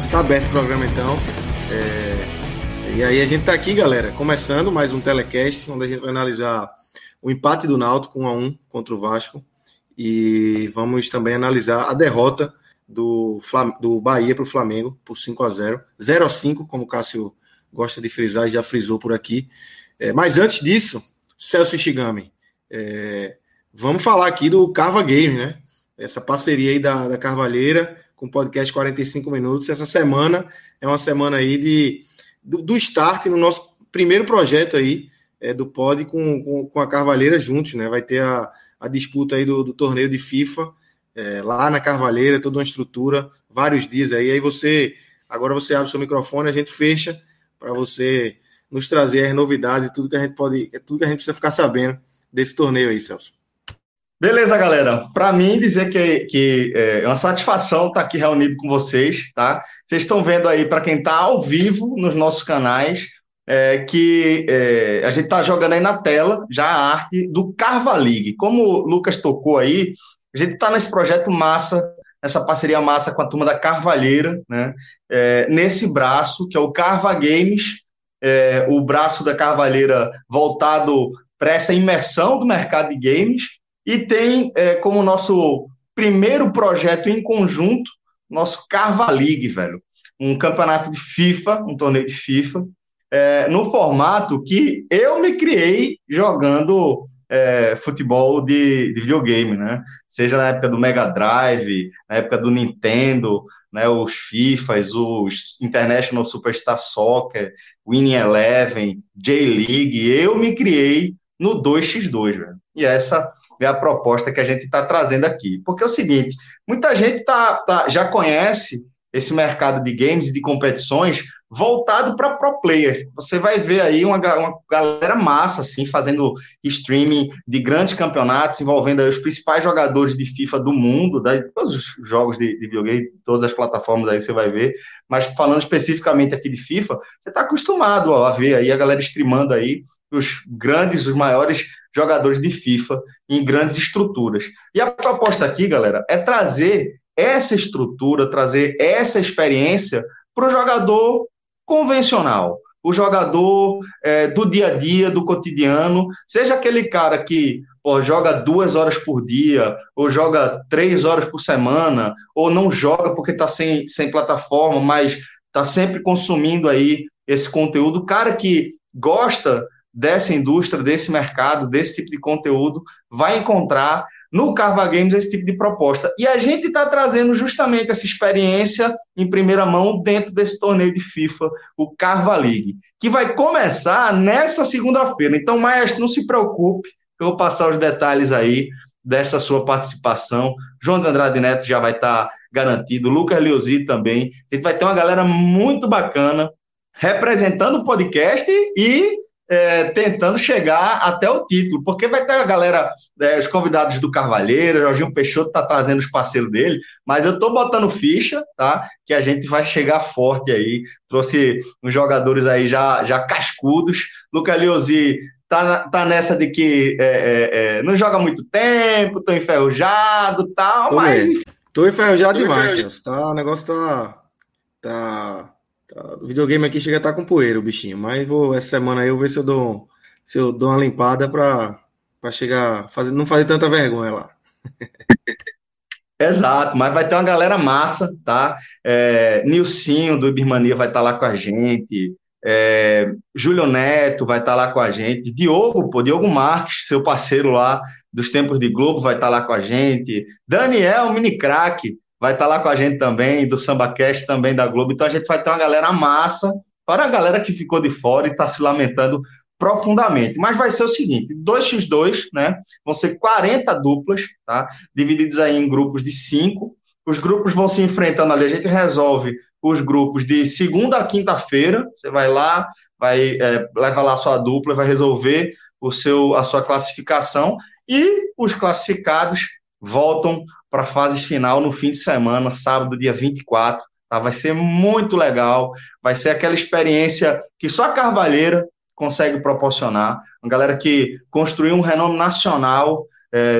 Está aberto o programa então. E aí a gente está aqui, galera, começando mais um telecast, onde a gente vai analisar o empate do Náutico 1-1 contra o Vasco e vamos também analisar a derrota do Bahia para o Flamengo por 5-0, 0-5, como o Cássio gosta de frisar e já frisou por aqui. Mas antes disso, Celso Ishigami, vamos falar aqui do Carva Game, né? Essa parceria aí da Carvalheira com o podcast 45 Minutos. Essa semana é uma semana aí do start no nosso primeiro projeto aí do pod com a Carvalheira juntos, né? Vai ter a disputa aí do torneio de FIFA lá na Carvalheira, toda uma estrutura, vários dias aí você abre o seu microfone, a gente fecha para você nos trazer as novidades e tudo que a gente precisa ficar sabendo desse torneio aí, Celso. Beleza, galera. Para mim, dizer que é uma satisfação estar aqui reunido com vocês, tá? Vocês estão vendo aí, para quem está ao vivo nos nossos canais, a gente está jogando aí na tela já a arte do Carva League. Como o Lucas tocou aí, a gente está nesse projeto massa, essa parceria massa com a turma da Carvalheira, né? Nesse braço, que é o Carva Games, o braço da Carvalheira voltado para essa imersão do mercado de games. E tem como nosso primeiro projeto em conjunto, nosso Carva League, velho. Um campeonato de FIFA, um torneio de FIFA, no formato que eu me criei jogando futebol de videogame, né? Seja na época do Mega Drive, na época do Nintendo, né? Os FIFAs, os International Superstar Soccer, Winning Eleven, J-League. Eu me criei no 2x2, velho. E essa é a proposta que a gente está trazendo aqui. Porque é o seguinte, muita gente já conhece esse mercado de games e de competições voltado para pro player. Você vai ver aí uma galera massa, assim, fazendo streaming de grandes campeonatos, envolvendo aí os principais jogadores de FIFA do mundo, de todos os jogos de videogame, todas as plataformas aí você vai ver. Mas falando especificamente aqui de FIFA, você está acostumado a ver aí a galera streamando aí os grandes, os maiores jogadores de FIFA em grandes estruturas. E a proposta aqui, galera, é trazer essa estrutura, trazer essa experiência para o jogador convencional, o jogador do dia a dia, do cotidiano, seja aquele cara que joga 2 horas por dia, ou joga 3 horas por semana, ou não joga porque está sem plataforma, mas está sempre consumindo aí esse conteúdo. O cara que gosta dessa indústria, desse mercado, desse tipo de conteúdo, vai encontrar no Carva Games esse tipo de proposta. E a gente está trazendo justamente essa experiência em primeira mão dentro desse torneio de FIFA, o Carva League, que vai começar nessa segunda-feira. Então, Maestro, não se preocupe, eu vou passar os detalhes aí dessa sua participação. João de Andrade Neto já vai estar garantido, Lucas Leozzi também. A gente vai ter uma galera muito bacana representando o podcast e tentando chegar até o título, porque vai ter a galera, os convidados do Carvalheira, Jorginho Peixoto está trazendo os parceiros dele, mas eu estou botando ficha, tá? Que a gente vai chegar forte aí. Trouxe uns jogadores aí já cascudos. Lucas Leozzi tá nessa de que não joga muito tempo, estou enferrujado e tal, mas... Estou enferrujado demais, tá? O negócio tá... O videogame aqui chega a estar com poeira, o bichinho. Mas essa semana aí eu vou ver se eu dou uma limpada para chegar, não fazer tanta vergonha lá. Exato, mas vai ter uma galera massa, tá? Nilcinho do Ibirmania vai estar lá com a gente. Júlio Neto vai estar lá com a gente. Diogo Marques, seu parceiro lá dos tempos de Globo, vai estar lá com a gente. Daniel, mini craque, vai estar lá com a gente também, do SambaCast também, da Globo. Então a gente vai ter uma galera massa, para a galera que ficou de fora e está se lamentando profundamente. Mas vai ser o seguinte, 2x2, né? Vão ser 40 duplas, tá? Divididos aí em grupos de 5. Os grupos vão se enfrentando ali, a gente resolve os grupos de segunda a quinta-feira. Você vai lá, vai levar lá a sua dupla, vai resolver a sua classificação, e os classificados voltam para a fase final no fim de semana, sábado, dia 24, tá? Vai ser muito legal, vai ser aquela experiência que só a Carvalheira consegue proporcionar, uma galera que construiu um renome nacional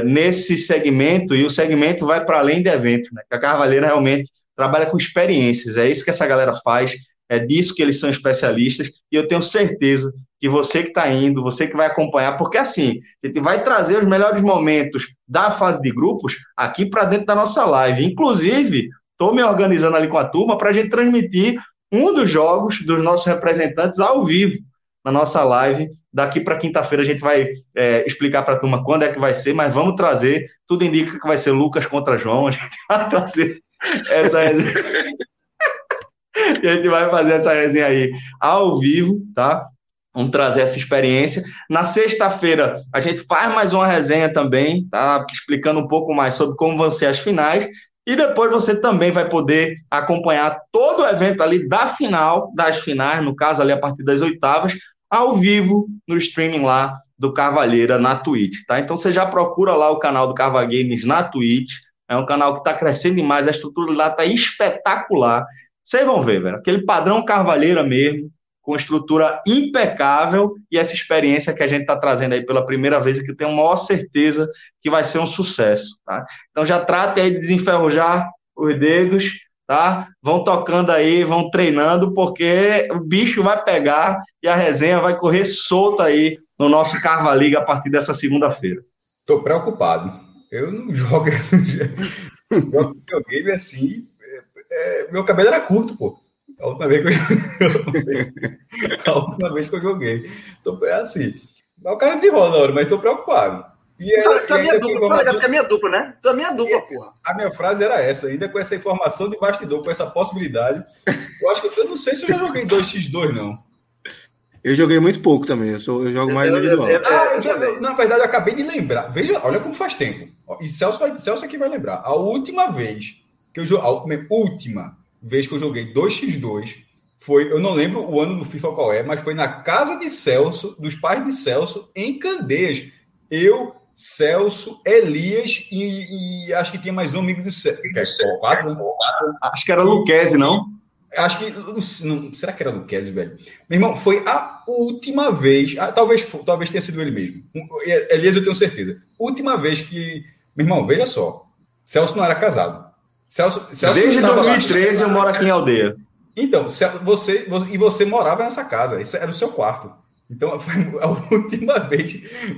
nesse segmento, e o segmento vai para além de evento, né? A Carvalheira realmente trabalha com experiências, é isso que essa galera faz, é disso que eles são especialistas, e eu tenho certeza que você que está indo, você que vai acompanhar, porque assim, a gente vai trazer os melhores momentos da fase de grupos aqui para dentro da nossa live. Inclusive, estou me organizando ali com a turma para a gente transmitir um dos jogos dos nossos representantes ao vivo na nossa live. Daqui para quinta-feira a gente vai explicar para a turma quando é que vai ser, mas vamos trazer, tudo indica que vai ser Lucas contra João, a gente vai trazer essa... A gente vai fazer essa resenha aí ao vivo, tá? Vamos trazer essa experiência. Na sexta-feira, a gente faz mais uma resenha também, tá? Explicando um pouco mais sobre como vão ser as finais. E depois você também vai poder acompanhar todo o evento ali da final, das finais, no caso ali a partir das oitavas, ao vivo no streaming lá do Carvalheira na Twitch, tá? Então você já procura lá o canal do Carva Games na Twitch. É um canal que está crescendo demais, a estrutura lá está espetacular. Vocês vão ver, velho, aquele padrão Carvalheira mesmo, com estrutura impecável, e essa experiência que a gente está trazendo aí pela primeira vez, que eu tenho a maior certeza que vai ser um sucesso, tá? Então já tratem aí de desenferrujar os dedos, tá? Vão tocando aí, vão treinando, porque o bicho vai pegar e a resenha vai correr solta aí no nosso Carva League a partir dessa segunda-feira. Tô preocupado. Eu não jogo videogame assim... meu cabelo era curto, pô. A última vez que eu joguei. Então, é assim. O cara desenrola na hora, mas tô preocupado. Tu é minha dupla, né? Tu é minha dupla, porra. A minha frase era essa. Ainda com essa informação de bastidor, com essa possibilidade. Eu acho que eu não sei se eu já joguei 2x2, não. Eu joguei muito pouco também. Eu jogo mais individual. Na verdade, eu acabei de lembrar. Veja, olha como faz tempo. E Celso aqui vai lembrar. A última vez que eu joguei 2x2 foi, eu não lembro o ano do FIFA qual é, mas foi na casa de Celso, dos pais de Celso, em Candeias. Eu, Celso, Elias e acho que tinha mais um amigo do Celso. Acho que era Luquezzi, não? Acho que... Não, será que era Luquezzi, velho? Meu irmão, foi a última vez... Talvez tenha sido ele mesmo. Elias, eu tenho certeza. Última vez que... Meu irmão, veja só. Celso não era casado. Celso desde 2013 eu moro aqui em Aldeia. Então, você morava nessa casa, isso era o seu quarto. Então, foi a última vez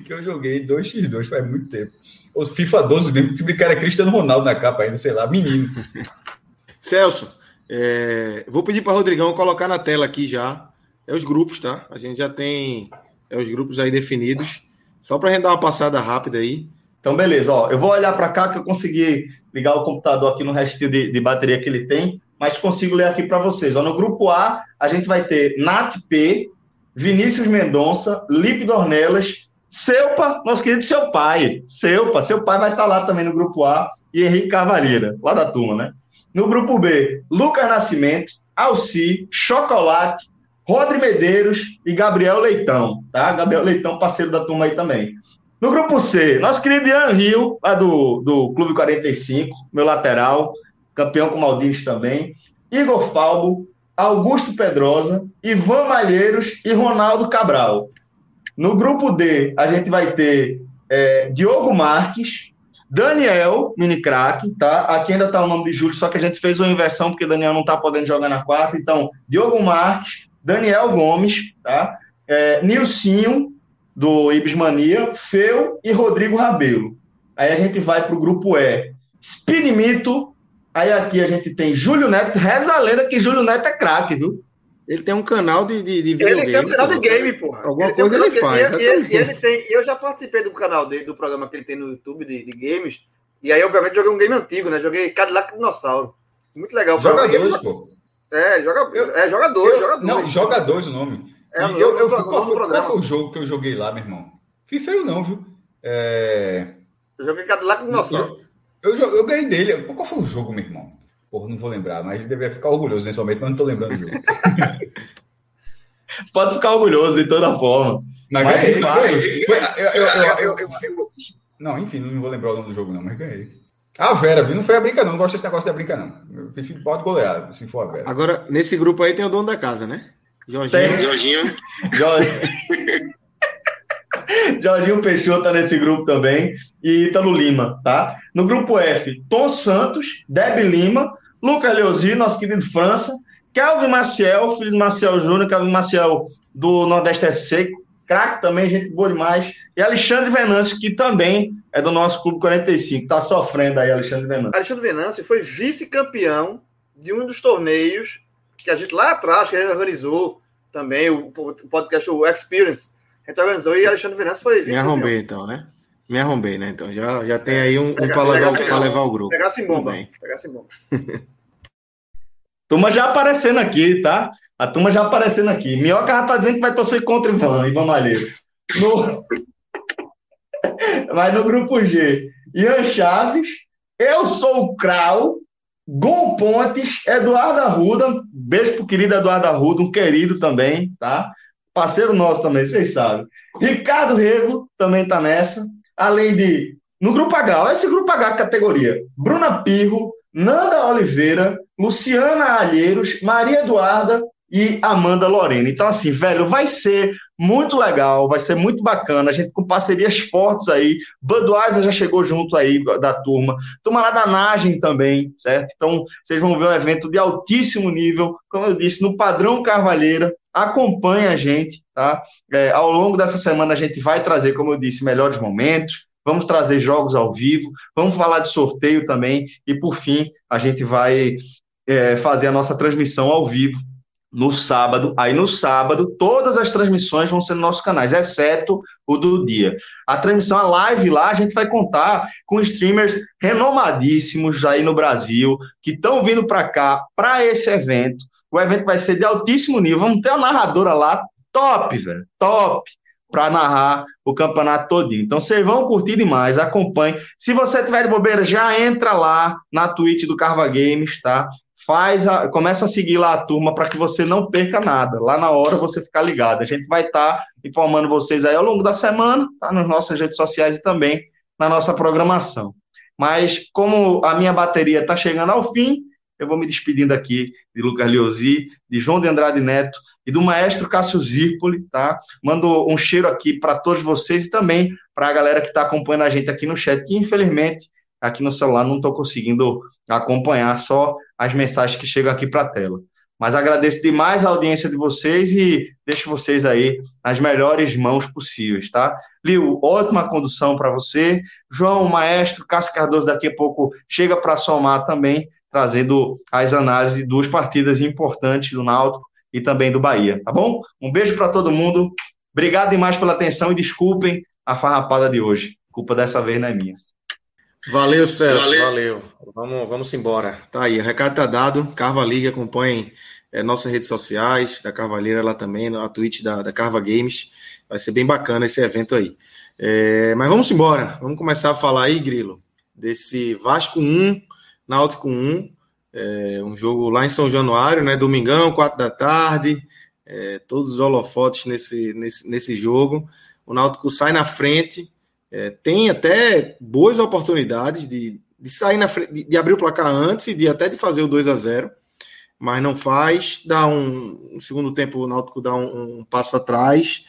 que eu joguei 2x2, faz muito tempo. O FIFA 12 mesmo, que cara é Cristiano Ronaldo na capa ainda, sei lá, menino. Celso, vou pedir para o Rodrigão colocar na tela aqui já, os grupos, tá? A gente já tem os grupos aí definidos, só para a gente dar uma passada rápida aí. Então, beleza, ó, eu vou olhar para cá que eu consegui ligar o computador aqui no restinho de bateria que ele tem, mas consigo ler aqui para vocês. Ó, no grupo A, a gente vai ter Nath P, Vinícius Mendonça, Lipe Dornelas, Seupa, nosso querido seu pai vai estar lá também no grupo A, e Henrique Carvalheira, lá da turma, né? No grupo B, Lucas Nascimento, Alci, Chocolate, Rodri Medeiros e Gabriel Leitão, tá? Gabriel Leitão, parceiro da turma aí também. No grupo C, nosso querido Ian Rio, lá do Clube 45, meu lateral, campeão com Maldini também, Igor Falbo, Augusto Pedrosa, Ivan Malheiros e Ronaldo Cabral. No grupo D, a gente vai ter Diogo Marques, Daniel, mini craque, tá? Aqui ainda está o nome de Júlio, só que a gente fez uma inversão, porque Daniel não está podendo jogar na quarta, então, Diogo Marques, Daniel Gomes, tá? Nilcinho, do Ibis Mania, Feu e Rodrigo Rabelo. Aí a gente vai para o grupo E. Spinimito, aí aqui a gente tem Júlio Neto, reza a lenda que Júlio Neto é craque, viu? Ele tem um canal de videogame. Ele tem um canal de game, porra. Alguma coisa ele faz. E eu já participei do canal dele, do programa que ele tem no YouTube de games. E aí, obviamente, joguei um game antigo, né? Joguei Cadillac Dinossauro. Muito legal. Jogadores, pô. É, jogadores. Não, jogadores o nome. Qual foi o jogo que eu joguei lá, meu irmão? Fui feio não, viu? Eu joguei Cadillac Dinossauro. Eu ganhei dele. Qual foi o jogo, meu irmão? Porra, não vou lembrar, mas ele deveria ficar orgulhoso nesse momento, mas não tô lembrando do jogo. Pode ficar orgulhoso de toda forma. Mas ganhei, claro. Não, enfim, não vou lembrar o nome do jogo, não, mas ganhei. A Vera, viu? Não foi a brinca, não. Não gosto desse negócio da brinca, não. Eu prefiro pode golear, se for a Vera. Agora, nesse grupo aí tem o dono da casa, né? Jorginho. Jorginho Peixoto tá nesse grupo também, e Ítalo Lima, tá? No grupo F, Tom Santos, Deb Lima, Lucas Leozzi, nosso querido França, Kelvin Maciel, filho de Maciel Júnior, Kelvin Maciel do Nordeste FC, craque também, gente boa demais, e Alexandre Venâncio, que também é do nosso Clube 45, tá sofrendo aí, Alexandre Venâncio. Alexandre Venâncio foi vice-campeão de um dos torneios que a gente lá atrás, que a gente organizou também, o podcast, o Experience, então, e Alexandre Venâncio foi vice. Me arrombei, então, né? Então, já tem aí um para levar o grupo. Pegar sem bomba. Turma já aparecendo aqui, tá? A turma já aparecendo aqui. Minhoca já tá dizendo que vai torcer contra o Ivan Malheiro. Vai no grupo G. Ian Chaves, eu sou o Crau, Gol Pontes, Eduardo Arruda, beijo pro querido Eduardo Arruda, um querido também, tá? Parceiro nosso também, vocês sabem. Ricardo Rego também tá nessa. Além de... No grupo H, olha esse grupo H categoria. Bruna Pirro, Nanda Oliveira, Luciana Alheiros, Maria Eduarda e Amanda Lorena. Então, assim, velho, vai ser muito legal, vai ser muito bacana. A gente com parcerias fortes aí. Budweiser já chegou junto aí da turma. Turma lá da Nagem também, certo? Então, vocês vão ver um evento de altíssimo nível, como eu disse, no padrão Carvalheira. Acompanha a gente, tá? Ao longo dessa semana a gente vai trazer, como eu disse, melhores momentos, vamos trazer jogos ao vivo, vamos falar de sorteio também e, por fim, a gente vai fazer a nossa transmissão ao vivo no sábado. Aí, no sábado, todas as transmissões vão ser nos nossos canais, exceto o do dia. A transmissão, a live lá, a gente vai contar com streamers renomadíssimos aí no Brasil, que estão vindo para cá, para esse evento. O evento vai ser de altíssimo nível. Vamos ter uma narradora lá top, velho. Top. Para narrar o campeonato todinho. Então, vocês vão curtir demais. Acompanhe. Se você tiver de bobeira, já entra lá na Twitch do Carva Games, tá? Começa a seguir lá a turma para que você não perca nada. Lá na hora você ficar ligado. A gente vai estar informando vocês aí ao longo da semana, tá? Nas nossas redes sociais e também na nossa programação. Mas, como a minha bateria está chegando ao fim, eu vou me despedindo aqui de Lucas Leozzi, de João de Andrade Neto e do maestro Cássio Zirpoli, tá? Mando um cheiro aqui para todos vocês e também para a galera que está acompanhando a gente aqui no chat, que infelizmente aqui no celular não estou conseguindo acompanhar só as mensagens que chegam aqui para a tela. Mas agradeço demais a audiência de vocês e deixo vocês aí nas melhores mãos possíveis, tá? Lio, ótima condução para você. João, maestro, Cássio Cardoso daqui a pouco chega para somar também, trazendo as análises de duas partidas importantes do Náutico e também do Bahia, tá bom? Um beijo para todo mundo, obrigado demais pela atenção e desculpem a farrapada de hoje, culpa dessa vez não é minha. Valeu, Celso, valeu. Vamos embora, tá aí, o recado tá dado, Carva League, acompanhem nossas redes sociais, da Carvalheira lá também, a Twitch da Carva Games, vai ser bem bacana esse evento aí. Mas vamos embora, vamos começar a falar aí, Grilo, desse Vasco 1, Náutico 1, um jogo lá em São Januário, né? Domingão, 4 da tarde, todos os holofotes nesse jogo. O Náutico sai na frente, tem até boas oportunidades de sair na frente, de abrir o placar antes e até de fazer o 2-0, mas não faz. Dá um segundo tempo, o Náutico dá um passo atrás,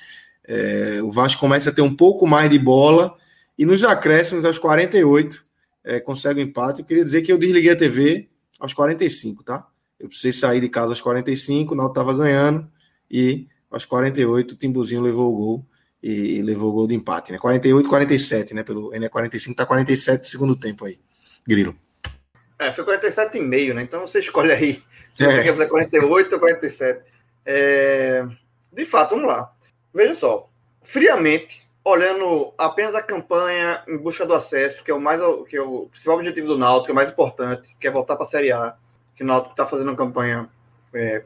o Vasco começa a ter um pouco mais de bola e nos acréscimos aos 48. Consegue o empate. Eu queria dizer que eu desliguei a TV aos 45, tá? Eu precisei sair de casa aos 45, o Náutico estava ganhando, e aos 48 o Timbuzinho levou o gol, e levou o gol de empate, né? 48, 47, né? Pelo N45, tá 47 do segundo tempo aí, Grilo. Foi 47,5, né? Então você escolhe aí se você quer fazer 48 ou 47. De fato, vamos lá. Veja só, friamente, olhando apenas a campanha em busca do acesso, que é o principal objetivo do Náutico, que é o mais importante, que é voltar para a Série A, que o Náutico está fazendo uma campanha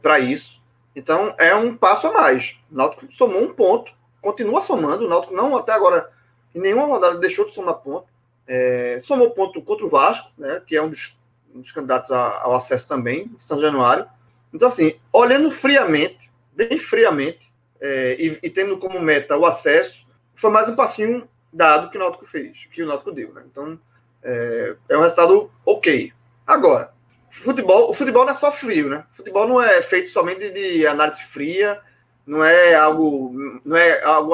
para isso. Então, é um passo a mais. O Náutico somou um ponto, continua somando. O Náutico não, até agora, em nenhuma rodada deixou de somar ponto. Somou ponto contra o Vasco, né, que é um dos candidatos ao acesso também, São Januário. Então, assim, olhando friamente, bem friamente, e tendo como meta o acesso, foi mais um passinho dado que o Náutico fez, que o Náutico deu, né? Então, é um resultado ok. Agora, o futebol não é só frio, né? O futebol não é feito somente de análise fria, não é algo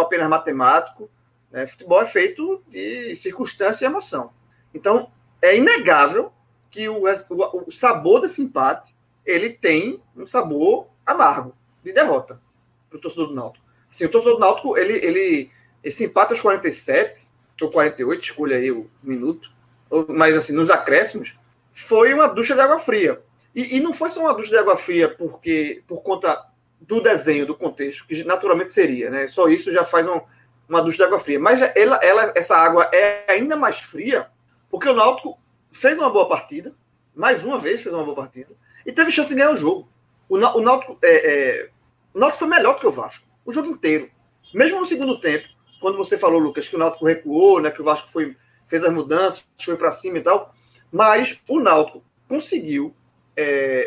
apenas matemático, né? Futebol é feito de circunstância e emoção. Então, é inegável que o sabor desse empate, ele tem um sabor amargo, de derrota, para o torcedor do Náutico. Assim, o torcedor do Náutico, esse empate aos 47, ou 48, escolha aí o minuto, mas assim, nos acréscimos, foi uma ducha de água fria. E não foi só uma ducha de água fria por conta do desenho, do contexto, que naturalmente seria, né? Só isso já faz uma ducha de água fria. Mas essa água é ainda mais fria, porque o Náutico fez uma boa partida, mais uma vez fez uma boa partida, e teve chance de ganhar o jogo. O Náutico foi melhor do que o Vasco, o jogo inteiro. Mesmo no segundo tempo, quando você falou, Lucas, que o Náutico recuou, né, que o Vasco fez as mudanças, foi para cima e tal, mas o Náutico conseguiu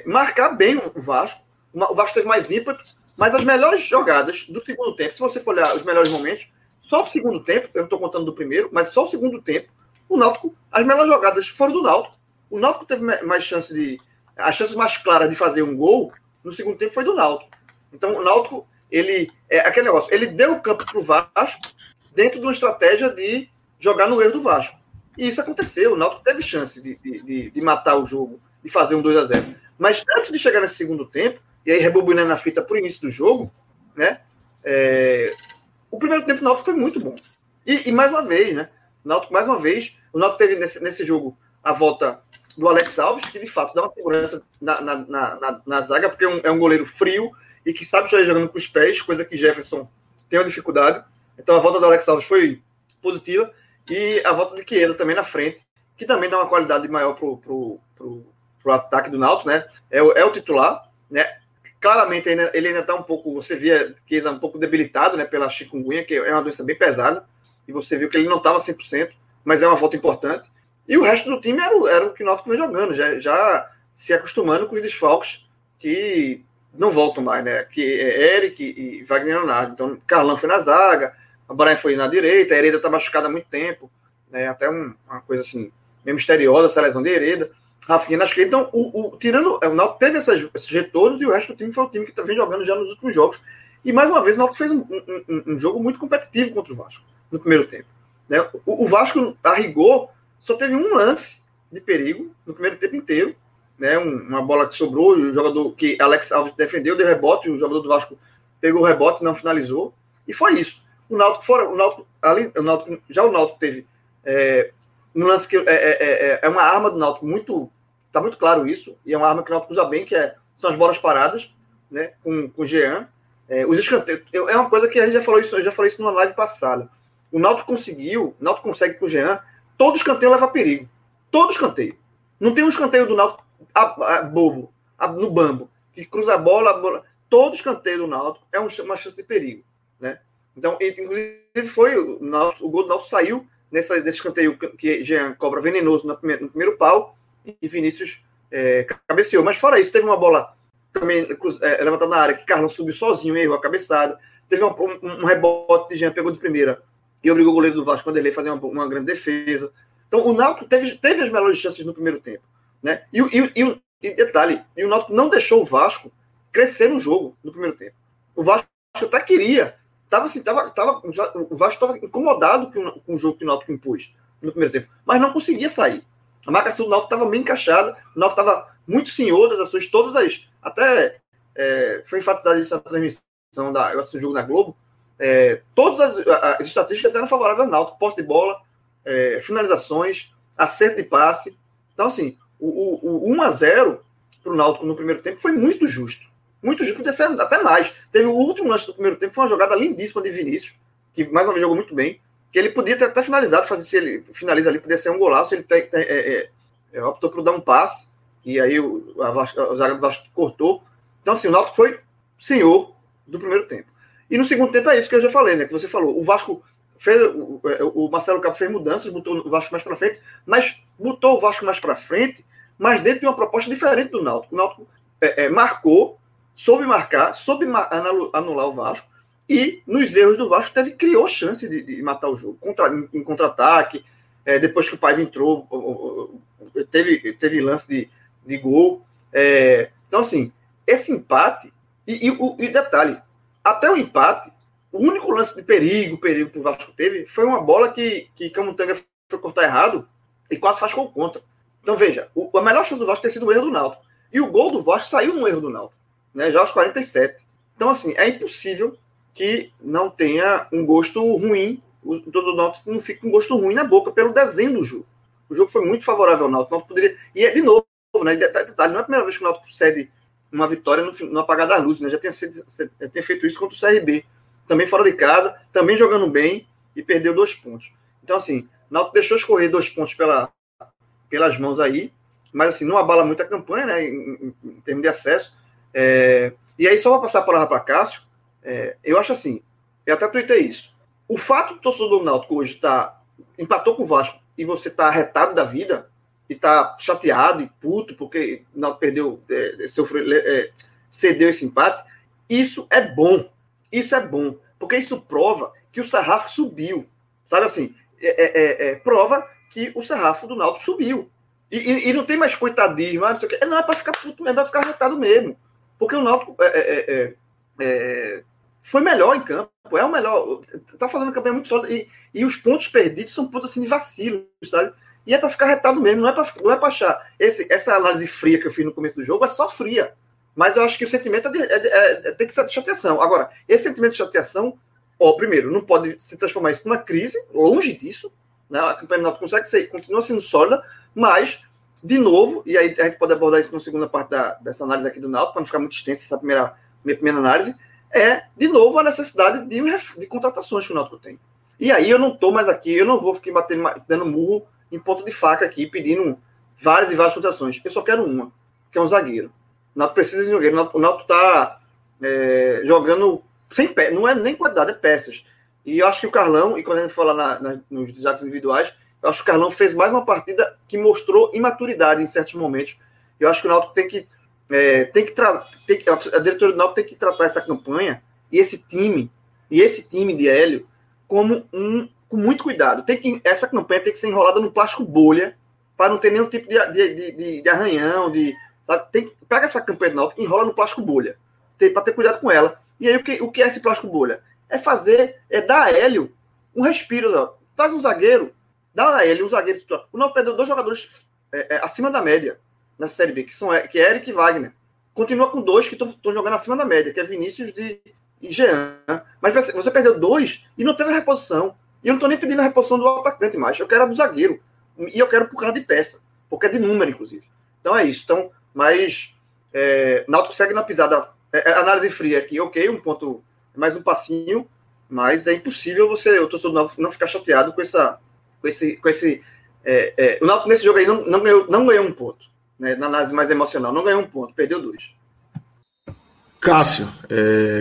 marcar bem o Vasco. O Vasco teve mais ímpeto, mas as melhores jogadas do segundo tempo, se você for olhar os melhores momentos, só o segundo tempo, eu não estou contando do primeiro, mas só o segundo tempo, o Náutico, as melhores jogadas foram do Náutico. O Náutico teve mais chance as chances mais claras de fazer um gol no segundo tempo foi do Náutico. Então o Náutico, aquele negócio, ele deu o campo pro Vasco dentro de uma estratégia de jogar no erro do Vasco. E isso aconteceu, o Náutico teve chance de matar o jogo, de fazer um 2-0. Mas antes de chegar nesse segundo tempo, e aí rebobinando a fita pro início do jogo, né, o primeiro tempo do Náutico foi muito bom. E mais uma vez, né, o Náutico teve nesse jogo a volta do Alex Alves, que de fato dá uma segurança na zaga, porque é um goleiro frio e que sabe estar jogando com os pés, coisa que Jefferson tem uma dificuldade. Então a volta do Alex Alves foi positiva, e a volta de Queira também na frente, que também dá uma qualidade maior pro ataque do Náutico, né? É o titular, né? Claramente ele ainda está um pouco, você via que ele é um pouco debilitado, né, pela chikungunya, que é uma doença bem pesada, e você viu que ele não estava 100%, mas é uma volta importante. E o resto do time era o que o Náutico vem jogando, já se acostumando com os desfalques que não voltam mais, né? Que é Eric e Wagner Leonardo. Então, Carlão foi na zaga, a Brian foi na direita, a Hereda está machucada há muito tempo, né? Até uma coisa assim, meio misteriosa, essa lesão de Hereda. Rafinha na esquerda. Então, o Náutico teve esses retornos, e o resto do time foi o time que vem jogando já nos últimos jogos. E, mais uma vez, o Náutico fez um jogo muito competitivo contra o Vasco no primeiro tempo, né? O Vasco, a rigor, só teve um lance de perigo no primeiro tempo inteiro, né? Uma bola que sobrou, o jogador que Alex Alves defendeu, deu rebote, o jogador do Vasco pegou o rebote, não finalizou, e foi isso. O Náutico teve um lance que é uma arma do Náutico muito, tá muito claro isso, e é uma arma que o Náutico usa bem, que são as bolas paradas, né? Com o Jean, os escanteios, é uma coisa que a gente já falou isso, eu já falei isso numa live passada. O Náutico consegue com o Jean. Todo escanteio leva perigo. Todo escanteio. Não tem um escanteio do Náutico bobo, no bambo, que cruza a bola. Todo escanteio do Náutico é uma chance de perigo, né? Então, inclusive, o gol do Náutico saiu nesse escanteio que Jean cobra venenoso no primeiro pau, e Vinícius cabeceou. Mas fora isso, teve uma bola também levantada na área, que Carlão subiu sozinho, errou a cabeçada. Teve um rebote de Jean, pegou de primeira e obrigou o goleiro do Vasco, Vanderlei, a fazer uma grande defesa. Então, o Náutico teve as melhores chances no primeiro tempo, né? E o Náutico não deixou o Vasco crescer no jogo no primeiro tempo. O Vasco até queria. O Vasco estava incomodado com o jogo que o Náutico impôs no primeiro tempo, mas não conseguia sair. A marcação do Náutico estava bem encaixada, o Náutico estava muito senhor das ações, todas as... Até foi enfatizado isso na transmissão do jogo na Globo. Todas as estatísticas eram favoráveis ao Náutico, posse de bola, finalizações, acerto de passe. Então, assim, o 1-0 para o Náutico no primeiro tempo foi muito justo. Muitos aconteceram, até mais. Teve o último lance do primeiro tempo, foi uma jogada lindíssima de Vinícius, que mais uma vez jogou muito bem, que ele podia ter até finalizado, fazer, se ele finaliza ali, podia ser um golaço, ele optou por dar um passe, e aí a zaga do Vasco cortou. Então, assim, o Náutico foi senhor do primeiro tempo. E no segundo tempo é isso que eu já falei, né? Que você falou, o Vasco fez, o Marcelo Cabo fez mudanças, botou o Vasco mais para frente, mas dentro de uma proposta diferente do Náutico. O Náutico marcou, soube marcar, soube anular o Vasco, e nos erros do Vasco criou chance de matar o jogo, em contra-ataque. Depois que o Paiva entrou, teve lance de gol. Então, assim, esse empate, e detalhe, até o empate, o único lance de perigo que o Vasco teve, foi uma bola que Camutanga foi cortar errado e quase faz gol contra. Então, veja, a melhor chance do Vasco ter sido o erro do Náutico. E o gol do Vasco saiu no erro do Náutico, né, já aos 47. Então, assim, é impossível que não tenha um gosto ruim, o Náutico não fica com um gosto ruim na boca pelo desenho do jogo. O jogo foi muito favorável ao Náutico. O Náutico poderia... E, de novo, né, detalhe, não é a primeira vez que o Náutico cede uma vitória no apagar da luz, né? Já tem feito isso contra o CRB. Também fora de casa, também jogando bem e perdeu 2 pontos. Então, assim, o Náutico deixou escorrer 2 pontos pelas mãos aí, mas, assim, não abala muito a campanha, né, em termos de acesso. E aí, só para passar a palavra para Cássio, eu acho assim, eu até tuitei isso, o fato do torcedor do Náutico hoje empatou com o Vasco e você tá arretado da vida e tá chateado e puto porque o Náutico perdeu, cedeu esse empate, isso é bom, porque isso prova que o sarrafo subiu, sabe, assim, prova que o sarrafo do Náutico subiu e não tem mais coitadismo, não sei o que, não é para ficar puto mesmo, é para ficar arretado mesmo, porque o Náutico foi melhor em campo, é o melhor, tá fazendo a campanha muito sólida e os pontos perdidos são pontos assim de vacilo, sabe? E é para ficar retado mesmo, não é para achar. Essa análise fria que eu fiz no começo do jogo é só fria, mas eu acho que o sentimento tem que ser de chateação. Agora, esse sentimento de chateação, primeiro, não pode se transformar isso numa crise, longe disso, né? A campanha não consegue continua sendo sólida, mas, de novo, e aí a gente pode abordar isso na segunda parte dessa análise aqui do Náutico, para não ficar muito extensa essa minha primeira análise, de novo, a necessidade de contratações que o Náutico tem. E aí eu não estou mais aqui, eu não vou ficar dando murro em ponta de faca aqui, pedindo várias e várias contratações. Eu só quero uma, que é um zagueiro. O Náutico precisa de um zagueiro. O Náutico está jogando sem pé, não é nem quantidade, é peças. E eu acho que o Carlão, e quando a gente fala nos destaques individuais, eu acho que o Carlão fez mais uma partida que mostrou imaturidade em certos momentos. Eu acho que o Náutico a diretoria do Náutico tem que tratar essa campanha e esse time de Hélio com muito cuidado. Essa campanha tem que ser enrolada no plástico bolha para não ter nenhum tipo de arranhão. Pega essa campanha do Náutico e enrola no plástico bolha para ter cuidado com ela. E aí o que é esse plástico bolha? É dar a Hélio um respiro. Ó. Traz um zagueiro, dá a Hélio um zagueiro. O Náutico perdeu 2 jogadores acima da média na Série B, que é Eric e Wagner. Continua com 2 que estão jogando acima da média, que é Vinícius e Jean. Mas você perdeu 2 e não teve a reposição. E eu não estou nem pedindo a reposição do atacante mais. Eu quero a do zagueiro. E eu quero por causa de peça. Porque é de número, inclusive. Então é isso. Então, mas Náutico segue na pisada. Análise fria aqui, ok, um ponto, mais um passinho, mas é impossível o torcedor do Náutico não ficar chateado com esse. O Náutico nesse jogo aí não ganhou 1 ponto. Na análise mais emocional, não ganhou 1 ponto, perdeu 2. Cássio,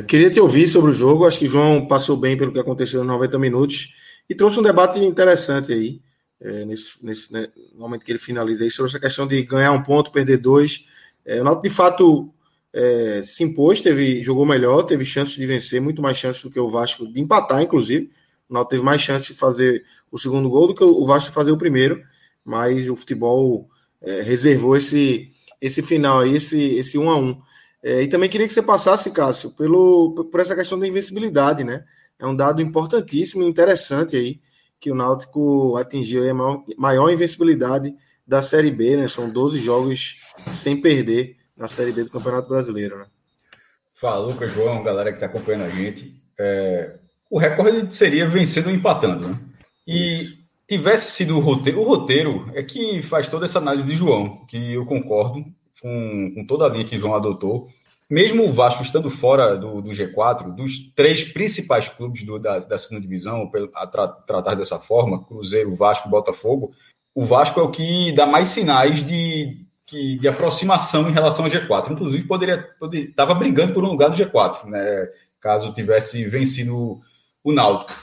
queria te ouvir sobre o jogo. Acho que o João passou bem pelo que aconteceu nos 90 minutos e trouxe um debate interessante aí, nesse momento que ele finaliza aí, sobre essa questão de ganhar 1 ponto, perder 2. O Náutico, de fato, se impôs, jogou melhor, teve chances de vencer, muito mais chances do que o Vasco de empatar, inclusive. O Náutico teve mais chances de fazer o segundo gol do que o Vasco de fazer o primeiro, mas o futebol... reservou esse final aí, esse 1-1. E também queria que você passasse, Cássio, por essa questão da invencibilidade, né? É um dado importantíssimo e interessante aí, que o Náutico atingiu aí a maior invencibilidade da Série B, né? São 12 jogos sem perder na Série B do Campeonato Brasileiro, né? Fala, Lucas, João, galera que tá acompanhando a gente. O recorde seria vencendo empatando, né? Isso. Tivesse sido o roteiro é que faz toda essa análise de João, que eu concordo com toda a linha que João adotou, mesmo o Vasco estando fora do G4, dos três principais clubes da segunda divisão, a tratar dessa forma, Cruzeiro, Vasco, Botafogo, o Vasco é o que dá mais sinais de aproximação em relação ao G4. Inclusive, estava brigando por um lugar do G4, né, caso tivesse vencido o Náutico.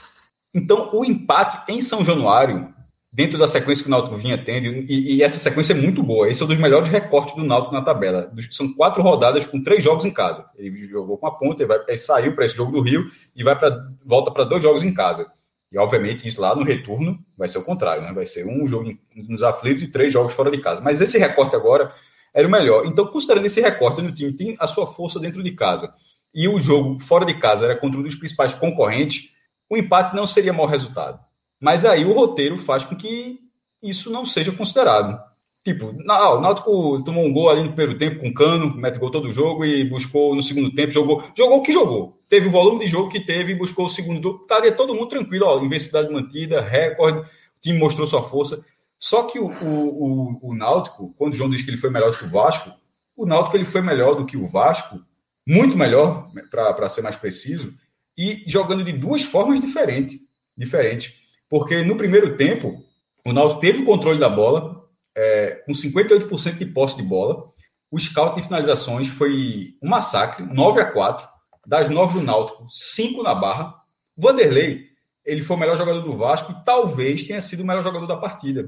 Então, o empate em São Januário, dentro da sequência que o Náutico vinha tendo, e essa sequência é muito boa, esse é um dos melhores recortes do Náutico na tabela. São 4 rodadas com 3 jogos em casa. Ele jogou com a Ponta, ele saiu para esse jogo do Rio e volta para 2 jogos em casa. E, obviamente, isso lá no retorno vai ser o contrário, né? Vai ser um jogo nos aflitos e 3 jogos fora de casa. Mas esse recorte agora era o melhor. Então, considerando esse recorte, o time tem a sua força dentro de casa e o jogo fora de casa era contra um dos principais concorrentes, o empate não seria mau resultado. Mas aí o roteiro faz com que isso não seja considerado. Tipo, o Náutico tomou um gol ali no primeiro tempo com o Cano, mete gol todo o jogo e buscou no segundo tempo, jogou o que jogou. Teve o volume de jogo que teve e buscou o segundo. Estaria todo mundo tranquilo, invencibilidade mantida, recorde, o time mostrou sua força. Só que o Náutico, quando o João diz que ele foi melhor do que o Vasco, o Náutico ele foi melhor do que o Vasco, muito melhor, para ser mais preciso, e jogando de duas formas diferentes. Porque no primeiro tempo, o Náutico teve o controle da bola, com 58% de posse de bola. O scout de finalizações foi um massacre, 9-4. Das 9 do Náutico, 5 na barra. Vanderlei, ele foi o melhor jogador do Vasco e talvez tenha sido o melhor jogador da partida.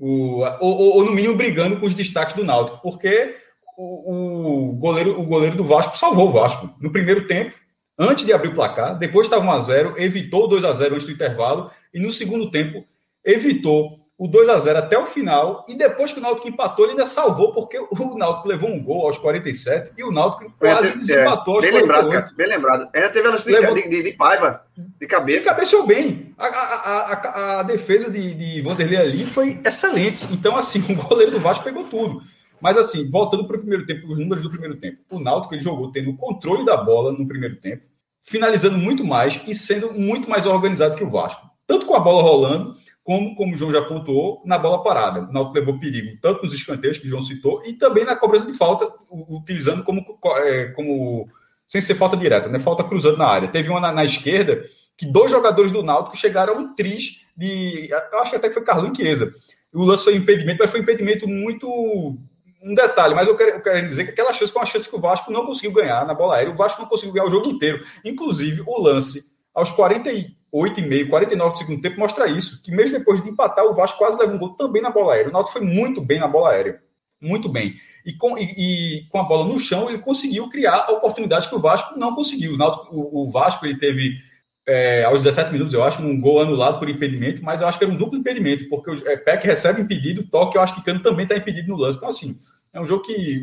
Ou no mínimo, brigando com os destaques do Náutico. Porque o goleiro do Vasco salvou o Vasco. No primeiro tempo, antes de abrir o placar, depois estava 1-0, evitou o 2-0 antes do intervalo, e no segundo tempo evitou o 2-0 até o final, e depois que o Náutico empatou, ele ainda salvou, porque o Náutico levou um gol aos 47, e o Náutico quase desempatou aos 48. Bem lembrado. Ainda teve a de Paiva, de cabeça. De cabeça ou bem. A defesa de Vanderlei ali foi excelente. Então, assim, o goleiro do Vasco pegou tudo. Mas, assim, voltando para o primeiro tempo, os números do primeiro tempo. O Náutico ele jogou tendo o controle da bola no primeiro tempo, finalizando muito mais e sendo muito mais organizado que o Vasco. Tanto com a bola rolando, como o João já apontou, na bola parada. O Náutico levou perigo tanto nos escanteios, que o João citou, e também na cobrança de falta, utilizando como sem ser falta direta, né? Falta cruzando na área. Teve uma na esquerda, que 2 jogadores do Náutico chegaram a um tris de... Eu acho que até que foi Carlinhos Chiesa. O lance foi impedimento, mas foi impedimento muito... Um detalhe, mas eu quero dizer que aquela chance foi uma chance que o Vasco não conseguiu ganhar na bola aérea. O Vasco não conseguiu ganhar o jogo inteiro. Inclusive, o lance aos 48,5, 49 do segundo tempo mostra isso, que mesmo depois de empatar, o Vasco quase leva um gol também na bola aérea. O Náutico foi muito bem na bola aérea. Muito bem. E com a bola no chão, ele conseguiu criar oportunidades que o Vasco não conseguiu. O Vasco ele teve, aos 17 minutos, eu acho, um gol anulado por impedimento, mas eu acho que era um duplo impedimento, porque o Peck recebe impedido, toque, eu acho que Cano também está impedido no lance. Então, assim... É um jogo que...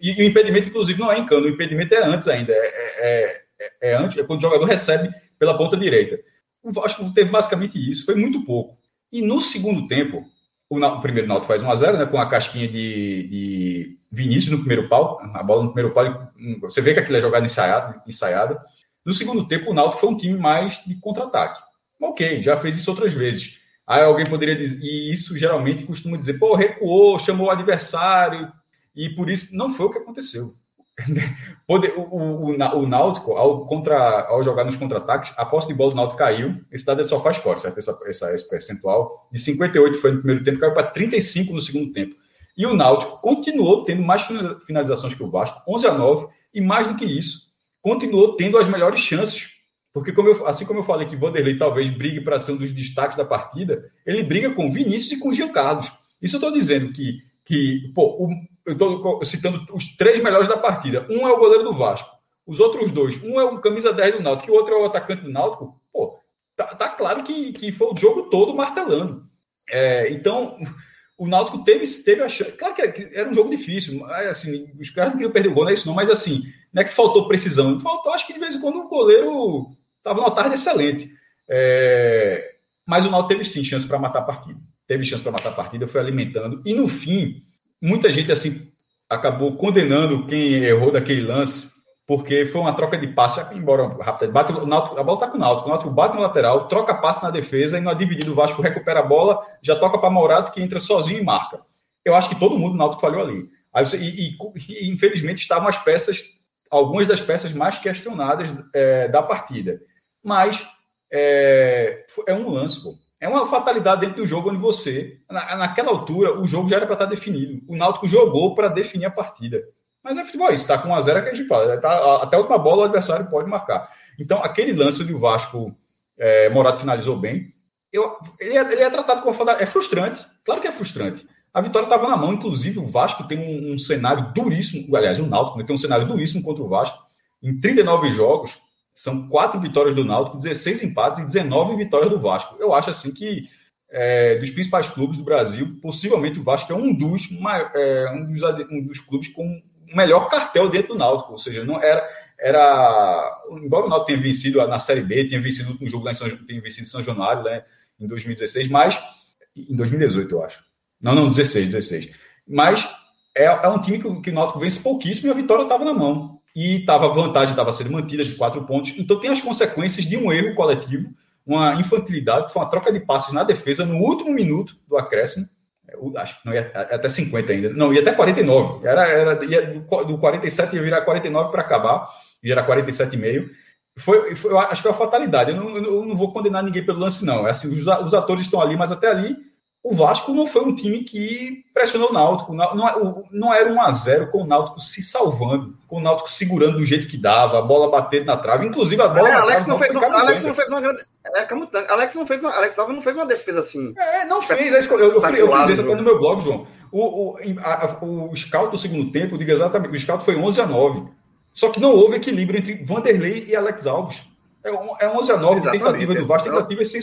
E o impedimento, inclusive, não é em Cano. O impedimento é antes ainda. É antes, é quando o jogador recebe pela ponta direita. O Vasco teve basicamente isso. Foi muito pouco. E no segundo tempo, o primeiro Náutico faz 1-0, né, com a casquinha de Vinícius no primeiro pau. A bola no primeiro pau, você vê que aquilo é jogada ensaiada. No segundo tempo, o Náutico foi um time mais de contra-ataque. Ok, já fez isso outras vezes. Aí alguém poderia dizer... E isso geralmente costuma dizer... recuou, chamou o adversário... E por isso, não foi o que aconteceu. O Náutico, ao jogar nos contra-ataques, a posse de bola do Náutico caiu. Esse dado só faz corte, certo? Esse percentual. De 58 foi no primeiro tempo, caiu para 35 no segundo tempo. E o Náutico continuou tendo mais finalizações que o Vasco, 11-9. E mais do que isso, continuou tendo as melhores chances. Porque assim como eu falei que Vanderlei talvez brigue para ser um dos destaques da partida, ele briga com Vinícius e com Jean Carlos. Isso eu estou dizendo eu estou citando os 3 melhores da partida. Um é o goleiro do Vasco. Os outros 2. Um é o camisa 10 do Náutico e o outro é o atacante do Náutico. Tá claro que foi o jogo todo martelando. Então, o Náutico teve a chance. Claro que era um jogo difícil. Assim, os caras não queriam perder o gol, não é isso não. Mas assim, não é que faltou precisão. Faltou, acho que de vez em quando o goleiro estava numa tarde excelente. Mas o Náutico teve sim chance para matar a partida. Foi alimentando. E no fim... Muita gente assim acabou condenando quem errou daquele lance, porque foi uma troca de passe, embora rápida. A bola está com o Náutico. O Náutico bate no lateral, troca passe na defesa, e na dividida o Vasco recupera a bola, já toca para Mourato, que entra sozinho e marca. Eu acho que todo mundo no Náutico falhou ali. Aí, infelizmente, estavam as peças algumas das peças mais questionadas da partida. Mas é um lance, pô. É uma fatalidade dentro do jogo onde você... Naquela altura, o jogo já era para estar definido. O Náutico jogou para definir a partida. Mas é futebol, isso. Está com 1-0 é que a gente fala. Até a última bola o adversário pode marcar. Então, aquele lance onde o Vasco... Morato finalizou bem. Ele é tratado como... É frustrante. Claro que é frustrante. A vitória estava na mão. Inclusive, o Vasco tem um cenário duríssimo. Aliás, o Náutico tem um cenário duríssimo contra o Vasco. Em 39 jogos... São 4 vitórias do Náutico, 16 empates e 19 vitórias do Vasco. Eu acho assim que dos principais clubes do Brasil, possivelmente o Vasco é um dos clubes com o melhor cartel dentro do Náutico. Ou seja, não era embora o Náutico tenha vencido na Série B, tenha vencido o último jogo lá em São Januário, né, em 2016, mas em 2018 eu acho. Não, 16. Mas é um time que o Náutico vence pouquíssimo e a vitória estava na mão. E a vantagem estava sendo mantida de 4 pontos. Então tem as consequências de um erro coletivo, uma infantilidade, que foi uma troca de passes na defesa no último minuto do acréscimo. Eu acho que não ia até 50 ainda. Não, ia até 49. Ia do 47 ia virar 49 para acabar. Ia era 47,5. Eu acho que é uma fatalidade. Eu não vou condenar ninguém pelo lance, não. É assim, os atores estão ali, mas até ali o Vasco não foi um time que pressionou o Náutico. Não era 1-0 com o Náutico se salvando, com o Náutico segurando do jeito que dava, a bola batendo na trave. Inclusive, a bola na trave não fez uma grande... Alex Alves não fez uma defesa assim. Não fez. Eu fiz isso até no meu blog, João. O scout do segundo tempo, eu digo exatamente, o scout foi 11-9. Só que não houve equilíbrio entre Vanderlei e Alex Alves. É 11-9 de tentativa do Vasco, tentativa sem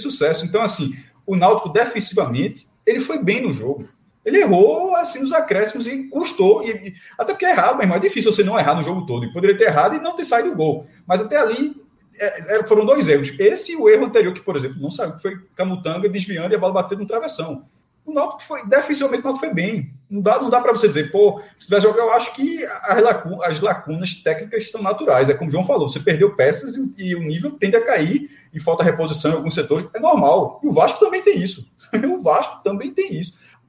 sucesso. Então, assim... O Náutico, defensivamente, ele foi bem no jogo. Ele errou, assim, nos acréscimos e custou. Até porque errar, mas é difícil você não errar no jogo todo. Ele poderia ter errado e não ter saído o gol. Mas até ali, foram 2 erros. Esse e o erro anterior, que, por exemplo, não saiu, foi camutanga, desviando e a bola batendo no travessão. O Náutico foi, defensivamente, o Náutico foi bem. Não dá para você dizer, pô, se der jogo, eu acho que as lacunas técnicas são naturais. É como o João falou, você perdeu peças e o nível tende a cair e falta reposição em alguns setores. É normal. E o Vasco também tem isso.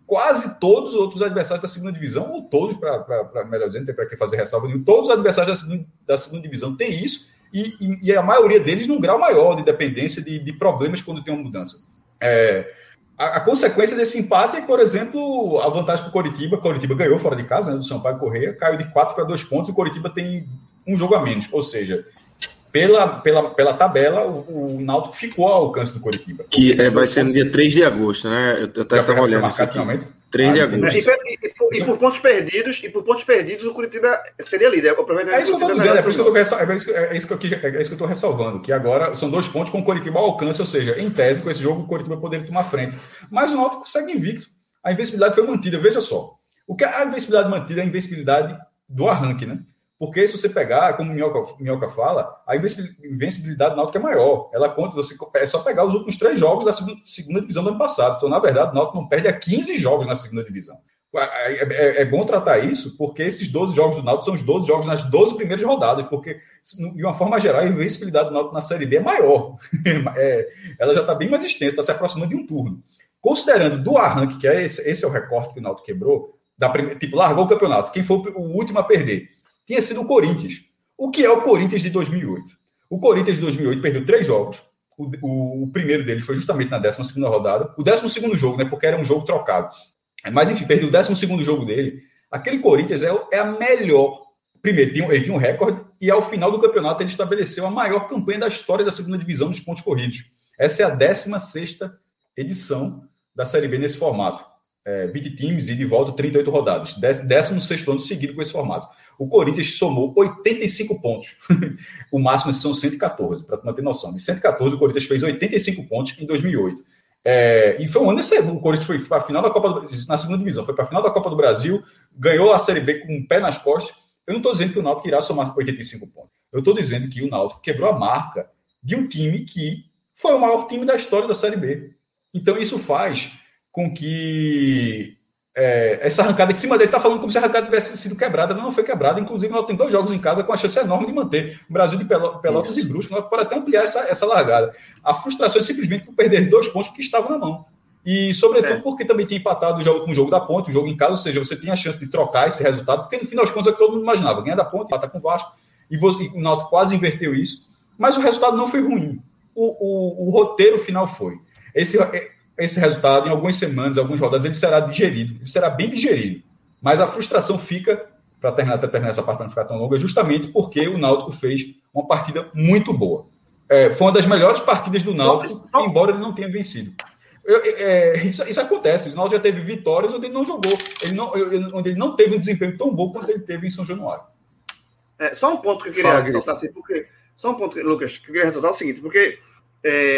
Quase todos os outros adversários da segunda divisão, ou todos, para melhor dizendo, não tem para que fazer ressalva nenhuma, todos os adversários da segunda divisão têm isso e a maioria deles num grau maior de dependência de problemas quando tem uma mudança. A consequência desse empate é, por exemplo, a vantagem para o Coritiba. Coritiba ganhou fora de casa, né, do Sampaio Correia, caiu de 4 para 2 pontos e o Coritiba tem um jogo a menos. Ou seja, pela tabela, o Náutico ficou ao alcance do Coritiba. Que vai ser no dia 3 de agosto, né? Eu estava olhando isso aqui. 3 de agosto. E por pontos perdidos, o Coritiba seria líder. É isso que eu estou dizendo, é isso que eu estou ressalvando, que agora são 2 pontos com o Coritiba ao alcance, ou seja, em tese, com esse jogo, o Coritiba poderia tomar frente. Mas o Náutico segue invicto. A invencibilidade foi mantida, veja só. O que a invencibilidade mantida é a invencibilidade do arranque, né? Porque se você pegar, como o Minhoca fala, a invencibilidade do Náutico é maior. Ela conta, você é só pegar os últimos 3 jogos da segunda divisão do ano passado. Então, na verdade, o Náutico não perde há 15 jogos na segunda divisão. É bom tratar isso, porque esses 12 jogos do Náutico são os 12 jogos nas 12 primeiras rodadas, porque, de uma forma geral, a invencibilidade do Náutico na Série B é maior. Ela já está bem mais extensa, está se aproximando de um turno. Considerando do arranque, que esse é o recorte que o Náutico quebrou, largou o campeonato, quem foi o último a perder tinha sido o Corinthians. O que é o Corinthians de 2008? O Corinthians de 2008 perdeu 3 jogos. O primeiro deles foi justamente na 12ª rodada. O 12º jogo, né? Porque era um jogo trocado. Mas, enfim, perdeu o 12º jogo dele. Aquele Corinthians é a melhor... Primeiro, ele tinha um recorde e, ao final do campeonato, ele estabeleceu a maior campanha da história da segunda divisão dos pontos corridos. Essa é a 16ª edição da Série B nesse formato. 20 times e de volta 38 rodadas. 16º ano seguido com esse formato. O Corinthians somou 85 pontos. O máximo são 114, para tu ter noção. De 114, o Corinthians fez 85 pontos em 2008. E foi um ano excelente. O Corinthians foi para a final da Copa na segunda divisão, foi para a final da Copa do Brasil, ganhou a Série B com um pé nas costas. Eu não estou dizendo que o Náutico irá somar 85 pontos. Eu estou dizendo que o Náutico quebrou a marca de um time que foi o maior time da história da Série B. Então isso faz com que... essa arrancada que se mantém, ele está falando como se a arrancada tivesse sido quebrada, mas não foi quebrada. Inclusive, nós temos 2 jogos em casa com a chance enorme de manter. Brasil de Pelotas isso. E Brusque, nós podemos até ampliar essa largada. A frustração é simplesmente por perder 2 pontos que estavam na mão. E, sobretudo, porque também tem empatado o jogo com o jogo da Ponte, o jogo em casa, ou seja, você tem a chance de trocar esse resultado, porque no final das contas é que todo mundo imaginava, ganha da Ponte, empata com o Vasco, e o Náutico quase inverteu isso, mas o resultado não foi ruim. O roteiro final foi. Esse resultado, em algumas semanas, algumas rodadas, ele será digerido, ele será bem digerido, mas a frustração fica, para terminar essa parte, não ficar tão longa, justamente porque o Náutico fez uma partida muito boa. Foi uma das melhores partidas do Náutico, embora ele não tenha vencido. Isso acontece. O Náutico já teve vitórias onde ele não jogou, onde ele não teve um desempenho tão bom quanto ele teve em São Januário. Só um ponto que eu queria ressaltar, assim, porque só um ponto, Lucas, que eu queria ressaltar é o seguinte, porque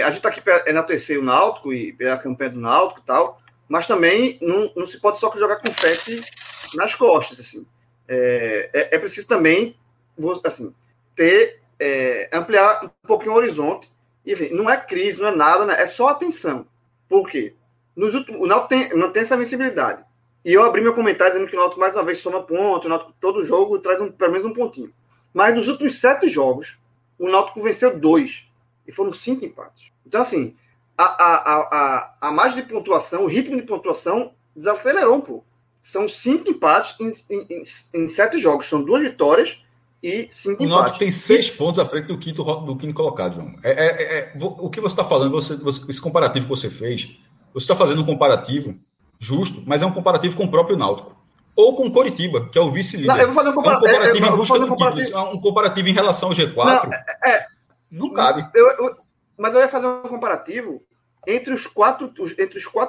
a gente está aqui para enaltecer o Náutico e pela campanha do Náutico e tal, mas também não se pode só jogar confete nas costas, assim. É preciso também, assim, ampliar um pouquinho o horizonte. Enfim, não é crise, não é nada, né? É só atenção. Por quê? O Náutico não tem essa invencibilidade. E eu abri meu comentário dizendo que o Náutico, mais uma vez, soma ponto. O Náutico, todo jogo, traz pelo menos um pontinho. Mas nos últimos 7 jogos, o Náutico venceu 2. E foram 5 empates. Então, assim, a margem de pontuação, o ritmo de pontuação, desacelerou um pouco. São 5 empates em 7 jogos. São 2 vitórias e 5 empates. O Náutico tem 6 pontos à frente do quinto colocado, João. O que você está falando, esse comparativo que você fez, você está fazendo um comparativo justo, mas é um comparativo com o próprio Náutico. Ou com o Coritiba, que é o vice-líder. Não, eu vou fazer um comparativo em busca do título. Um comparativo em relação ao G4 não cabe. Mas eu ia fazer um comparativo entre os 4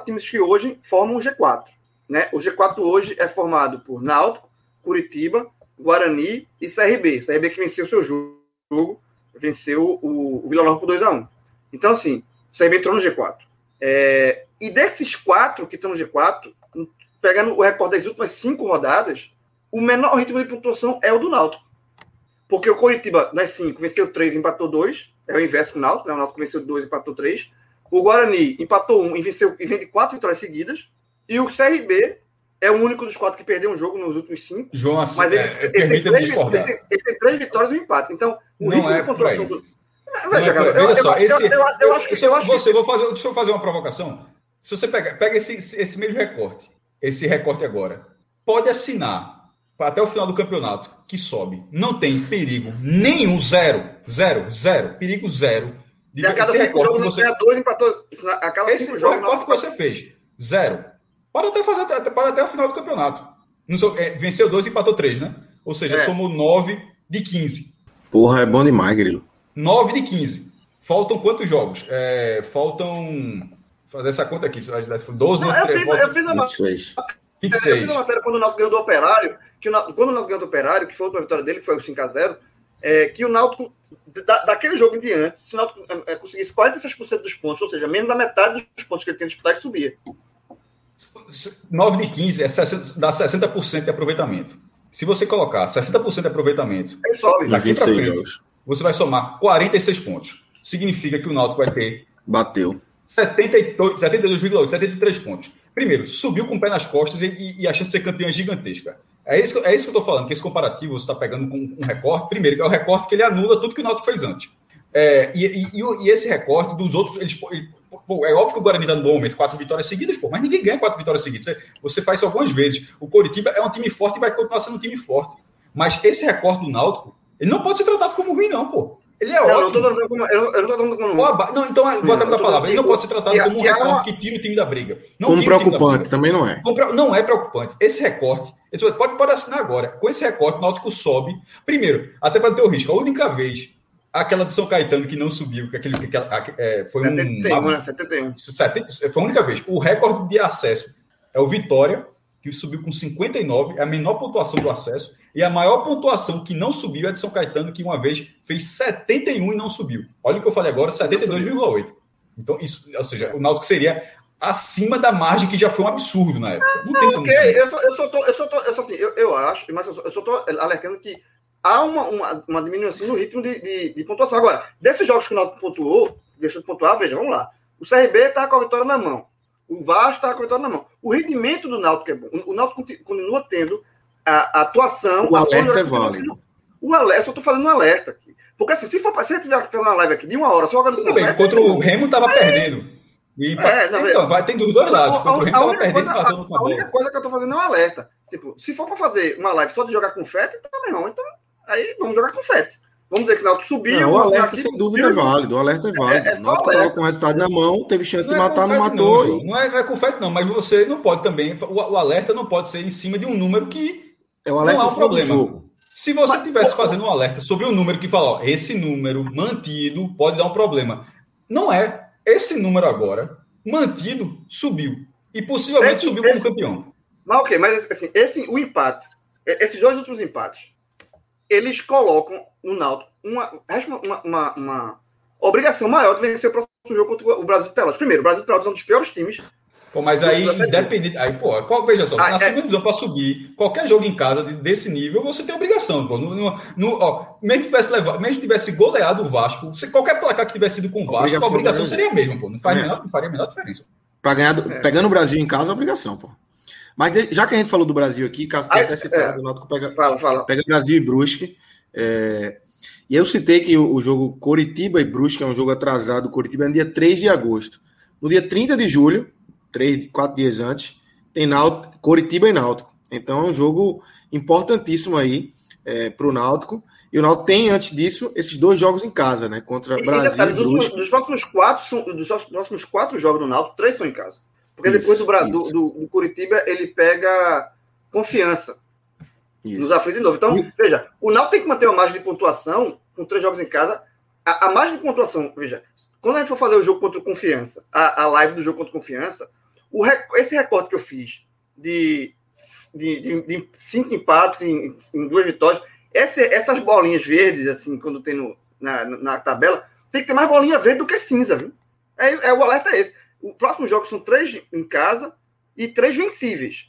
times que hoje formam o G4. Né? O G4 hoje é formado por Náutico, Coritiba, Guarani e CRB. CRB que venceu o seu jogo, venceu o Vila Nova por 2-1. Então, assim, o CRB entrou no G4. E desses 4 que estão no G4, pegando o recorde das últimas 5 rodadas, o menor ritmo de pontuação é o do Náutico. Porque o Coritiba, nas 5, venceu 3 e empatou 2. É o inverso do Náutico, né? O Náutico venceu 2 e empatou 3. O Guarani empatou 1 e vende 4 vitórias seguidas. E o CRB é o único dos 4 que perdeu um jogo nos últimos 5. João, assim, mas ele tem 3 vitórias e um empate. Então, o ritmo de pontuação do... Olha só, eu acho que... Deixa eu fazer uma provocação. Se você pega esse mesmo recorte, agora, pode assinar até o final do campeonato que sobe. Não tem perigo nenhum, zero, perigo zero. De a cada 5 jogos você ganha 2 e empatou. Esse recorte que você fez, zero. Pode até fazer até o final do campeonato. Venceu 2 e empatou 3, né? Ou seja, somou 9 de 15. Porra, é bom demais, Grilo. 9 de 15. Faltam quantos jogos? Faltam... Fazer essa conta aqui. 12 ou 13? Eu fiz a matéria quando o Náutico ganhou do Operário, quando o Náutico ganhou do Operário, que foi a última vitória dele, que foi o 5-0, que o Náutico, daquele jogo em diante, se o Náutico conseguisse 46% dos pontos, ou seja, menos da metade dos pontos que ele tinha disputado, ele subia. 9 de 15 dá 60% de aproveitamento. Se você colocar 60% de aproveitamento, ele sobe. Daqui para frente, você vai somar 46 pontos. Significa que o Náutico vai ter... Bateu. 72,8, 73 pontos. Primeiro, subiu com o pé nas costas e a chance de ser campeão é gigantesca. É isso que eu estou falando, que esse comparativo você está pegando com um recorte. Primeiro, é o recorte que ele anula tudo que o Náutico fez antes. E esse recorte dos outros... é óbvio que o Guarani está no bom momento, 4 vitórias seguidas, mas ninguém ganha 4 vitórias seguidas. Você faz isso algumas vezes. O Coritiba é um time forte e vai continuar sendo um time forte. Mas esse recorte do Náutico, ele não pode ser tratado como ruim, não, pô. Ele é ótimo. Não, então, vou até mudar a palavra. Ele não pode ser tratado como um recorte que tira o time da briga. Como preocupante, também não é. Não é preocupante. Esse recorte, pode assinar agora. Com esse recorte, o Náutico sobe. Primeiro, até para não ter o risco. A única vez, aquela de São Caetano que não subiu, foi 71. 70, foi a única vez. O recorde de acesso é o Vitória, que subiu com 59, é a menor pontuação do acesso. E a maior pontuação que não subiu é de São Caetano, que uma vez fez 71 e não subiu. Olha o que eu falei agora, 72,8. Então, isso, ou seja, o Náutico seria acima da margem que já foi um absurdo na época. Não tem como subir. Eu só estou alertando que há uma diminuição no ritmo de pontuação. Agora, desses jogos que o Náutico deixou de pontuar, veja, vamos lá. O CRB está com a vitória na mão. O Vasco está com a vitória na mão. O rendimento do Náutico é bom. O Náutico continua tendo a atuação... O alerta é válido. Eu só estou fazendo um alerta aqui. Porque assim, se você tiver que fazer uma live aqui de uma hora, só agora... Tudo bem, contra o Remo estava perdendo. E então, vai, tem dúvida lá. Tipo, o Remo tava perdendo, passando no Flamengo. A única coisa que eu tô fazendo é um alerta. Tipo, se for pra fazer uma live só de jogar confete, então, meu irmão, então, aí vamos jogar confete. Vamos dizer que o Náutico subiu. Não, o alerta aqui, sem dúvida subiu. É válido, o alerta é válido. O Náutico estava com o resultado na mão, teve chance de matar, não matou. Não é confete não, mas você não pode também, o alerta não pode ser em cima de um número que é o alerta, não há um problema. Jogo. Se você estivesse fazendo um alerta sobre um número que fala, ó, esse número mantido pode dar um problema. Não é. Esse número agora, mantido, subiu. E possivelmente subiu como campeão. Não, ok, mas assim, o empate, esses dois últimos empates, eles colocam no Náutico uma obrigação maior de vencer o próximo jogo contra o Brasil de Pelotas. Primeiro, o Brasil de Pelotas é um dos piores times. Pô, mas aí, independente... Aí, pô, veja só, na segunda divisão para subir, qualquer jogo em casa desse nível, você tem obrigação. Pô. Mesmo que tivesse goleado o Vasco, qualquer placar que tivesse sido com o Vasco, a obrigação seria a mesma, pô. Não faria a menor diferença. Pra ganhar pegando o Brasil em casa, é obrigação, pô. Mas já que a gente falou do Brasil aqui, caso tenha até citado, o Náutico pega Brasil e Brusque. E eu citei que o jogo Coritiba e Brusque é um jogo atrasado. Coritiba é no dia 3 de agosto. No dia 30 de julho, 4 dias antes, tem Coritiba e Náutico. Então é um jogo importantíssimo aí para o Náutico. E o Náutico tem, antes disso, esses dois jogos em casa, né? Contra Brasil e Brusque. Dos próximos 4 jogos do Náutico, 3 são em casa. Porque depois do Coritiba, ele pega Confiança. Isso. Nos aflitos de novo. Então, veja, o Náutico tem que manter uma margem de pontuação com 3 jogos em casa. A margem de pontuação, veja, quando a gente for fazer o jogo contra o Confiança, a live do jogo contra o Confiança, esse recorte que eu fiz de 5 empates em 2 vitórias, essas bolinhas verdes, assim, quando tem na tabela, tem que ter mais bolinha verde do que cinza, viu? O alerta é esse. O próximo jogo são 3 em casa e 3 vencíveis.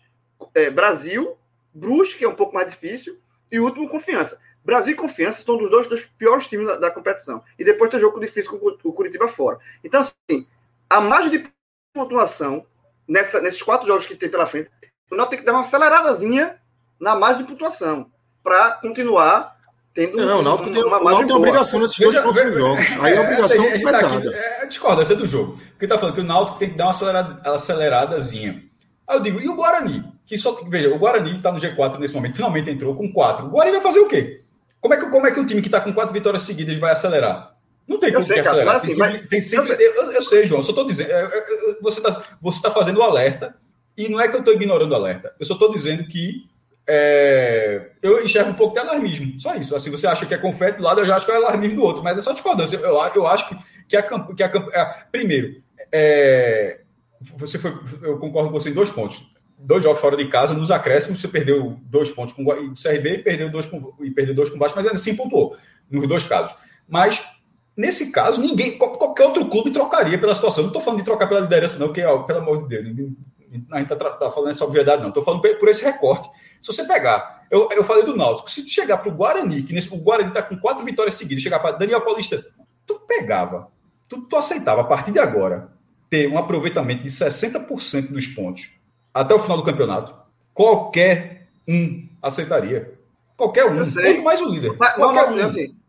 Brasil, Brusque, que é um pouco mais difícil, e o último, Confiança. Brasil e Confiança são dos piores times da competição. E depois tem o jogo difícil com o Coritiba fora. Então, assim, a margem de pontuação nesses 4 jogos que tem pela frente, o Náutico tem que dar uma aceleradazinha na margem de pontuação para continuar tendo... Não, o Náutico tem obrigação nesses 2 próximos jogos. Aí é obrigação pesada. É a discordância do jogo. Porque tá falando que o Náutico tem que dar uma aceleradazinha. Aí eu digo, e o Guarani? Veja, o Guarani tá no G4 nesse momento, finalmente entrou com 4. O Guarani vai fazer o quê? Como é que um time que tá com 4 vitórias seguidas vai acelerar? Não tem como que acelerar. Assim, tem sempre, eu sei, João, eu só tô dizendo. Você tá fazendo o alerta, e não é que eu tô ignorando o alerta. Eu só tô dizendo que eu enxergo um pouco de alarmismo. Só isso. Assim, você acha que é confete do lado, eu já acho que é alarmismo do outro. Mas é só discordância. Eu acho que a primeiro, eu concordo com você em 2 pontos. 2 jogos fora de casa, nos acréscimos, você perdeu 2 pontos com o CRB e perdeu 2 com o Vasco, mas ainda assim pontuou nos 2 casos. Mas, nesse caso, qualquer outro clube trocaria pela situação. Não estou falando de trocar pela liderança, não, porque, pelo amor de Deus, a gente está falando essa obviedade, não. Estou falando por esse recorte. Se você pegar, eu falei do Náutico, se tu chegar para o Guarani, o Guarani está com 4 vitórias seguidas, chegar para Daniel Paulista, tu aceitava, a partir de agora, ter um aproveitamento de 60% dos pontos até o final do campeonato, qualquer um aceitaria. Qualquer um, quanto mais o líder.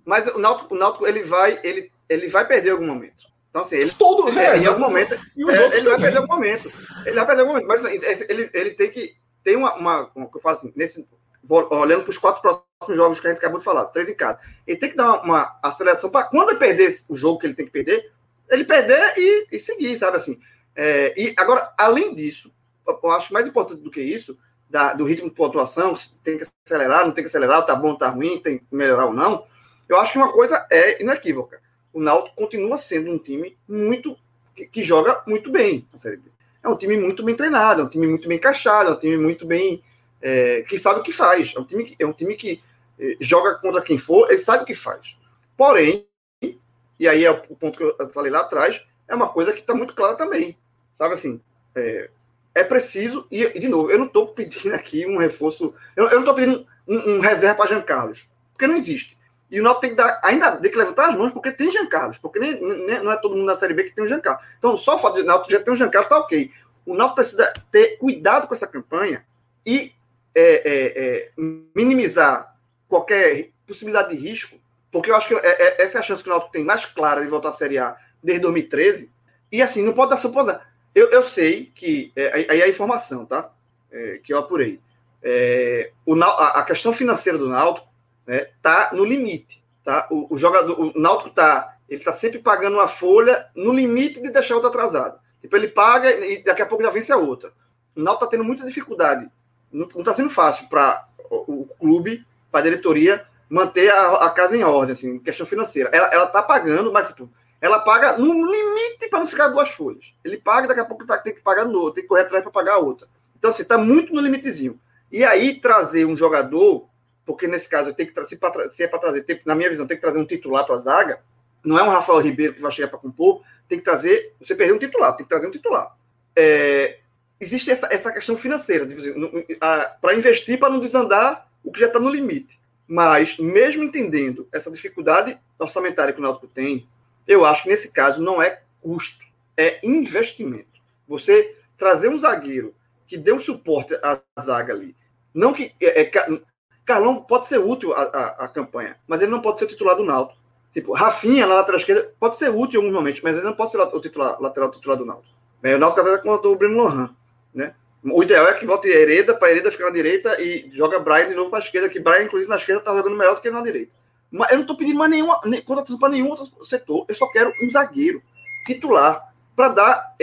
Mas o Náutico ele vai perder algum momento. Então, assim, em algum momento. E os outros ele vai perder algum momento. Ele vai perder algum momento. Mas ele tem que. Tem uma que eu falo assim, olhando para os 4 próximos jogos que a gente acabou de falar, 3 em casa. Ele tem que dar uma aceleração para quando ele perder o jogo que ele tem que perder, ele perder e seguir, sabe assim? E agora, além disso, eu acho mais importante do que isso, do ritmo de pontuação, se tem que acelerar, não tem que acelerar, tá bom, tá ruim, tem que melhorar ou não. Eu acho que uma coisa é inequívoca. O Náutico continua sendo um time que joga muito bem. É um time muito bem treinado, é um time muito bem encaixado, é um time muito bem... que sabe o que faz. É um time que joga contra quem for, ele sabe o que faz. Porém, e aí é o ponto que eu falei lá atrás, é uma coisa que está muito clara também. Sabe assim... É preciso, e de novo, eu não estou pedindo aqui um reforço, eu não estou pedindo um reserva para Jean Carlos, porque não existe. E o Náutico tem que ainda tem que levantar as mãos, porque tem Jean Carlos, porque não é todo mundo na Série B que tem o Jean Carlos. Então, só o fato de o Náutico já ter um Jean Carlos está ok. O Náutico precisa ter cuidado com essa campanha e minimizar qualquer possibilidade de risco, porque eu acho que essa é a chance que o Náutico tem mais clara de voltar à Série A desde 2013, E assim, não pode dar suposição. Eu sei que... Aí é a informação, tá? Que eu apurei. A questão financeira do Náutico, né, tá no limite. Tá? O jogador, o Náutico ele tá sempre pagando uma folha no limite de deixar outra atrasada. Tipo, ele paga e daqui a pouco já vence a outra. O Náutico tá tendo muita dificuldade. Não tá sendo fácil para o clube, para a diretoria, manter a casa em ordem, assim, questão financeira. Ela tá pagando, mas tipo, ela paga no limite para não ficar duas folhas. Ele paga, daqui a pouco tem que pagar no outro, tem que correr atrás para pagar a outra. Então, assim, tá muito no limitezinho. E aí, trazer um jogador, porque nesse caso, tem que se é para trazer, na minha visão, tem que trazer um titular para a zaga, não é um Rafael Ribeiro que vai chegar para compor, tem que trazer, você perdeu um titular, tem que trazer um titular. Existe essa questão financeira, para investir, para não desandar o que já está no limite. Mas, mesmo entendendo essa dificuldade orçamentária que o Náutico tem, eu acho que nesse caso não é custo, é investimento. Você trazer um zagueiro que dê um suporte à zaga ali. Não que... Carlão pode ser útil à campanha, mas ele não pode ser o titular do Náutico. Tipo, Rafinha, na lateral esquerda, pode ser útil em alguns momentos, mas ele não pode ser o lateral titular do Náutico. O Náutico até contratou o Breno Lohan, né? O ideal é que volte Hereda, para Hereda ficar na direita e joga Brian de novo para a esquerda, que Brian, inclusive, na esquerda está jogando melhor do que na direita. Mas eu não estou pedindo mais nenhuma contratação para nenhum outro setor. Eu só quero um zagueiro titular para dar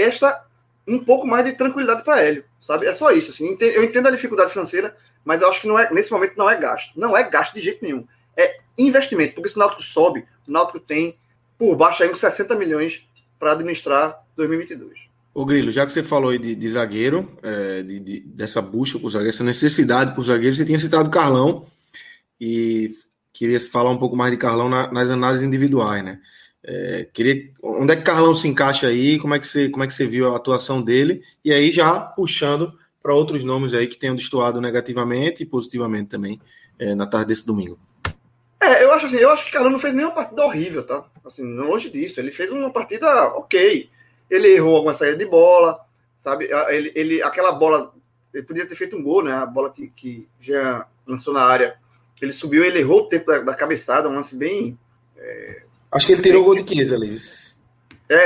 um pouco mais de tranquilidade para Hélio, sabe? É só isso, assim. Eu entendo a dificuldade financeira, mas eu acho que nesse momento não é gasto. Não é gasto de jeito nenhum. É investimento, porque se o Náutico sobe, o Náutico tem por baixo aí uns 60 milhões para administrar 2022. Ô Grilo, já que você falou aí de zagueiro, dessa busca por zagueiro, essa necessidade por zagueiro, você tinha citado Carlão e queria falar um pouco mais de Carlão nas análises individuais, né? Onde é que Carlão se encaixa aí? Como é que você viu a atuação dele? E aí já puxando para outros nomes aí que tenham destoado negativamente e positivamente também na tarde desse domingo. Eu acho que Carlão não fez nenhuma partida horrível, tá? Assim, longe disso. Ele fez uma partida ok. Ele errou alguma saída de bola, sabe? Aquela bola, ele podia ter feito um gol, né? A bola que já lançou na área. Ele subiu, ele errou o tempo da cabeçada, um lance bem... Acho que ele tirou o gol de Chiesa, Lewis.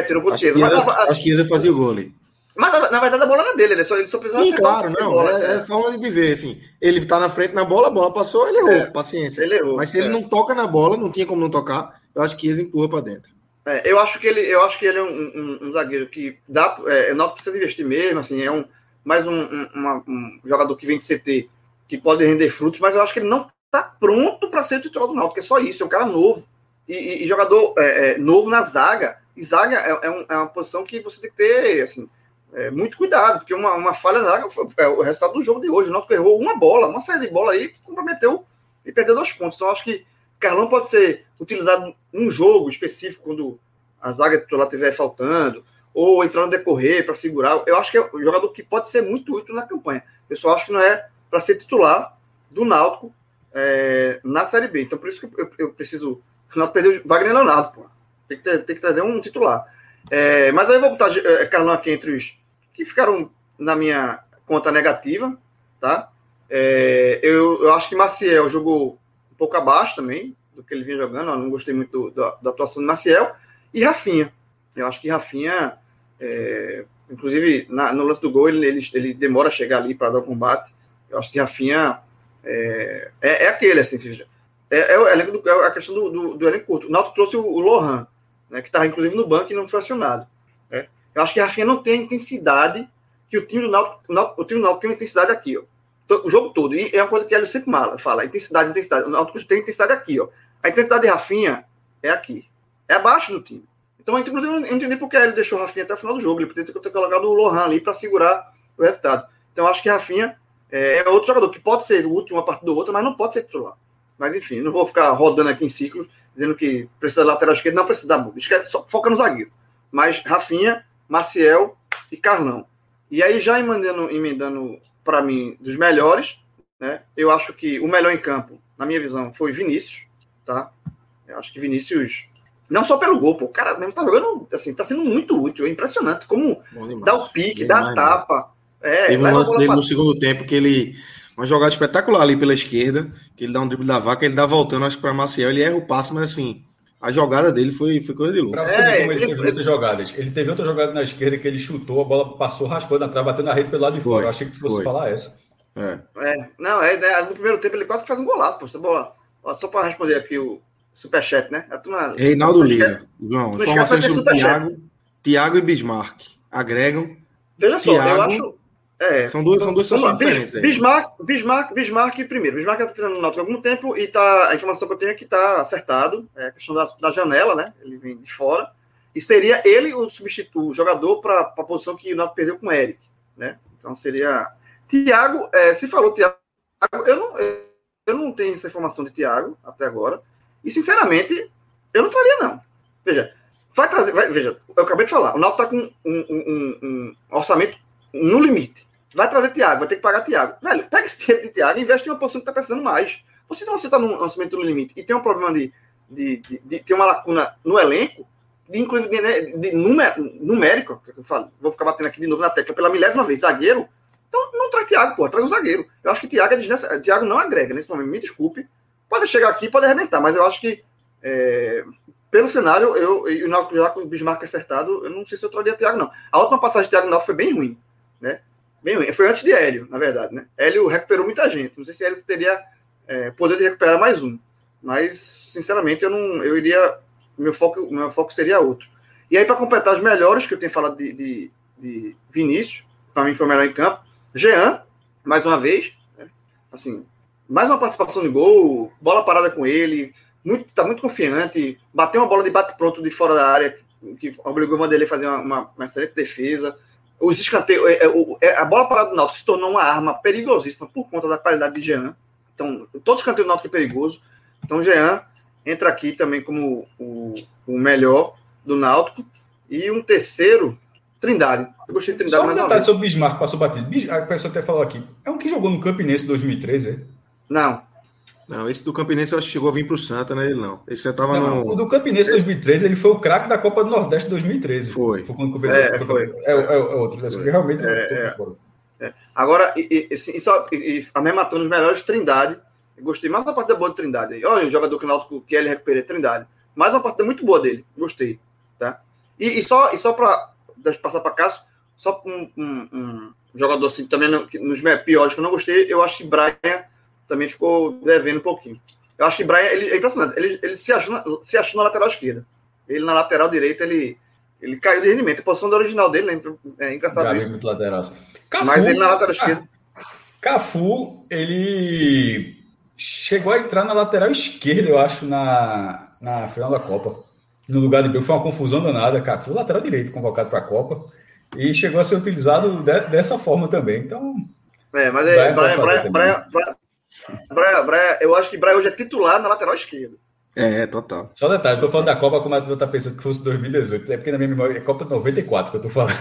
Tirou o gol de Chiesa. Acho que Chiesa fazia o gol ali. Mas, na verdade, a bola era dele, ele só precisava... Sim, claro, não. Bola, é forma de dizer, assim, ele tá na frente na bola, a bola passou, ele errou, paciência. Ele errou, mas se ele não toca na bola, não tinha como não tocar, eu acho que Chiesa empurra pra dentro. Eu acho que ele é um zagueiro que dá... O Náutico precisa investir mesmo, assim, é mais um jogador que vem de CT, que pode render frutos, mas eu acho que ele não tá pronto pra ser o titular do Náutico, porque é só isso, é um cara novo. E jogador novo na zaga, e zaga é uma posição que você tem que ter assim, muito cuidado, porque uma falha na zaga foi o resultado do jogo de hoje. O Náutico errou uma saída de bola aí, comprometeu e perdeu 2 pontos. Então, acho que Carlão pode ser utilizado num jogo específico, quando a zaga titular estiver faltando, ou entrar no decorrer para segurar. Eu acho que é um jogador que pode ser muito útil na campanha. Eu só acho que não é para ser titular do Náutico na Série B. Então, por isso que eu preciso... O Náutico perdeu Wagner Leonardo, pô. Tem que trazer um titular. Mas aí eu vou botar Carlão aqui entre os que ficaram na minha conta negativa, tá? Eu acho que Maciel jogou um pouco abaixo também do que ele vinha jogando. Eu não gostei muito da atuação do Maciel. E Rafinha. Eu acho que Rafinha, inclusive no lance do gol, ele demora a chegar ali para dar o combate. Eu acho que Rafinha é aquele, assim, é a questão do elenco curto. O Náutico trouxe o Lohan, né, que estava inclusive no banco e não foi acionado. Né? Eu acho que a Rafinha não tem a intensidade que o time do Náutico... O time do Náutico tem uma intensidade aqui, ó. O jogo todo. E é uma coisa que ele sempre fala. Intensidade. O Náutico tem intensidade aqui, ó. A intensidade de Rafinha é aqui. É abaixo do time. Então, inclusive, eu não entendi porque ele deixou o Rafinha até o final do jogo. Ele podia ter colocado o Lohan ali para segurar o resultado. Então, eu acho que a Rafinha é outro jogador que pode ser útil uma parte do outro, mas não pode ser titular. Mas, enfim, não vou ficar rodando aqui em ciclo, dizendo que precisa de lateral esquerdo, não precisa dar bola. Esquece, só foca no zagueiro. Mas Rafinha, Maciel e Carlão. E aí, já emendando para mim, dos melhores, né? Eu acho que o melhor em campo, na minha visão, foi Vinícius, tá? Eu acho que Vinícius, não só pelo gol, pô, o cara mesmo tá jogando, assim, tá sendo muito útil, é impressionante como dá o pique, dá a tapa. Teve um lance dele no segundo tempo que ele... Uma jogada espetacular ali pela esquerda, que ele dá um drible da vaca, ele dá voltando, acho que para Maciel, ele erra o passe, mas assim, A jogada dele foi coisa de louco. Pra você ver como ele teve outras jogadas. Ele teve outra jogada na esquerda que ele chutou, a bola passou, raspou na trave, bateu na rede pelo lado de fora. Eu achei que tu fosse falar essa. No primeiro tempo ele quase faz um golaço, pô. Essa bola. Ó, só para responder aqui o superchat, né? Reinaldo Lira. João, informações sobre Thiago e Bismarck. Agregam. Veja só, eu acho... São duas situações diferentes aí. Bismarck primeiro. Bismarck está treinando no Náutico há algum tempo e a informação que eu tenho é que está acertado. É a questão da janela, né? Ele vem de fora. E seria ele o substituto, o jogador para a posição que o Náutico perdeu com o Eric, né? Então seria... Thiago, se falou Thiago, eu não tenho essa informação de Thiago até agora. E, sinceramente, eu não traria, não. Veja, eu acabei de falar. O Náutico está com um orçamento no limite. Vai trazer Thiago, vai ter que pagar Thiago. Velho, pega esse dinheiro de Thiago e investe em uma posição que está precisando mais. Se você está num orçamento no limite e tem um problema de ter uma lacuna no elenco, numérico, que eu falo, vou ficar batendo aqui de novo na tecla pela milésima vez, zagueiro, então não traz Thiago, pô, traz um zagueiro. Eu acho que Thiago, Thiago não agrega nesse momento, me desculpe. Pode chegar aqui, pode arrebentar, mas eu acho que pelo cenário, eu já com o Bismarck acertado, eu não sei se eu traria Thiago, não. A última passagem de Thiago foi bem ruim, né? Bem ruim. Foi antes de Hélio, na verdade, né? Hélio recuperou muita gente. Não sei se Hélio teria poder de recuperar mais um. Mas, sinceramente, eu iria... Meu foco seria outro. E aí, para completar os melhores, que eu tenho falado de Vinícius, para mim foi o melhor em campo, Jean, mais uma vez, né? Assim... Mais uma participação de gol, bola parada com ele, tá muito confiante, bateu uma bola de bate-pronto de fora da área, que obrigou o Vanderlei a fazer uma excelente defesa. Os escanteios, a bola parada do Náutico se tornou uma arma perigosíssima por conta da qualidade de Jean. Então, todo escanteio do Náutico é perigoso. Então, Jean entra aqui também como o melhor do Náutico. E um terceiro, Trindade. Eu gostei de Trindade. Só um detalhe sobre o Bismarck, passou batido. A pessoa até falou aqui, é um que jogou no Campinense em 2013, é? Não, esse do Campinense eu acho que chegou a vir para o Santa, né? Ele não. Esse já tava O do Campinense 2013, ele foi o craque da Copa do Nordeste 2013. Foi quando começou. Outro. Foi. Realmente foi. Agora, a mesma tona dos melhores, Trindade. Eu gostei mais da parte da boa de Trindade. Olha o jogador que o Náutico que ele recuperou, Trindade. Mas uma parte muito boa dele. Gostei. Tá? E só para passar para Cássio, só um jogador assim, também nos piores que eu não gostei, eu acho que Brian... também ficou devendo um pouquinho. Eu acho que Brian, ele é impressionante, ele se achou na lateral esquerda. Ele na lateral direita, ele caiu de rendimento. A posição da original dele, né? É engraçado isso. Muito lateral. Cafu, mas ele na lateral esquerda. Cafu, ele chegou a entrar na lateral esquerda, eu acho, na final da Copa. No lugar de Bill, foi uma confusão danada. Cafu, lateral direito, convocado para a Copa. E chegou a ser utilizado dessa forma também. Então... mas Brian, eu acho que Brian hoje é titular na lateral esquerda. Total. Só um detalhe, eu tô falando da Copa como eu tá pensando que fosse 2018, é porque na minha memória é Copa 94 que eu tô falando.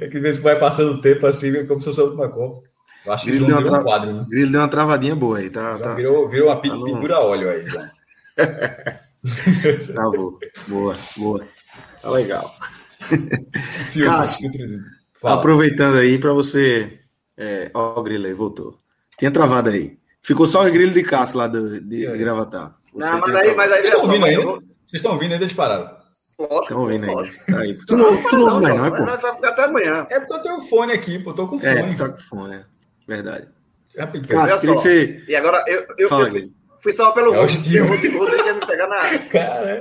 É que mesmo vai passando o tempo assim, como se fosse uma Copa. Eu acho que ele virou um quadro, né? Ele deu uma travadinha boa aí, tá. Virou uma pintura a óleo aí. Tá bom. Boa. Tá legal. Cássio, aproveitando aí pra você... o Grilo aí, voltou. Tinha travado aí. Ficou só o Grilo de Cássio lá de Gravatar. Não, mas aí vocês estão ouvindo ainda? Vocês estão ouvindo ainda disparado? Estão ouvindo ainda. Tá aí. Tu não ouve mais, não, pô? Vai ficar até amanhã. É porque eu tenho fone aqui, pô. Tô com fone. Tu tá com fone, verdade. Cássio, queria que você... E agora, eu fui salvo pelo Rodrigo. O Rodrigo ia me pegar na... Caralho.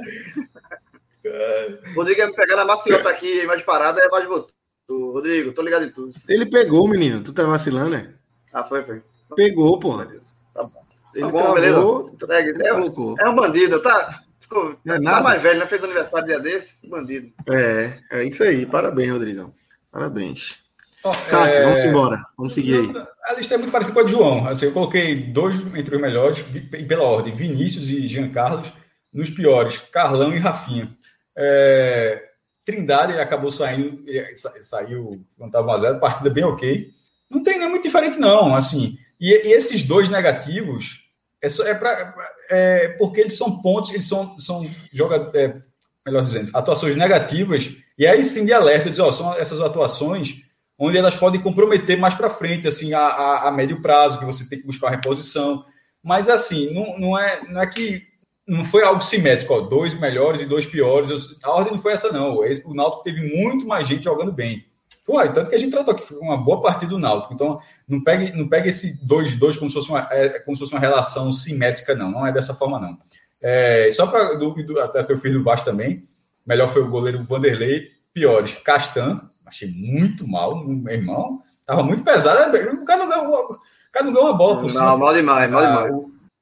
O Rodrigo ia me pegar na maciota aqui, mais parada, é mais voltou. Rodrigo, tô ligado em tudo. Ele pegou, menino. Tu tá vacilando, né? Foi. Pegou, porra. Tá bom. Ele travou, beleza. É um bandido, tá? Ficou, é nada. Tá mais velho, né? Fez aniversário dia desse, bandido. É isso aí. Parabéns, Rodrigão. Parabéns. Cássio, vamos embora. Vamos seguir aí. A lista é muito parecida com a de João. Assim, eu coloquei dois entre os melhores, pela ordem, Vinícius e Jean Carlos. Nos piores, Carlão e Rafinha. Trindade, ele acabou saindo, ele saiu quando estava 1-0, partida bem ok. Não tem nem muito diferente, não, assim. E esses dois negativos porque eles são pontos, eles são jogadores, melhor dizendo, atuações negativas, e aí sim de alerta, diz, são essas atuações onde elas podem comprometer mais para frente, assim, a médio prazo, que você tem que buscar uma reposição. Mas, assim, não é que não foi algo simétrico, ó, dois melhores e dois piores. A ordem não foi essa, não. O Náutico teve muito mais gente jogando bem. Foi, tanto que a gente tratou aqui, foi uma boa partida do Náutico. Então, não pegue esse 2-2 como se fosse uma relação simétrica, não. Não é dessa forma, não. É, só para... Até que eu fiz do Vasco também. Melhor foi o goleiro Vanderlei. Piores, Castan. Achei muito mal, meu irmão. Tava muito pesado. O cara não ganhou uma bola por cima. Não, mal demais, mal demais.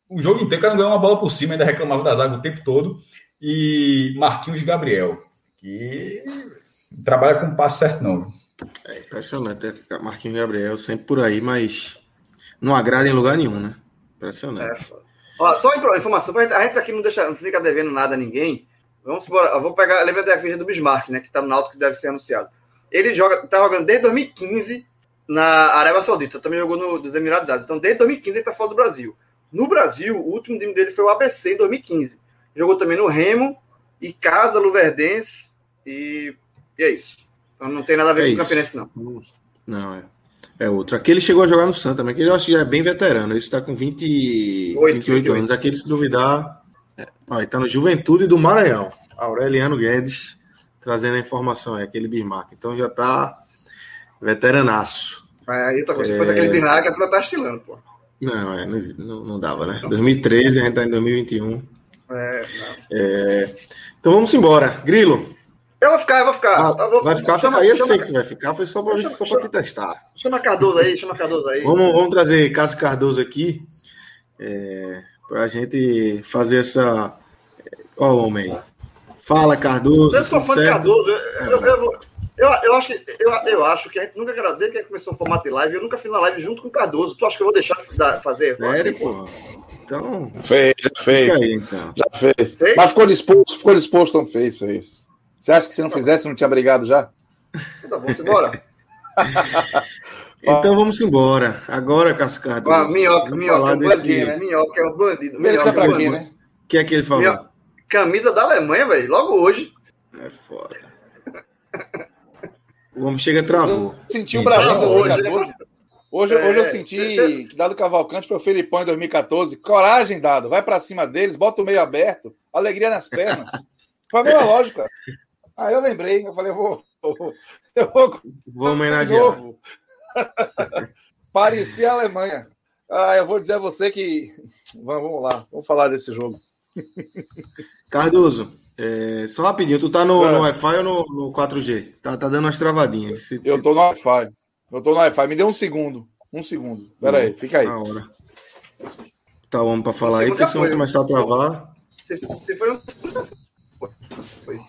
O jogo inteiro, o cara não ganhou uma bola por cima, ainda reclamava da zaga o tempo todo. E Marquinhos Gabriel, que não trabalha com o passe certo, não. É impressionante. Marquinhos Gabriel sempre por aí, mas não agrada em lugar nenhum, né? Impressionante. É. Ó, só informação, a gente aqui não fica devendo nada a ninguém. Vamos embora. Eu vou pegar, lembra da ficha do Bismarck, né? Que tá no Náutico, que deve ser anunciado. Ele tá jogando desde 2015 na Arábia Saudita. Também jogou nos Emirados Árabes. Então, desde 2015 ele tá fora do Brasil. No Brasil, o último time dele foi o ABC em 2015. Jogou também no Remo, Icasa, Luverdense, e é isso. Então não tem nada a ver com o Campinense, não. Não, é outro. Aquele chegou a jogar no Santa, mas aquele eu acho que já é bem veterano. Ele está com 28 anos. Aquele, se duvidar... Está no Juventude do Maranhão. Aureliano Guedes trazendo a informação. É aquele Bismarck. Então já está veteranaço. Aí tá com certeza aquele Bismarck, a turma tá estilando, pô. Não dava, né? 2013, a gente tá em 2021. Então vamos embora. Grilo. Eu vou ficar. Vai ficar. Aí eu sei que tu vai ficar. Foi só pra te testar. Chama Cardoso aí. Vamos trazer Cássio Cardoso aqui. Pra gente fazer essa... Ó o homem aí. Fala, Cardoso. Eu sou fã de Cardoso. Eu acho que a gente nunca agradeceu que a gente começou o formato de live. Eu nunca fiz uma live junto com o Cardoso. Tu acha que eu vou deixar fazer? Sério, pô? Então... Fez. Aí, então. Já fez. Mas ficou disposto, então fez. Você acha que se não fizesse, não tinha brigado já? Tá bom, simbora. Então vamos embora. Agora, Cássio Cardoso. Minhoca é um bandido, né? Minhoca é um bandido. Minhoca pra quê, né? O que é que ele falou? Minhoca. Camisa da Alemanha, velho. Logo hoje. É foda. O homem chega e travou. Sentiu o Brasil em 2014. Hoje eu senti que Dado Cavalcante foi o Felipão em 2014. Coragem, Dado. Vai pra cima deles, bota o meio aberto. Alegria nas pernas. Foi a mesma lógica. Aí eu lembrei. Eu falei, eu vou homenagear. Novo. Parecia a Alemanha. Eu vou dizer a você que... Vamos lá. Vamos falar desse jogo. Cardoso, só rapidinho. Tu tá no Wi-Fi ou no 4G? Tá dando umas travadinhas. Eu tô no Wi-Fi. Me dê um segundo. Pera aí, fica aí. Hora. Tá o homem pra falar aí, porque se não começar a travar... Você foi um... Foi.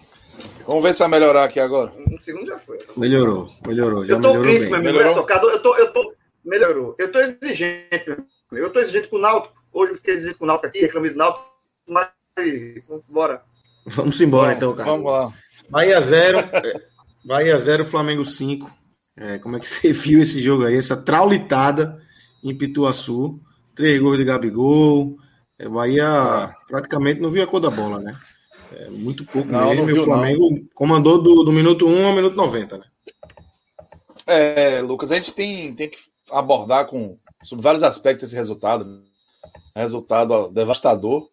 Vamos ver se vai melhorar aqui agora. Um segundo já foi. Melhorou. Já eu tô melhorou bem. Melhorou? Melhorou. Eu tô exigente. Eu tô exigente com o Náutico. Hoje eu fiquei exigente com o Náutico aqui, reclamei do Náutico. Mas bora. Vamos embora então, cara. Vamos lá. Bahia 0, Flamengo 5. Como é que você viu esse jogo aí? Essa traulitada em Pituaçu. 3 gols de Gabigol. Bahia praticamente não viu a cor da bola, né? Muito pouco mesmo. E o Flamengo comandou do minuto 1 ao minuto 90, né? Lucas, a gente tem que abordar sobre vários aspectos esse resultado. Resultado devastador.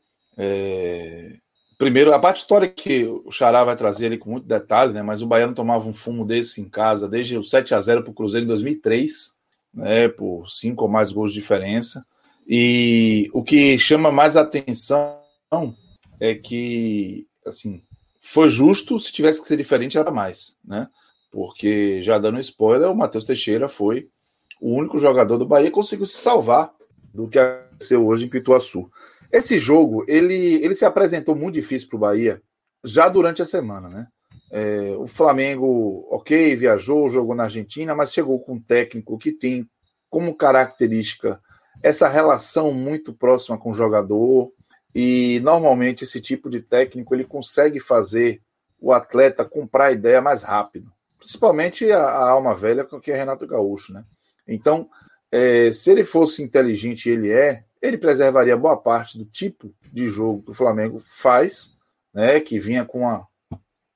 Primeiro, a parte histórica que o Xará vai trazer ali com muito detalhe, né? Mas o Baiano tomava um fumo desse em casa desde o 7-0 para o Cruzeiro em 2003, né? Por 5 ou mais gols de diferença. E o que chama mais atenção é que, assim, foi justo, se tivesse que ser diferente era mais, né? Porque, já dando spoiler, o Matheus Teixeira foi o único jogador do Bahia que conseguiu se salvar do que aconteceu hoje em Pituaçu. Esse jogo, ele se apresentou muito difícil para o Bahia já durante a semana, né? O Flamengo, viajou, jogou na Argentina, mas chegou com um técnico que tem como característica essa relação muito próxima com o jogador e, normalmente, esse tipo de técnico ele consegue fazer o atleta comprar a ideia mais rápido, principalmente a alma velha que é Renato Gaúcho, né? Então, se ele fosse inteligente, ele preservaria boa parte do tipo de jogo que o Flamengo faz, né, que vinha com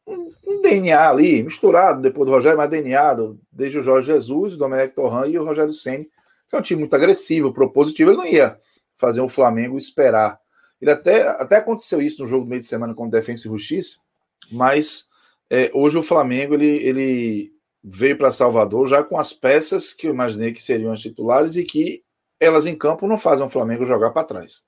um DNA ali, misturado depois do Rogério, mas DNA desde o Jorge Jesus, o Domenech Torrent e o Rogério Ceni, que é um time muito agressivo, propositivo. Ele não ia fazer o Flamengo esperar Ele até aconteceu isso no jogo do meio de semana com Defensa e Justiça, mas hoje o Flamengo ele veio para Salvador já com as peças que eu imaginei que seriam as titulares e que elas em campo não fazem o Flamengo jogar para trás.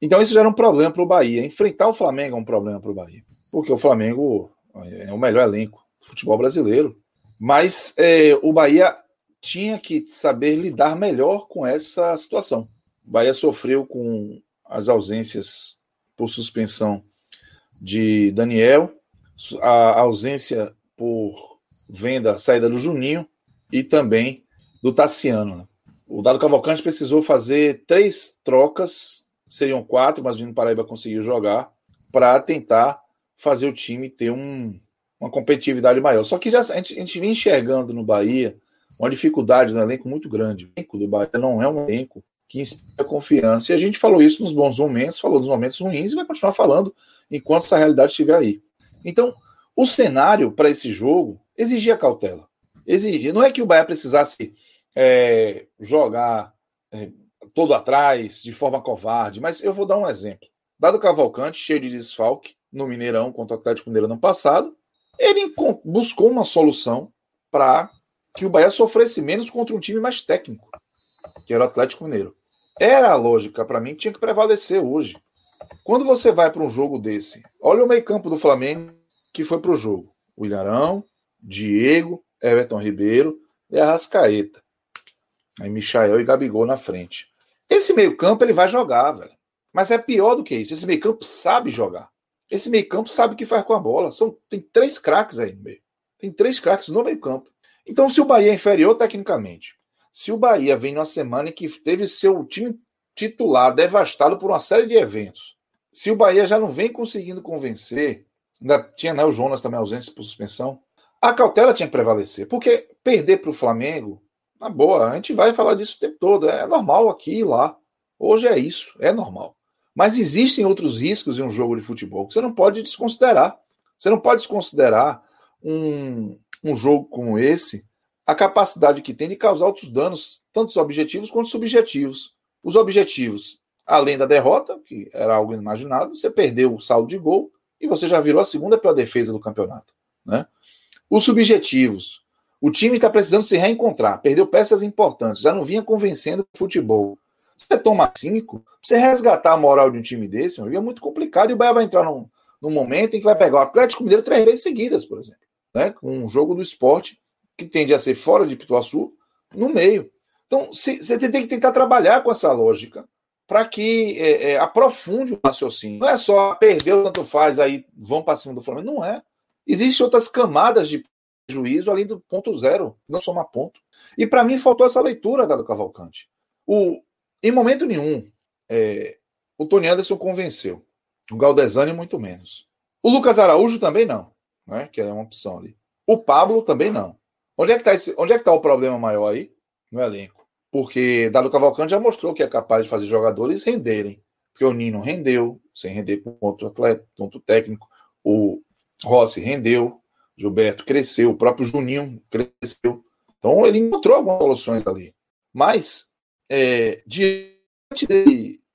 Então isso já era um problema para o Bahia. Enfrentar o Flamengo é um problema para o Bahia, porque o Flamengo é o melhor elenco do futebol brasileiro. Mas o Bahia tinha que saber lidar melhor com essa situação. O Bahia sofreu com as ausências por suspensão de Daniel, a ausência por saída do Juninho e também do Tassiano. O Dado Cavalcante precisou fazer 3 trocas, seriam 4, mas o Nino Paraíba conseguiu jogar para tentar fazer o time ter uma competitividade maior. Só que já, a gente vinha enxergando no Bahia uma dificuldade no elenco muito grande. O elenco do Bahia não é um elenco que inspira confiança. E a gente falou isso nos bons momentos, falou nos momentos ruins e vai continuar falando enquanto essa realidade estiver aí. Então, o cenário para esse jogo exigia cautela. Exigia. Não é que o Bahia precisasse jogar todo atrás, de forma covarde, mas eu vou dar um exemplo. Dado Cavalcante, cheio de desfalque, no Mineirão contra o Atlético Mineiro ano passado, ele buscou uma solução para que o Bahia sofresse menos contra um time mais técnico, que era o Atlético Mineiro. Era a lógica, para mim, que tinha que prevalecer hoje. Quando você vai para um jogo desse, olha o meio-campo do Flamengo que foi para o jogo. O Ilharão, Diego, Everton Ribeiro e Arrascaeta. Aí Michael e Gabigol na frente. Esse meio-campo ele vai jogar, velho. Mas é pior do que isso. Esse meio-campo sabe jogar. Esse meio-campo sabe o que faz com a bola. Tem 3 craques aí no meio. Tem 3 craques no meio-campo. Então, se o Bahia é inferior tecnicamente, se o Bahia vem numa semana em que teve seu time titular devastado por uma série de eventos, se o Bahia já não vem conseguindo convencer, ainda tinha o Jonas também ausente por suspensão, a cautela tinha que prevalecer. Porque perder para o Flamengo, na boa, a gente vai falar disso o tempo todo. É normal aqui e lá. Hoje é isso, é normal. Mas existem outros riscos em um jogo de futebol que você não pode desconsiderar. Você não pode desconsiderar um jogo como esse, a capacidade que tem de causar outros danos, tanto objetivos quanto subjetivos. Os objetivos, além da derrota, que era algo imaginado, você perdeu o saldo de gol e você já virou a segunda pela defesa do campeonato, né? Os subjetivos, o time está precisando se reencontrar, perdeu peças importantes, já não vinha convencendo o futebol. Se você tomar 5, você resgatar a moral de um time desse, é muito complicado, e o Bahia vai entrar num momento em que vai pegar o Atlético Mineiro 3 vezes seguidas, por exemplo, né? Com um jogo do Esporte, que tende a ser fora de Pituaçu, no meio. Então, você tem que tentar trabalhar com essa lógica para que aprofunde o raciocínio. Não é só perdeu, tanto faz, aí vão para cima do Flamengo. Não é. Existem outras camadas de prejuízo além do ponto zero, não somar ponto. E para mim faltou essa leitura da do Cavalcante. Em momento nenhum, o Tony Anderson convenceu. O Galdesani, muito menos. O Lucas Araújo também não, né? Que é uma opção ali. O Pablo também não. Onde é que está o problema maior aí? No elenco. Porque Dado Cavalcante já mostrou que é capaz de fazer jogadores renderem. Porque o Nino rendeu, sem render com outro atleta, outro técnico. O Rossi rendeu. Gilberto cresceu. O próprio Juninho cresceu. Então ele encontrou algumas soluções ali. Mas diante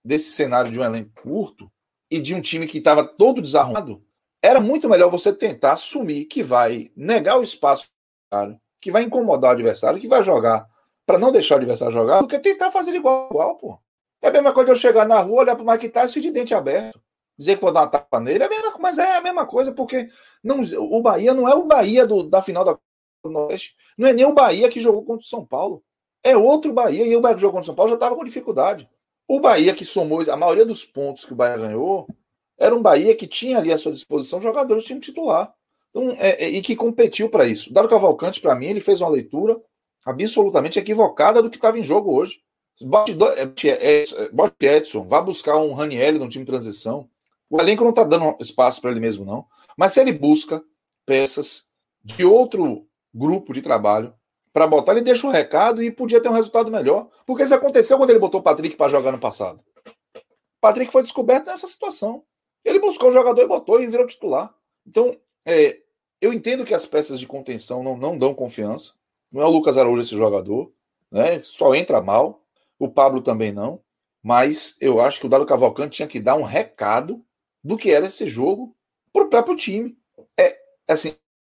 desse cenário de um elenco curto e de um time que estava todo desarrumado, era muito melhor você tentar assumir que vai negar o espaço do adversário, que vai incomodar o adversário, que vai jogar para não deixar o adversário jogar, do que tentar fazer igual, pô. É a mesma coisa de eu chegar na rua, olhar pro Mike Tyson de dente aberto, dizer que vou dar uma tapa nele, mas é a mesma coisa, porque o Bahia não é o Bahia da final da Copa do Nordeste, não é nem o Bahia que jogou contra o São Paulo. É outro Bahia, e o Bahia que jogou contra o São Paulo já estava com dificuldade. O Bahia que somou a maioria dos pontos que o Bahia ganhou, era um Bahia que tinha ali à sua disposição jogadores do time titular. Então, e que competiu para isso. O Dado Cavalcante, para mim, ele fez uma leitura absolutamente equivocada do que estava em jogo hoje. Bote Edson, vai buscar um Ranieri de um time de transição. O elenco não está dando espaço para ele mesmo, não. Mas se ele busca peças de outro grupo de trabalho para botar, ele deixa um recado e podia ter um resultado melhor. Porque isso aconteceu quando ele botou o Patrick para jogar no passado. O Patrick foi descoberto nessa situação. Ele buscou o jogador e botou e virou titular. Então, eu entendo que as peças de contenção não dão confiança. Não é o Lucas Araújo esse jogador, né? Só entra mal. O Pablo também não. Mas eu acho que o Dário Cavalcante tinha que dar um recado do que era esse jogo para o próprio time.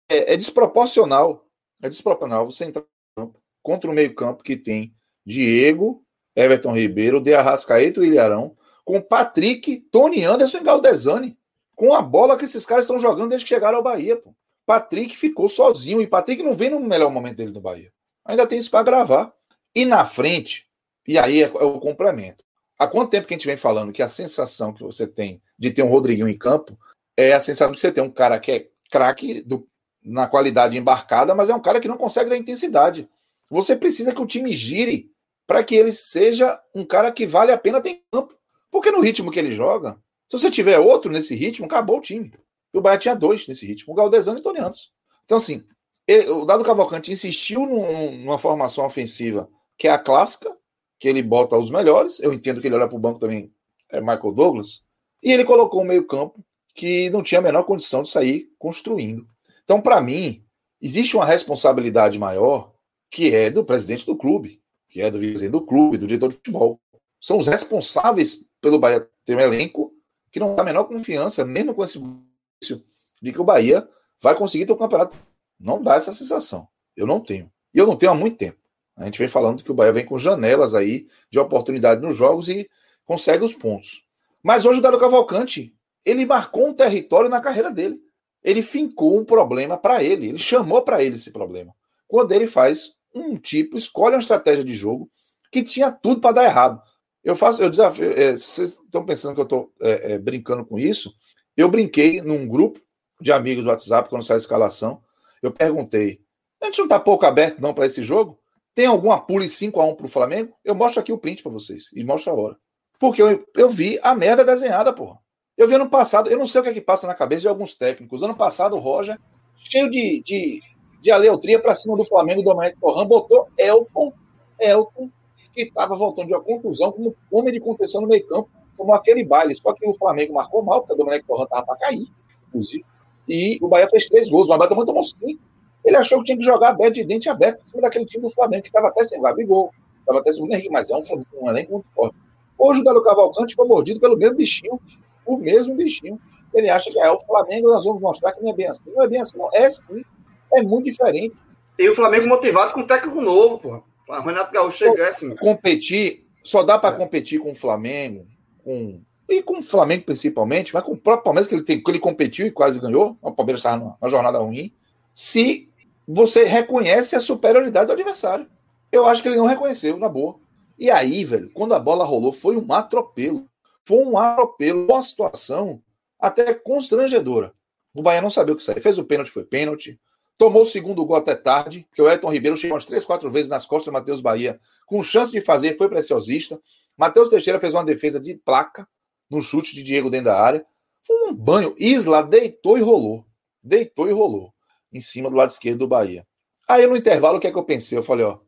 É desproporcional. É desproporcional você entrar no campo contra o meio-campo que tem Diego, Everton Ribeiro, De Arrascaeta e Ilharão, com Patrick, Tony Anderson e Galdesani, com a bola que esses caras estão jogando desde que chegaram ao Bahia. Pô. Patrick ficou sozinho, e Patrick não vem no melhor momento dele do Bahia. Ainda tem isso para gravar. E na frente, e aí é o complemento. Há quanto tempo que a gente vem falando que a sensação que você tem de ter um Rodriguinho em campo é a sensação de você ter um cara que é craque na qualidade embarcada, mas é um cara que não consegue dar intensidade. Você precisa que o time gire para que ele seja um cara que vale a pena ter em campo. Porque no ritmo que ele joga, se você tiver outro nesse ritmo, acabou o time. E o Bahia tinha dois nesse ritmo, o Galdesano e o Tony Anderson. Então, assim, o Dado Cavalcante insistiu numa formação ofensiva que é a clássica, que ele bota os melhores. Eu entendo que ele olha para o banco também, é Michael Douglas. E ele colocou um meio-campo que não tinha a menor condição de sair construindo. Então, para mim, existe uma responsabilidade maior que é do presidente do clube, que é do vice-presidente do clube, do diretor de futebol. São os responsáveis pelo Bahia ter um elenco que não dá a menor confiança, mesmo com esse início, de que o Bahia vai conseguir ter o campeonato. Não dá essa sensação. Eu não tenho. E eu não tenho há muito tempo. A gente vem falando que o Bahia vem com janelas aí de oportunidade nos jogos e consegue os pontos. Mas hoje o Dário Cavalcante, ele marcou um território na carreira dele. Ele fincou um problema para ele. Ele chamou para ele esse problema. Quando ele faz escolhe uma estratégia de jogo que tinha tudo para dar errado. Eu desafio. Vocês estão pensando que eu estou brincando com isso? Eu brinquei num grupo de amigos do WhatsApp, quando saiu a escalação. Eu perguntei: a gente não está pouco aberto não para esse jogo? Tem alguma pule 5-1 para o Flamengo? Eu mostro aqui o print para vocês e mostro a hora. Porque eu vi a merda desenhada, porra. Eu vi ano passado, eu não sei o que é que passa na cabeça de alguns técnicos. Ano passado, o Roger, cheio de aleutria para cima do Flamengo, do Domenico Torrão, botou Elton, que estava voltando de uma contusão, como homem de contenção no meio campo, formou aquele baile. Só que o Flamengo marcou mal, porque o Domenico Torrão estava para cair, inclusive. E o Bahia fez 3 gols, o Bahia tomou 5. Ele achou que tinha que jogar aberto, de dente aberto, em cima daquele time do Flamengo, que estava até sem Gabigol, estava até sem o Henrique, mas é um elenco muito forte. Hoje o Dário Cavalcante foi mordido pelo mesmo bichinho, Ele acha que o Flamengo, nós vamos mostrar que não é bem assim. Não é bem assim, não. É sim, é muito diferente. E o Flamengo motivado com um técnico novo, porra. O Renato Gaúcho chegou assim. Competir, só dá para competir com o Flamengo, e com o Flamengo principalmente, mas com o próprio Palmeiras, que ele competiu e quase ganhou. O Palmeiras estava numa jornada ruim. Se você reconhece a superioridade do adversário. Eu acho que ele não reconheceu, na boa. E aí, velho, quando a bola rolou, foi um atropelo. Uma situação até constrangedora. O Bahia não sabia o que sair. Fez o pênalti, foi pênalti. Tomou o 2º gol até tarde, porque o Everton Ribeiro chegou umas 3-4 vezes nas costas do Matheus Bahia, com chance de fazer, foi preciosista. Matheus Teixeira fez uma defesa de placa, num chute de Diego dentro da área. Foi um banho. Isla deitou e rolou. Em cima do lado esquerdo do Bahia. Aí no intervalo, o que é que eu pensei? Eu falei, o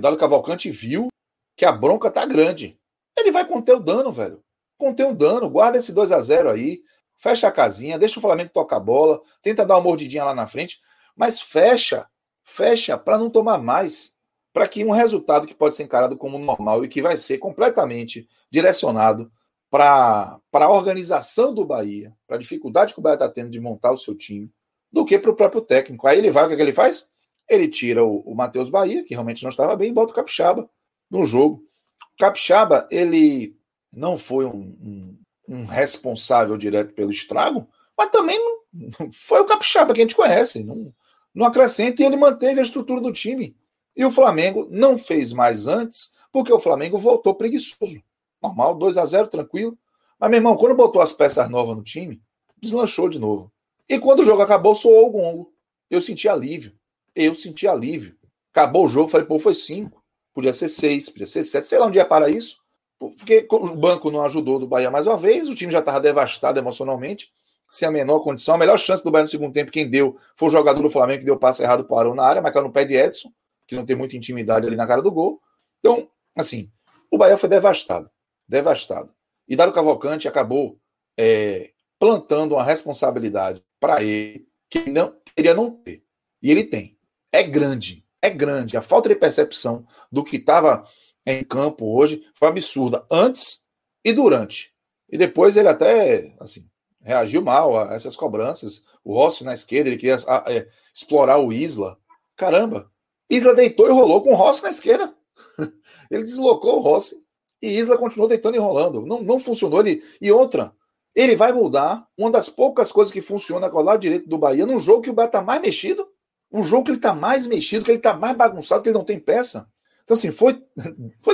Dário Cavalcante viu que a bronca tá grande. Ele vai conter o dano, velho. Guarda esse 2-0 aí, fecha a casinha, deixa o Flamengo tocar a bola, tenta dar uma mordidinha lá na frente, mas fecha para não tomar mais, para que um resultado que pode ser encarado como normal e que vai ser completamente direcionado para a organização do Bahia, para a dificuldade que o Bahia está tendo de montar o seu time, do que para o próprio técnico. Aí ele vai, o que é que ele faz? Ele tira o Matheus Bahia, que realmente não estava bem, e bota o Capixaba no jogo. O Capixaba, ele não foi um responsável direto pelo estrago, mas também não foi o Capixaba que a gente conhece, não acrescenta, e ele manteve a estrutura do time. E o Flamengo não fez mais antes, porque o Flamengo voltou preguiçoso. Normal, 2-0, tranquilo. Mas, meu irmão, quando botou as peças novas no time, deslanchou de novo. E quando o jogo acabou, soou o gongo. Eu senti alívio. Acabou o jogo, falei, foi 5. Podia ser 6, podia ser 7. Sei lá onde ia parar isso. Porque o banco não ajudou do Bahia mais uma vez. O time já estava devastado emocionalmente. Sem a menor condição. A melhor chance do Bahia no segundo tempo, quem deu, foi o jogador do Flamengo, que deu passe errado para o Arão na área, mas caiu no pé de Edson, que não tem muita intimidade ali na cara do gol. Então, assim, o Bahia foi devastado. E Dário Cavalcante acabou plantando uma responsabilidade para ele, que ele não queria não ter. E ele tem. É grande. A falta de percepção do que estava em campo hoje foi absurda antes e durante. E depois ele até assim, reagiu mal a essas cobranças. O Rossi na esquerda, ele queria explorar o Isla. Caramba, Isla deitou e rolou com o Rossi na esquerda. Ele deslocou o Rossi e Isla continuou deitando e rolando. Não funcionou. E outra, ele vai mudar uma das poucas coisas que funciona com o lado direito do Bahia num jogo que o Bahia está mais mexido, um jogo que ele está mais mexido, que ele está mais bagunçado, que ele não tem peça. Então, assim, foi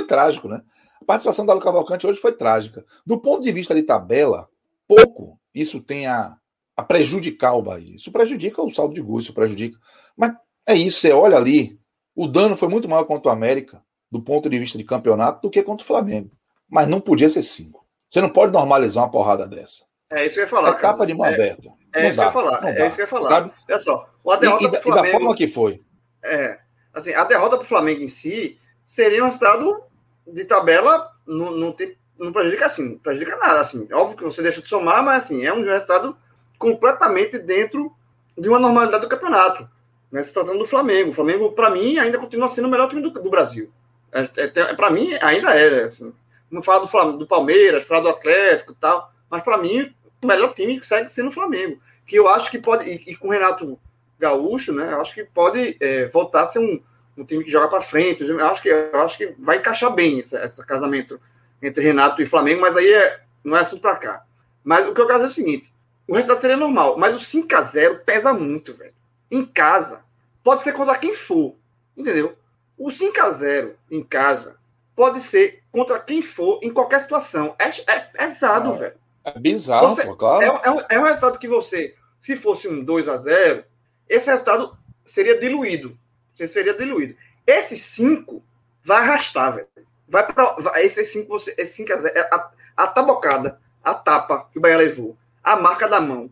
trágico, né? A participação da Lu Cavalcante hoje foi trágica. Do ponto de vista de tabela, pouco isso tem a prejudicar o Bahia. Isso prejudica o saldo de gol, isso prejudica. Mas é isso, você olha ali, o dano foi muito maior contra o América, do ponto de vista de campeonato, do que contra o Flamengo. Mas não podia ser 5. Você não pode normalizar uma porrada dessa. É isso que eu ia falar. É tapa de mão aberta. É isso que eu ia falar. É isso que eu ia falar. Sabe? Olha só, a derrota pro Flamengo, e da forma que foi. É. Assim, a derrota pro Flamengo em si seria um resultado de tabela, não prejudica assim, não prejudica nada. Assim. Óbvio que você deixa de somar, mas assim, é um resultado completamente dentro de uma normalidade do campeonato. Né? Se tratando do Flamengo. O Flamengo, para mim, ainda continua sendo o melhor time do Brasil. Para mim, ainda é. Assim. Não falo do Palmeiras, falo do Atlético e tal, mas para mim, o melhor time segue sendo o Flamengo. Que eu acho que pode, e com o Renato Gaúcho, né? Eu acho que pode voltar a ser um time que joga para frente. Eu acho que vai encaixar bem esse casamento entre Renato e Flamengo, mas aí não é assunto para cá. Mas o que eu quero dizer é o seguinte, o resultado seria normal, mas o 5-0 pesa muito, velho. Em casa, pode ser contra quem for, entendeu? O 5-0 em casa pode ser contra quem for, em qualquer situação. É pesado, velho. É bizarro, você, pô, claro. É um resultado que você, se fosse um 2-0, esse resultado seria diluído. Esse 5 vai arrastar, velho. Esse 5 é 5-0. A tabocada, a tapa que o Bahia levou, a marca da mão,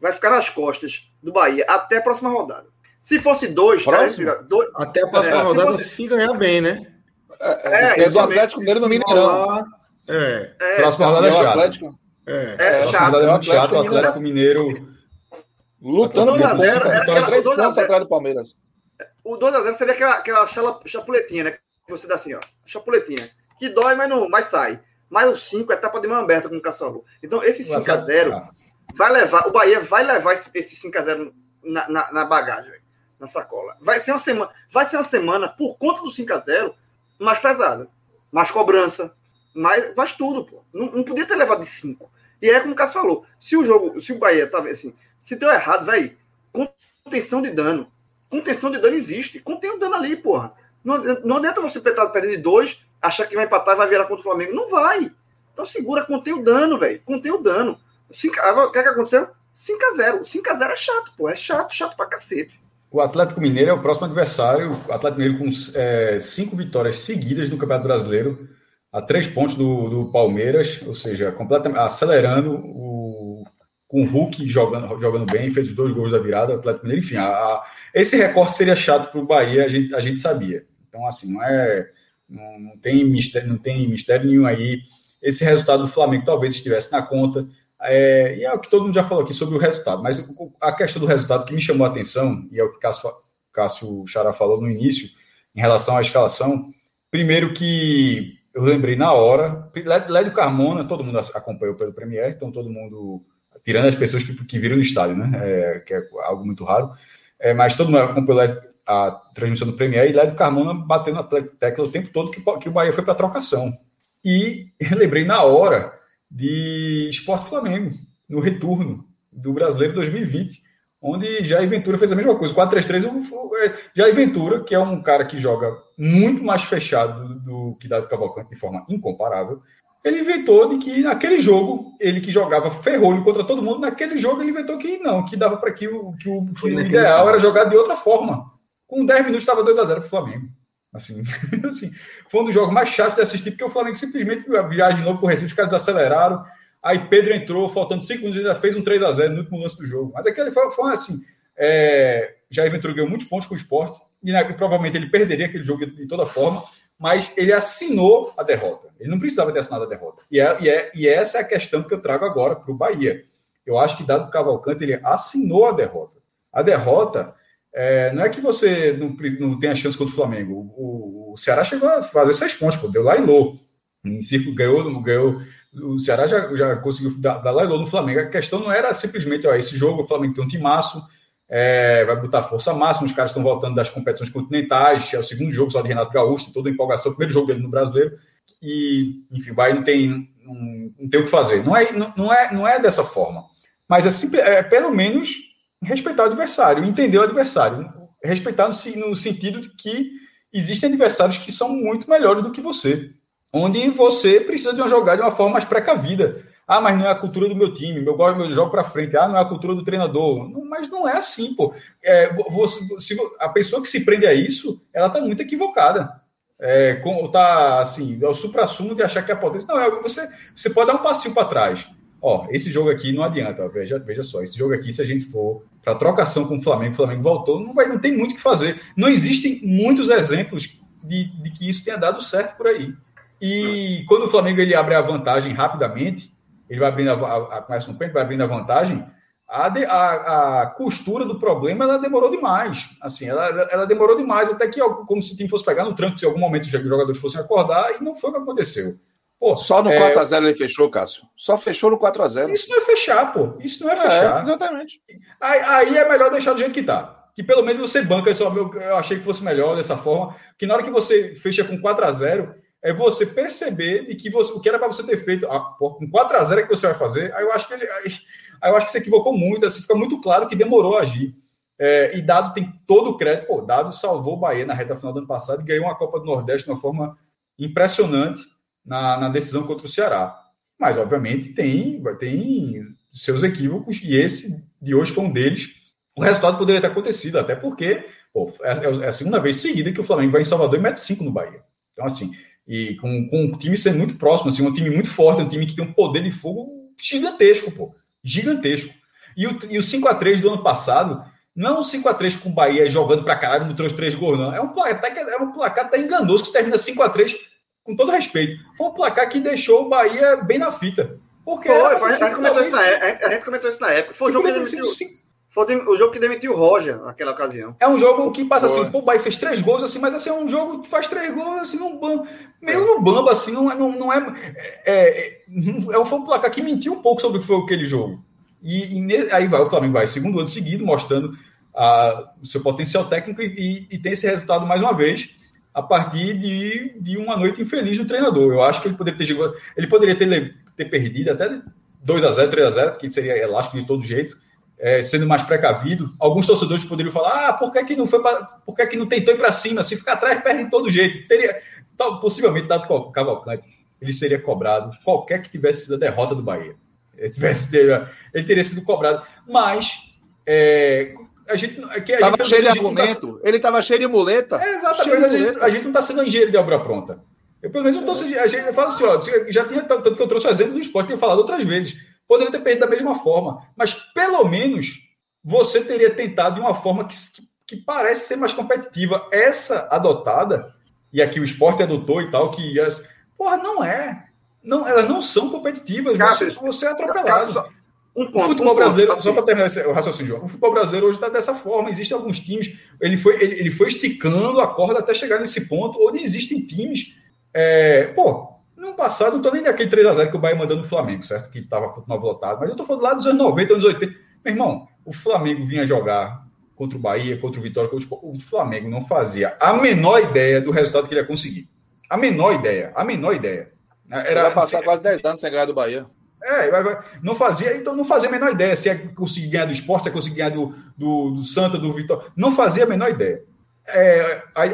vai ficar nas costas do Bahia até a próxima rodada. Se fosse 2... Até a próxima rodada, se ganhar bem, né? É do Atlético Mineiro no Mineirão. Próxima rodada é chato. O Atlético Mineiro... Lutando por 3 pontos atrás do Palmeiras. O 2-0 seria aquela chapuletinha, né? Que você dá assim, ó. Chapuletinha. Que dói, mas sai. Mas o 5 é tapa de mão aberta, como o Caçalou. Então, esse 5-0 vai levar... O Bahia vai levar esse 5-0 na bagagem, na sacola. Vai ser uma semana, por conta do 5-0, mais pesada. Mais cobrança. Mais tudo, pô. Não podia ter levado de 5. E é como o Cássio falou. Se o Bahia tá assim, se deu errado, velho, contenção de dano. Contenção de dano existe. Contém o dano ali, porra. Não adianta você perder de 2, achar que vai empatar e vai virar contra o Flamengo. Não vai. Então segura, contém o dano, velho. Contém o dano. O que é que aconteceu? 5-0. 5-0 é chato, pô. É chato pra cacete. O Atlético Mineiro é o próximo adversário. O Atlético Mineiro com 5 vitórias seguidas no Campeonato Brasileiro. A 3 pontos do Palmeiras, ou seja, completamente acelerando, com o Hulk jogando bem, fez os 2 gols da virada, o Atlético Mineiro, enfim, esse recorte seria chato para o Bahia, a gente sabia. Então, assim, não tem mistério nenhum aí. Esse resultado do Flamengo talvez estivesse na conta, e é o que todo mundo já falou aqui sobre o resultado, mas a questão do resultado que me chamou a atenção, e é o que Cássio Xará falou no início, em relação à escalação, primeiro que... Eu lembrei na hora, Lédio Carmona, todo mundo acompanhou pelo Premier, então todo mundo, tirando as pessoas que viram no estádio, né? Que é algo muito raro, mas todo mundo acompanhou a transmissão do Premier e Lédio Carmona bateu na tecla o tempo todo que o Bahia foi para trocação. E eu lembrei na hora de Esporte Flamengo, no retorno do Brasileiro 2020, onde Jair Ventura fez a mesma coisa. 4-3-3, Jair Ventura, que é um cara que joga muito mais fechado do que Dário Cavalcante, de forma incomparável, ele inventou de que naquele jogo, ele que jogava ferrolho contra todo mundo, naquele jogo ele inventou que não, que dava para que o ideal era jogar de outra forma. Com 10 minutos estava 2-0 para o Flamengo. Assim, foi um dos jogos mais chatos de assistir, porque o Flamengo simplesmente viajou de novo para o Recife, os caras desaceleraram. Aí Pedro entrou, faltando 5 minutos, ainda fez um 3-0 no último lance do jogo. Mas aquele foi assim, Jair Ventura ganhou muitos pontos com o Sport, e provavelmente ele perderia aquele jogo de toda forma, mas ele assinou a derrota. Ele não precisava ter assinado a derrota. E essa é a questão que eu trago agora para o Bahia. Eu acho que, dado o Cavalcante, ele assinou a derrota. A derrota Não é que você não tenha chance contra o Flamengo. O Ceará chegou a fazer 6 pontos, pô, deu lá e lô. Em circo ganhou. O Ceará já conseguiu dar lá e lô no Flamengo. A questão não era simplesmente, ó, esse jogo, o Flamengo tem um timaço, vai botar força máxima, os caras estão voltando das competições continentais, é o segundo jogo só de Renato Gaúcho, toda a empolgação, o primeiro jogo dele no Brasileiro, e, enfim, o Bahia não tem o que fazer. Não é dessa forma. Mas é pelo menos respeitar o adversário, entender o adversário. Respeitar no sentido de que existem adversários que são muito melhores do que você, onde você precisa de jogar de uma forma mais precavida. Ah, mas não é a cultura do meu time, eu jogo para frente. Ah, não é a cultura do treinador. Não, mas não é assim, pô. A pessoa que se prende a isso, ela está muito equivocada. Está assim, ao supra-sumo de achar que é a potência. Não, você pode dar um passinho para trás. Ó, esse jogo aqui não adianta, ó, veja só, esse jogo aqui, se a gente for para trocação com o Flamengo voltou, não tem muito o que fazer. Não existem muitos exemplos de que isso tenha dado certo por aí. E quando o Flamengo ele abre a vantagem rapidamente, ele vai abrindo a vantagem, a costura do problema, ela demorou demais. Assim, ela demorou demais, até que, como se o time fosse pegar no tranco, se em algum momento os jogadores fossem acordar, e não foi o que aconteceu. Pô, só no 4x0 ele fechou, Cássio. Só fechou no 4x0. Isso não é fechar, pô. Isso não é fechar. Exatamente. Aí é melhor deixar do jeito que tá. Que pelo menos você banca. Eu achei que fosse melhor dessa forma. Que na hora que você fecha com 4x0, é você perceber de que o que era para você ter feito com 4x0 é que você vai fazer. Aí eu acho que você equivocou muito. Assim, fica muito claro que demorou a agir. E Dado tem todo o crédito. Pô, Dado salvou o Bahia na reta final do ano passado e ganhou uma Copa do Nordeste de uma forma impressionante na decisão contra o Ceará. Mas, obviamente, tem seus equívocos e esse de hoje foi um deles. O resultado poderia ter acontecido, até porque é a segunda vez seguida que o Flamengo vai em Salvador e mete 5 no Bahia. Então, assim... E com um time sendo muito próximo, assim, um time muito forte, um time que tem um poder de fogo gigantesco, pô. Gigantesco. E o 5x3 do ano passado, não é um 5x3 com o Bahia jogando pra caralho, não trouxe 3 gols, não. É um placar até enganoso, que termina 5x3, com todo respeito. Foi um placar que deixou o Bahia bem na fita. Porque a gente comentou isso na época. Foi o jogo que demitiu. Foi o jogo que demitiu o Roger naquela ocasião. É um jogo que passa assim, o Bahia fez 3 gols, assim, mas assim, é um jogo que faz 3 gols, assim, num bamba, meio no bamba, assim, foi um placar que mentiu um pouco sobre o que foi aquele jogo. E aí vai, o Flamengo vai segundo ano seguido, mostrando o seu potencial técnico e tem esse resultado mais uma vez, a partir de uma noite infeliz do treinador. Eu acho que ele poderia ter perdido até 2x0, 3x0, porque seria elástico de todo jeito. Sendo mais precavido, alguns torcedores poderiam falar: por que é que não tentou ir para cima? Se ficar atrás, perde de todo jeito. Possivelmente, Dado Cavalcante, ele seria cobrado, qualquer que tivesse sido a derrota do Bahia. Ele teria sido cobrado. Mas a gente estava cheio de argumento, ele estava cheio de muleta. Exatamente, a gente não está sendo engenheiro de obra pronta. Eu, pelo menos, não estou. Eu falo assim: ó, já tinha, tanto que eu trouxe o exemplo do Esporte, tenho falado outras vezes. Poderia ter perdido da mesma forma, mas pelo menos você teria tentado de uma forma que parece ser mais competitiva. Essa adotada, e aqui o Esporte adotou e tal, que... Porra, não é. Não, elas não são competitivas. Você é atropelado. O futebol brasileiro, só para terminar o raciocínio, João, o futebol brasileiro hoje está dessa forma. Existem alguns times, ele foi esticando a corda até chegar nesse ponto, onde existem times... No passado, não tô nem daquele 3x0 que o Bahia mandou no Flamengo, certo? Que ele tava futebol lotado, mas eu tô falando lá dos anos 90, anos 80. Meu irmão, o Flamengo vinha jogar contra o Bahia, contra o Vitória, contra o Flamengo não fazia a menor ideia do resultado que ele ia conseguir. A menor ideia. Vai passar quase 10 anos sem ganhar do Bahia. Não fazia a menor ideia se ia conseguir ganhar do Esporte, se ia conseguir ganhar do Santa, do Vitória. Não fazia a menor ideia. Aí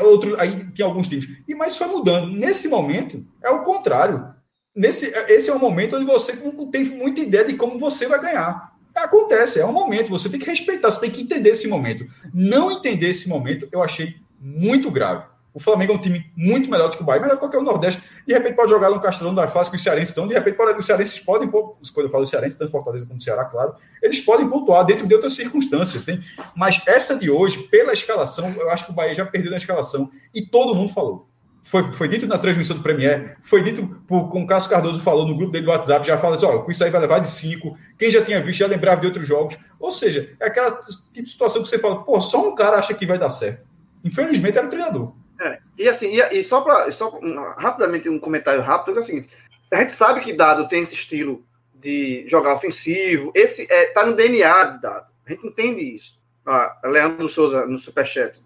tinha alguns times. Mas foi mudando. Nesse momento, é o contrário. Esse é um momento onde você não tem muita ideia de como você vai ganhar. Acontece, é um momento. Você tem que respeitar, você tem que entender esse momento. Não entender esse momento, eu achei muito grave. O Flamengo é um time muito melhor do que o Bahia, melhor do que o Nordeste. De repente pode jogar no Castelão da fase que os cearenses estão. De repente os cearenses podem... Quando eu falo cearenses, tanto Fortaleza como Ceará, claro. Eles podem pontuar dentro de outras circunstâncias. Mas essa de hoje, pela escalação, eu acho que o Bahia já perdeu na escalação. E todo mundo falou. foi dito na transmissão do Premier, foi dito como o Cássio Cardoso falou no grupo dele do WhatsApp, já fala assim, ó, isso aí vai levar de 5, quem já tinha visto já lembrava de outros jogos, ou seja, é aquela tipo de situação que você fala, pô, só um cara acha que vai dar certo. Infelizmente era o treinador. É, e assim, e rapidamente um comentário rápido, que é o seguinte, a gente sabe que Dado tem esse estilo de jogar ofensivo, esse tá no DNA de Dado, a gente entende isso. Leandro Souza, no Superchat,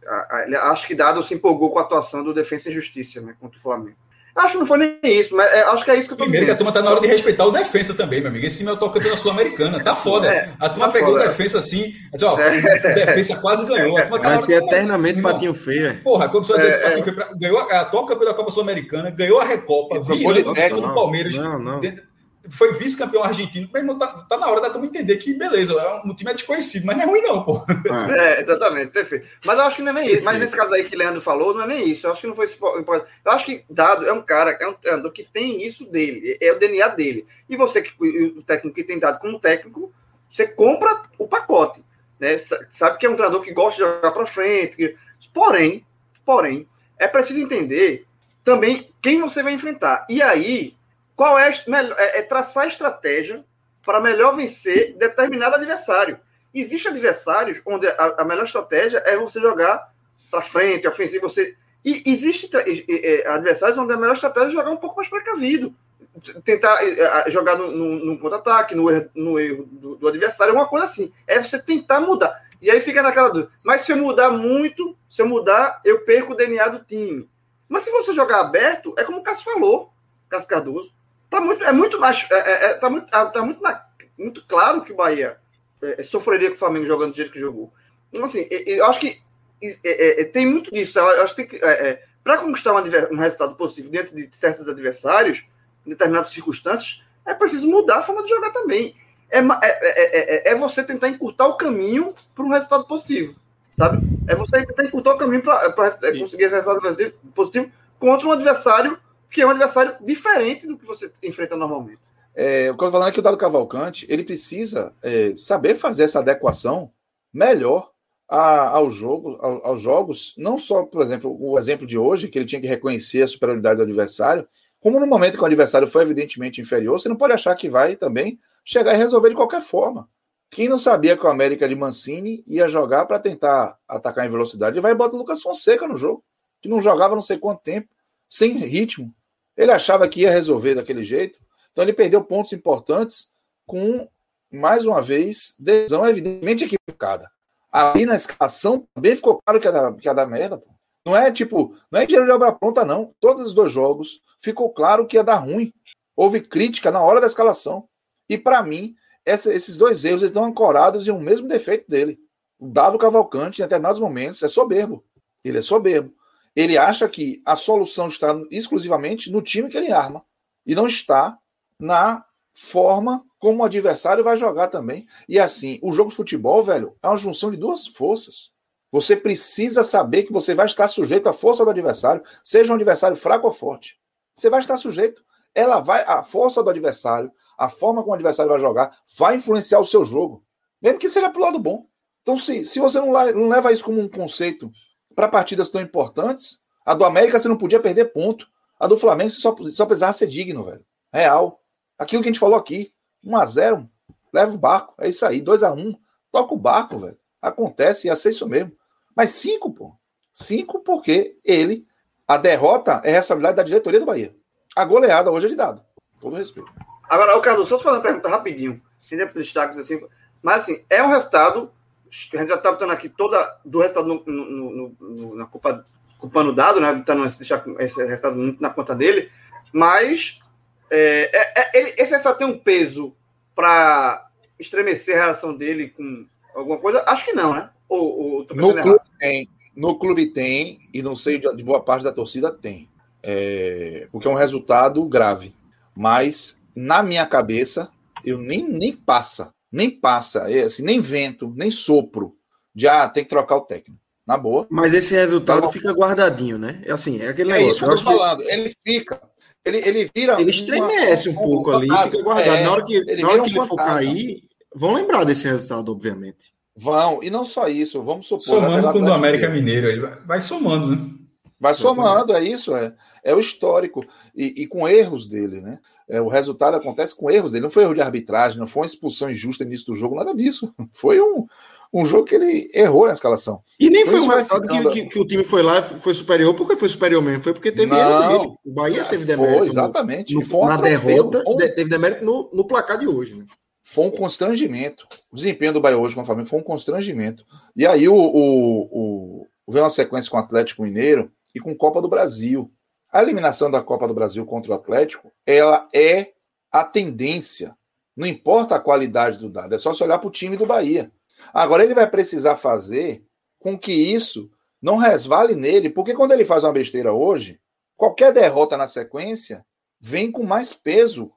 acho que Dado se empolgou com a atuação do Defensa e Justiça, né, contra o Flamengo. Acho que não foi nem isso, mas acho que é isso que eu tô dizendo. Primeiro que a turma tá na hora de respeitar o Defensa também, meu amigo. Esse meu toca pela Sul-Americana, tá foda. A turma tá pegou foda. O Defensa assim, ó, o Defensa quase ganhou. Vai ser eternamente patinho feio. Porra, quando você vai dizer patinho feio, ganhou a toca pela Copa Sul-Americana, ganhou a Recopa, virou do Palmeiras. Não. Foi vice-campeão argentino, mas irmão, tá na hora da turma entender que, beleza, o time é desconhecido, mas não é ruim não, pô. Exatamente, perfeito. Mas eu acho que não é nem isso. Mas nesse caso aí que o Leandro falou, não é nem isso. Eu acho que não foi... Eu acho que Dado é um cara que tem isso dele, é o DNA dele. E você, o técnico que tem Dado como técnico, você compra o pacote, né? Sabe que é um treinador que gosta de jogar pra frente. Porém, é preciso entender também quem você vai enfrentar. E aí... Qual é traçar estratégia para melhor vencer determinado adversário. Existem adversários onde a melhor estratégia é você jogar para frente, ofensivo. E existem adversários onde a melhor estratégia é jogar um pouco mais precavido. Tentar jogar num contra-ataque, no erro do adversário, alguma coisa assim. É você tentar mudar. E aí fica naquela dúvida. Mas se eu mudar muito, eu perco o DNA do time. Mas se você jogar aberto, é como o Cássio falou, Cássio Cardoso. Tá muito claro que o Bahia sofreria com o Flamengo jogando do jeito que jogou. Então, assim, eu acho que tem muito disso. Eu acho que para conquistar um resultado possível dentro de certos adversários, em determinadas circunstâncias, é preciso mudar a forma de jogar também. É você tentar encurtar o caminho para um resultado positivo, sabe? É você tentar encurtar o caminho para conseguir esse resultado positivo contra um adversário que é um adversário diferente do que você enfrenta normalmente. O que eu estou falando é que o Dado Cavalcante, ele precisa saber fazer essa adequação melhor aos jogos, não só, por exemplo, o exemplo de hoje, que ele tinha que reconhecer a superioridade do adversário, como no momento que o adversário foi evidentemente inferior, você não pode achar que vai também chegar e resolver de qualquer forma. Quem não sabia que o América de Mancini ia jogar para tentar atacar em velocidade, ele vai e bota o Lucas Fonseca no jogo, que não jogava não sei quanto tempo, sem ritmo. Ele achava que ia resolver daquele jeito, então ele perdeu pontos importantes com, mais uma vez, decisão evidentemente equivocada. Ali na escalação também ficou claro que ia dar merda, pô. Não é dinheiro de obra pronta, não. Todos os dois jogos ficou claro que ia dar ruim. Houve crítica na hora da escalação. E, para mim, esses dois erros eles estão ancorados em um mesmo defeito dele. O Dado Cavalcante, em determinados momentos, é soberbo. Ele é soberbo. Ele acha que a solução está exclusivamente no time que ele arma e não está na forma como o adversário vai jogar também. E assim, o jogo de futebol, velho, é uma junção de duas forças. Você precisa saber que você vai estar sujeito à força do adversário, seja um adversário fraco ou forte. Você vai estar sujeito. A força do adversário, a forma como o adversário vai jogar, vai influenciar o seu jogo, mesmo que seja pro lado bom. Então, se você não leva isso como um conceito para partidas tão importantes, a do América você não podia perder ponto. A do Flamengo você só precisava ser digno, velho. Real. Aquilo que a gente falou aqui. 1-0, leva o barco. É isso aí. 2-1, toca o barco, velho. Acontece, ia ser isso mesmo. Mas 5, pô. 5 porque a derrota é responsabilidade da diretoria do Bahia. A goleada hoje é de Dado. Todo respeito. Agora, o Carlos, só te fazer uma pergunta rapidinho. Sem destaques assim. Mas assim, é um resultado... A gente já está botando aqui toda do resultado na culpa, culpando o Dado, né? Botando esse resultado muito na conta dele, mas esse resultado tem um peso para estremecer a relação dele com alguma coisa? Acho que não, né? Ou tô pensando errado. No clube tem, e não sei de boa parte da torcida tem, porque é um resultado grave, mas na minha cabeça eu nem passa. Nem passa, assim, nem vento, nem sopro de, tem que trocar o técnico. Na boa. Mas esse resultado fica guardadinho, né? Assim, é aquele negócio. Isso que eu tô falando. Ele fica. Ele vira... Ele estremece um pouco ali, fica guardado. Na hora que ele for cair, vão lembrar desse resultado, obviamente. Vão. E não só isso, vamos supor... Somando com o do América Mineiro. Ele vai somando, né? Vai somando, é isso, é o histórico, e com erros dele, né? O resultado acontece com erros dele, não foi erro de arbitragem, não foi uma expulsão injusta no início do jogo, nada disso, foi um jogo que ele errou na escalação. E nem foi um resultado que o time foi lá, foi superior, porque foi superior mesmo, foi porque teve erro dele, o Bahia teve demérito. Foi, exatamente. Na derrota, teve demérito no placar de hoje, né? Foi um constrangimento, o desempenho do Bahia hoje com o Flamengo foi um constrangimento, e aí veio uma sequência com o Atlético Mineiro, e com Copa do Brasil. A eliminação da Copa do Brasil contra o Atlético, ela é a tendência. Não importa a qualidade do dado, é só se olhar para o time do Bahia. Agora ele vai precisar fazer com que isso não resvale nele, porque quando ele faz uma besteira hoje, qualquer derrota na sequência vem com mais peso.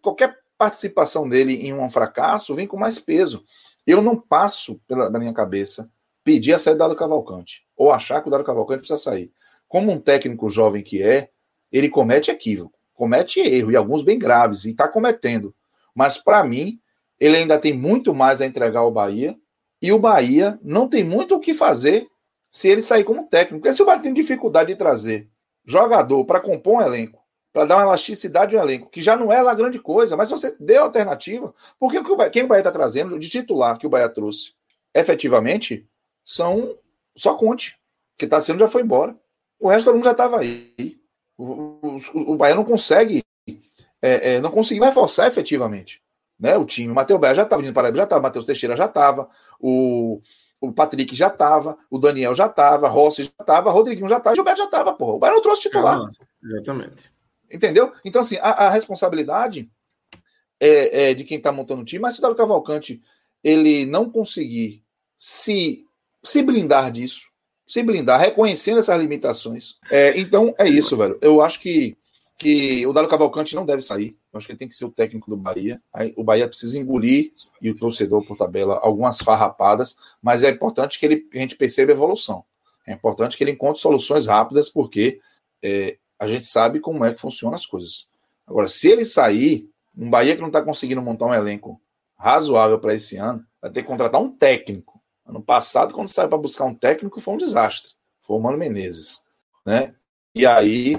Qualquer participação dele em um fracasso vem com mais peso. Eu não passo pela minha cabeça pedir a saída do Dário Cavalcante, ou achar que o Dário Cavalcante precisa sair. Como um técnico jovem que é, ele comete equívoco, comete erro, e alguns bem graves, e está cometendo. Mas, para mim, ele ainda tem muito mais a entregar ao Bahia, e o Bahia não tem muito o que fazer se ele sair como técnico. Porque se o Bahia tem dificuldade de trazer jogador para compor um elenco, para dar uma elasticidade ao elenco, que já não é lá grande coisa, mas se você deu alternativa, porque quem o Bahia está trazendo, de titular que o Bahia trouxe, efetivamente, são só Conte, que está sendo já foi embora. O resto do mundo já estava aí. O Bahia não consegue, não conseguiu reforçar efetivamente, né, o time. O Matheus Bahia já estava vindo para a já estava, o Matheus Teixeira já estava, o Patrick já estava, o Daniel já estava, Rossi já estava, Rodriguinho já estava, o Gilberto já estava, porra. O Bahia não trouxe titular. Exatamente. Entendeu? Então, assim, a responsabilidade é de quem está montando o time, mas se o Dário Cavalcante ele não conseguir se blindar disso, se blindar, reconhecendo essas limitações. Então, é isso, velho. Eu acho que o Dário Cavalcante não deve sair. Eu acho que ele tem que ser o técnico do Bahia. Aí, o Bahia precisa engolir, e o torcedor, por tabela, algumas farrapadas, mas é importante que a gente perceba a evolução. É importante que ele encontre soluções rápidas, porque a gente sabe como é que funcionam as coisas. Agora, se ele sair, um Bahia que não está conseguindo montar um elenco razoável para esse ano, vai ter que contratar um técnico. Ano passado, quando saiu para buscar um técnico, foi um desastre. Foi o Mano Menezes, né? E aí,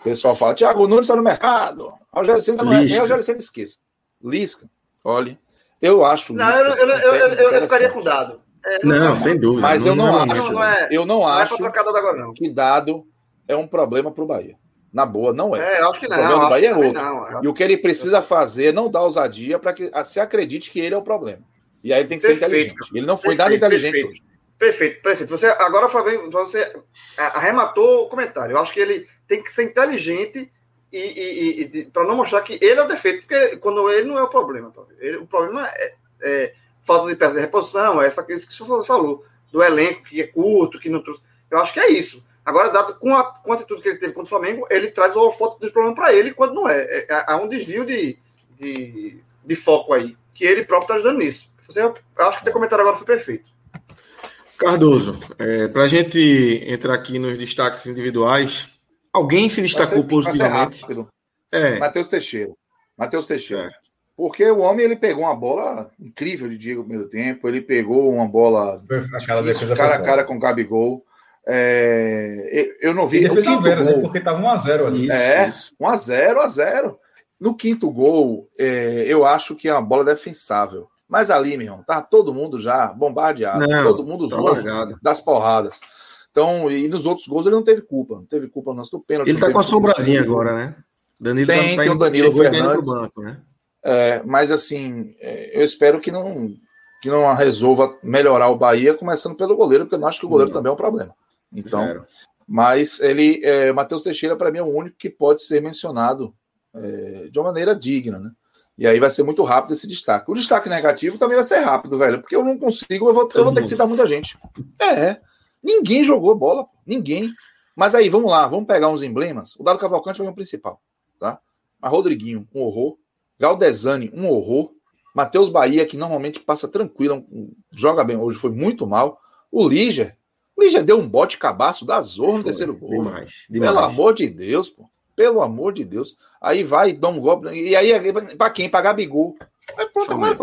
o pessoal fala, Thiago Nunes está no mercado. Rogério Ceni esqueça. Lisca, olha, eu acho... Não, eu ficaria com o Dado. Não, sem dúvida. Mas eu não acho que Dado é um problema para o Bahia. Na boa, não é. Eu acho que não. O problema do Bahia é outro. E o que ele precisa fazer é não dar ousadia para que se acredite que ele é o problema. E aí ele tem que ser inteligente. Ele não foi nada inteligente hoje. Perfeito. Você, agora, Flamengo, você arrematou o comentário. Eu acho que ele tem que ser inteligente e para não mostrar que ele é o defeito, porque quando ele não é o problema. O problema é falta de peça de reposição, é isso que você falou, do elenco que é curto, que não trouxe. Eu acho que é isso. Agora, dado com a atitude que ele teve contra o Flamengo, ele traz uma foto dos problemas para ele, quando não é. Há um desvio de foco aí, que ele próprio está ajudando nisso. Eu acho que o teu comentário agora foi perfeito. Cardoso, para a gente entrar aqui nos destaques individuais, alguém se destacou positivamente? Matheus Teixeira. Certo. Porque o homem ele pegou uma bola incrível de Diego no primeiro tempo, ele pegou uma bola difícil, cara a cara com o Gabigol. Eu não vi... Ele fez Alveira, né? Porque estava 1-0 ali. Isso. 1-0. No quinto gol, eu acho que é uma bola defensável. Mas ali, meu irmão, tá todo mundo já bombardeado. Não, todo mundo zoado das porradas. Então, e nos outros gols ele não teve culpa. Não teve culpa no lance do pênalti. Ele tá com a sobrazinha agora, né? Danilo tem o Danilo Fernandes. Banco, né? Mas assim, eu espero que não resolva melhorar o Bahia, começando pelo goleiro, porque eu não acho que o goleiro também é um problema. Então, mas ele, Matheus Teixeira, para mim, é o único que pode ser mencionado de uma maneira digna, né? E aí vai ser muito rápido esse destaque. O destaque negativo também vai ser rápido, velho. Porque eu não consigo, eu vou ter que citar muita gente. Ninguém jogou bola. Ninguém. Mas aí, vamos lá. Vamos pegar uns emblemas. O Dário Cavalcante foi o principal, tá? Mas Rodriguinho, um horror. Galdesani, um horror. Matheus Bahia, que normalmente passa tranquilo. Joga bem hoje, foi muito mal. O Líger. O Líger deu um bote cabaço da zorra no terceiro gol. Demais. Pelo amor de Deus, pô. Pelo amor de Deus. Aí vai, dá um golpe. E aí, pra quem? Pra Gabigol. Mas, pronto, claro que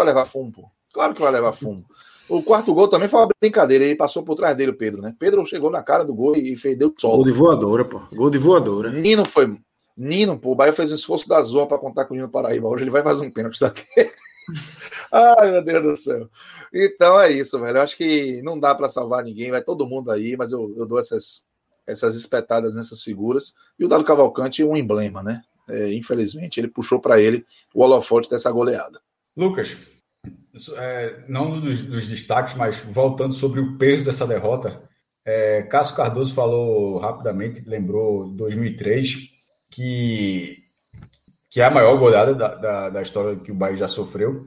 vai levar fumo, pô. O quarto gol também foi uma brincadeira, ele passou por trás dele, o Pedro, né? Pedro chegou na cara do gol e fez, deu sol. Gol de voadora, pô. Gol de voadora. Nino, pô, o Bahia fez um esforço da zoa para contar com o Nino Paraíba. Hoje ele vai fazer um pênalti daqui. Ai, meu Deus do céu. Então é isso, velho. Eu acho que não dá para salvar ninguém, vai todo mundo aí, mas eu dou essas espetadas nessas figuras. E o Dado Cavalcante, um emblema, né? É, infelizmente, ele puxou para ele o holofote dessa goleada. Lucas, não dos destaques, mas voltando sobre o peso dessa derrota, Cássio Cardoso falou rapidamente, lembrou 2003, que é a maior goleada da história que o Bahia já sofreu,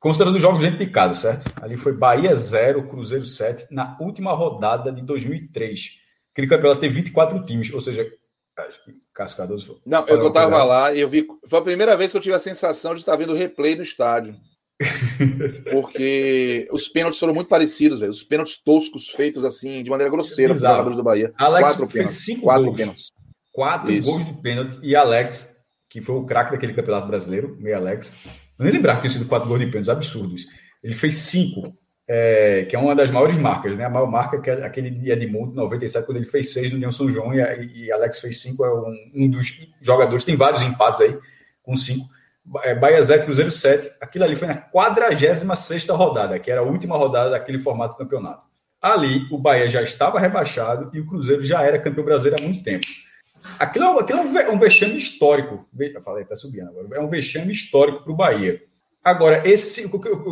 considerando os jogos empicados, certo? Ali foi Bahia 0, Cruzeiro 7, na última rodada de 2003. Aquele campeonato teve 24 times, ou seja, Cássio Cardoso... Não, eu estava lá e eu vi... Foi a primeira vez que eu tive a sensação de estar vendo o replay no estádio. Porque os pênaltis foram muito parecidos, velho. Os pênaltis toscos feitos assim, de maneira grosseira, os jogadores do Bahia. Alex fez 5 gols. 4 gols de pênalti. E Alex, que foi o craque daquele campeonato brasileiro, meio Alex, nem lembrar que tinha sido 4 gols de pênalti, absurdos. Ele fez 5, que é uma das maiores marcas, né? A maior marca que é aquele de Edmundo, 97, quando ele fez 6 no União São João e Alex fez 5, é um dos jogadores, tem vários empates aí, com 5. Bahia 0, Cruzeiro 7, aquilo ali foi na 46ª rodada, que era a última rodada daquele formato do campeonato. Ali, o Bahia já estava rebaixado e o Cruzeiro já era campeão brasileiro há muito tempo. Aquilo é um vexame histórico. Eu falei, tá subindo agora. É um vexame histórico para o Bahia. Agora, eu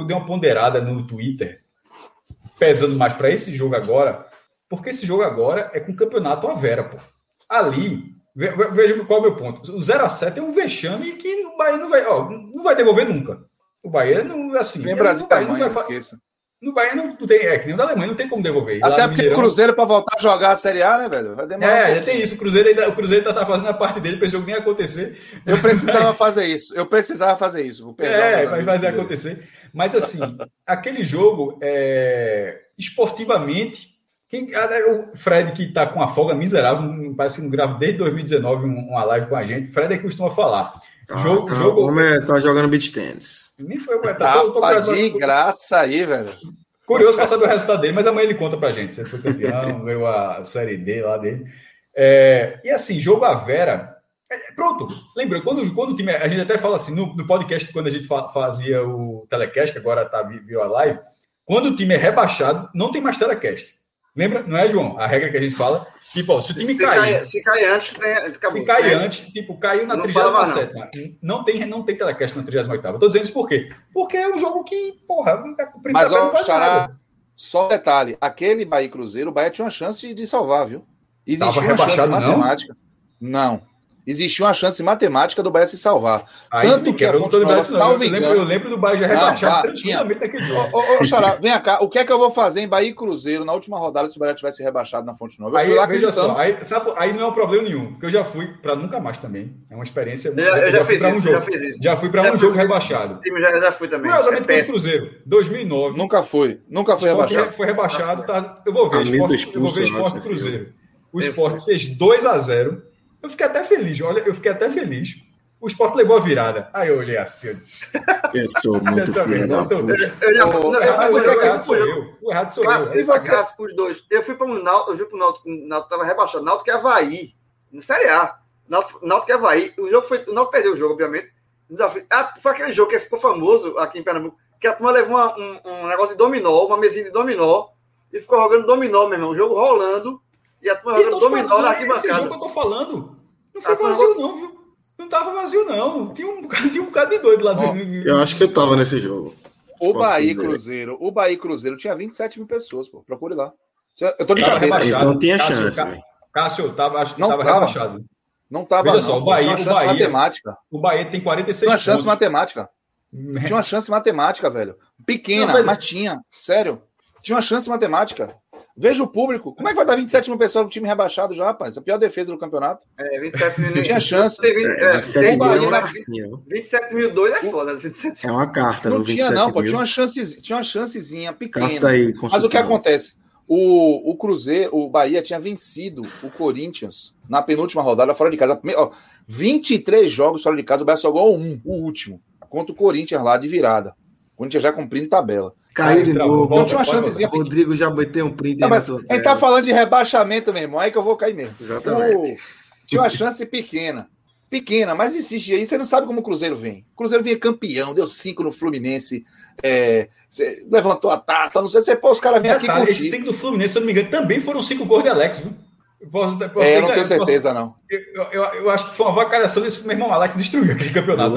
dei uma ponderada no Twitter, pesando mais para esse jogo agora, porque esse jogo agora é com o campeonato à vera, pô. Ali, veja qual é o meu ponto. O 0-7 é um vexame que o Bahia não vai devolver nunca. O Bahia não, assim... Nem Brasil, o Bahia não vai esquecer. No Bahia não tem, que nem o da Alemanha, não tem como devolver. Até porque Mineirão, o Cruzeiro, para voltar a jogar a Série A, né, velho? Vai demorar. Já tem isso. O Cruzeiro tá fazendo a parte dele para esse jogo nem acontecer. Eu precisava fazer isso. Perdão, vai fazer acontecer. Mas, assim, aquele jogo, esportivamente, o Fred, que tá com a folga miserável, parece que não grava desde 2019 uma live com a gente. Fred é que costuma falar. O homem tá jogando beach tennis. Nem foi o graça aí, velho. Curioso pra saber o resultado dele, mas amanhã ele conta pra gente. Você foi campeão, veio a Série D lá dele. E assim, jogo à vera. Pronto, lembra, quando o time. A gente até fala assim, no podcast, quando a gente fazia o telecast, que agora tá viu a live, quando o time é rebaixado, não tem mais telecast. Lembra? Não é, João? A regra que a gente fala. Tipo, ó, se o time cair... Se cair antes, caiu na 37ª. Não tem telecast na 38ª. Eu tô dizendo isso por quê? Porque é um jogo que, porra... Mas, ó, Xará, só um detalhe. Aquele Bahia Cruzeiro, o Bahia tinha uma chance de salvar, viu? Existiu uma chance matemática. Não. Existiu uma chance matemática do Bahia se salvar. Tanto que a Fonte Nova, salvo engano... Eu lembro do Bahia já rebaixado tranquilamente naquele jogo. Ô, Xará, vem cá. O que é que eu vou fazer em Bahia e Cruzeiro na última rodada se o Bahia tivesse rebaixado na Fonte Nova? Aí, veja só, aí não é um problema nenhum, porque eu já fui para nunca mais também. É uma experiência... Eu já fui para um jogo rebaixado. Já fui também. Curiosamente, foi o Cruzeiro. 2009. Nunca fui rebaixado. Foi rebaixado, tá? Eu vou ver Sport Cruzeiro. O Sport fez 2-0. Eu fiquei até feliz. O Sport levou a virada. Aí eu olhei assim. Eu sou muito filho da puta. O errado sou eu. E você? Os dois. Eu fui para o Náutico. O Náutico estava rebaixado. Náutico é Avaí. Na Série A. Náutico é Avaí. O Náutico perdeu o jogo, obviamente. Desafio. Foi aquele jogo que ficou famoso aqui em Pernambuco. Que a turma levou um negócio de dominó. Uma mesinha de dominó. E ficou jogando dominó, meu irmão. O jogo rolando. E a turma jogando dominó na arquibancada. Esse jogo que eu tô falando não foi vazio, não, viu? Não tava vazio, não. Tinha um bocado de doido lá. Eu acho que eu tava nesse jogo. O Bahia Cruzeiro tinha 27 mil pessoas, pô. Procure lá. Eu tô de cabeça. Então tinha chance. Cássio, eu tava rebaixado. Não tava, veja só, o Bahia... Tinha uma chance matemática. O Bahia tem 46 pontos. Tinha uma chance matemática. Tinha uma chance matemática, velho. Pequena, mas tinha. Sério. Tinha uma chance matemática. Veja o público. Como é que vai dar 27 mil pessoas no time rebaixado já, rapaz? A pior defesa do campeonato. 27 mil. Tinha chance. 27 mil dois é foda. 27. É uma carta. Não tinha, não, pô. Tinha uma chancezinha pequena. Carta aí, mas o que acontece? O Cruzeiro, o Bahia tinha vencido o Corinthians na penúltima rodada fora de casa. 23 jogos fora de casa, o Bahia só ganhou um, o último, contra o Corinthians lá de virada. Corinthians já cumprindo tabela. Caiu de novo. Última chancezinha. Rodrigo já meteu um print. Não, mas ele tá falando de rebaixamento, meu irmão. Aí que eu vou cair mesmo. Exatamente. Tinha uma chance pequena. Pequena, mas insiste aí. Você não sabe como o Cruzeiro vem. O Cruzeiro vinha campeão, deu 5 no Fluminense, levantou a taça, não sei se os caras vêm aqui com o 5 do Fluminense, se eu não me engano, também foram 5 gols de Alex, viu? Eu não tenho certeza, não. Eu acho que foi uma vacalhação desse meu irmão Alex, destruiu aquele campeonato.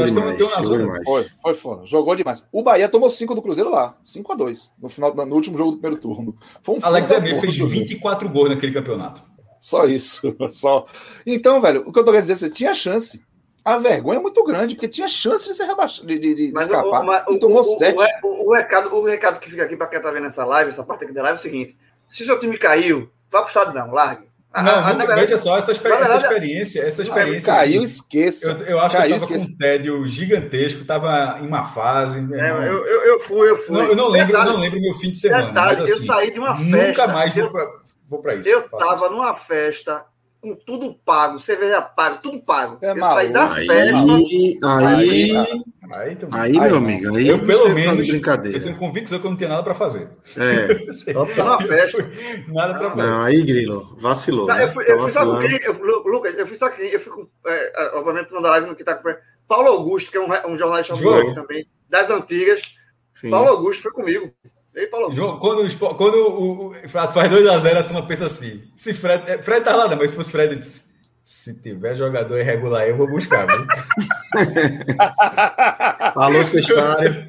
Foi foda, jogou demais. O Bahia tomou 5 do Cruzeiro lá, 5-2, no último jogo do primeiro turno. Foi um Alex Abel fez 24 gols naquele campeonato. Só isso, só. Então, velho, o que eu tô querendo dizer, você tinha chance. A vergonha é muito grande, porque tinha chance de ser rebaixado, de escapar. Mas tomou 7. O recado que fica aqui pra quem tá vendo essa live, essa parte aqui da live, é o seguinte: se o seu time caiu, vá pro estado não, largue. Veja só, essa experiência. Caiu, assim, esqueça. Eu acho que eu tava com um tédio gigantesco, tava em uma fase. Eu fui. Eu não lembro meu fim de semana. Detalhe, mas, assim, eu saí de uma festa. Nunca mais vou pra isso. Eu tava numa festa com tudo pago, cerveja paga, tudo pago. É eu saí da festa. Aí meu amigo, aí eu pelo menos brincadeira. Eu tenho convicção que eu não tinha nada para fazer. Total festa. Nada para fazer. Não, aí Grilo, vacilou. Lucas, eu fui obviamente não da live no que tá com Paulo Augusto, que é um jornalista também, das antigas. Sim. Paulo Augusto foi comigo. Ei, Paulo. João, quando o Fred faz 2-0, a turma pensa assim: se Fred tá lá, não, mas se fosse Fred, disse, se tiver jogador irregular, eu vou buscar. Alô, Cestário.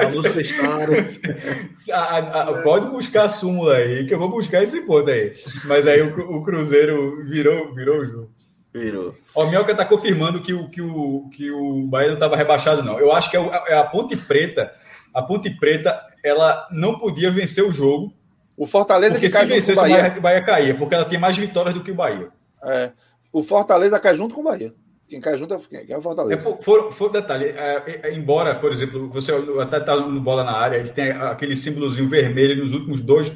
Alô, Cestário. Pode buscar a súmula aí, que eu vou buscar esse ponto aí. Mas aí o Cruzeiro virou o jogo. Virou. O Mioca tá confirmando que o Bahia não tava rebaixado, não. Eu acho que é a Ponte Preta. A Ponte Preta, ela não podia vencer o jogo. O Fortaleza que cai junto com o Bahia. Porque se vencesse, o Bahia caía, porque ela tem mais vitórias do que o Bahia. O Fortaleza cai junto com o Bahia. Quem cai junto é o Fortaleza. Detalhe, embora, por exemplo, você até está no Bola na Área, ele tem aquele símbolozinho vermelho nos últimos dois...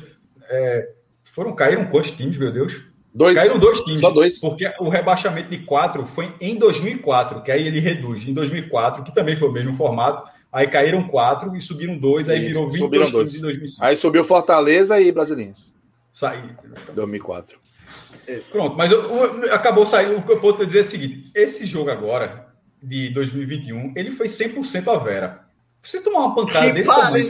Caíram quantos times, meu Deus? Dois. Caíram dois times. Só dois. Porque o rebaixamento de 4 foi em 2004, que aí ele reduz. Em 2004, que também foi o mesmo formato, aí caíram 4 e subiram 2, aí virou 22 times em 2005. Aí subiu Fortaleza e Brasiliense. Saiu. 2004. Pronto, mas acabou saindo. O que eu posso dizer é o seguinte: esse jogo agora, de 2021, ele foi 100% a Vera. Você tomar uma pancada desse tamanho...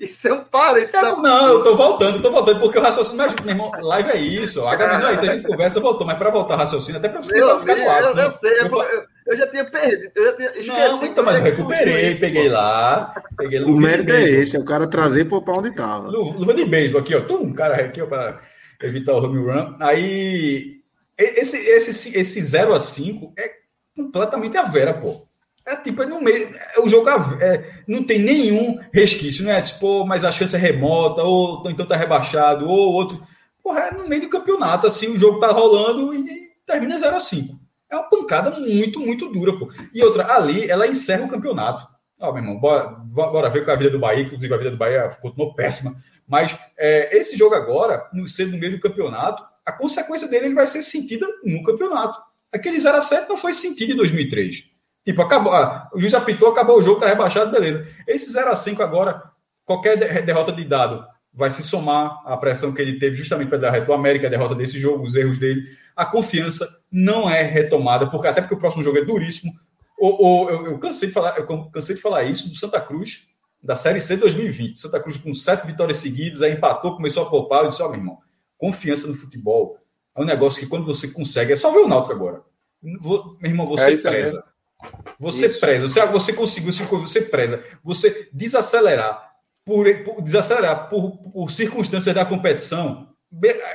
Isso é um parente da porra. Não, eu tô voltando, porque o raciocínio... Mas, meu irmão, live é isso. A Gabi não é isso, a gente conversa, voltou. Mas para voltar o raciocínio, até para você não ficar no ar. Eu sei, eu já tinha perdido. Não, então, mas eu recuperei, peguei lá. O mérito é esse, é o cara trazer para onde tava. Luva de beisebol aqui, ó. Tô um cara aqui, ó, para evitar o home run. Aí, esse 0-5 é completamente a Vera, pô. É tipo, é no meio, o jogo não tem nenhum resquício, né? Tipo, mas a chance é remota, ou então tá rebaixado, ou outro. Porra, é no meio do campeonato, assim, o jogo tá rolando e termina 0-5. É uma pancada muito, muito dura, pô. E outra, ali, ela encerra o campeonato. Ó, meu irmão, bora ver com a vida do Bahia, inclusive a vida do Bahia continuou péssima. Mas esse jogo agora, sendo no meio do campeonato, a consequência dele ele vai ser sentida no campeonato. Aquele 0-7 não foi sentido em 2003. Tipo, acabou, o juiz apitou, acabou o jogo, tá rebaixado, beleza. Esse 0-5 agora, qualquer derrota de dado vai se somar à pressão que ele teve justamente para dar do América, a derrota desse jogo, os erros dele. A confiança não é retomada, até porque o próximo jogo é duríssimo. Eu cansei de falar isso do Santa Cruz, da Série C 2020. Santa Cruz com 7 vitórias seguidas, aí empatou, começou a poupar. Eu disse, meu irmão, confiança no futebol é um negócio que quando você consegue... É só ver o Náutico agora. Meu irmão, você preza. É você isso. Preza, você conseguiu, você preza, você desacelerar por circunstâncias da competição,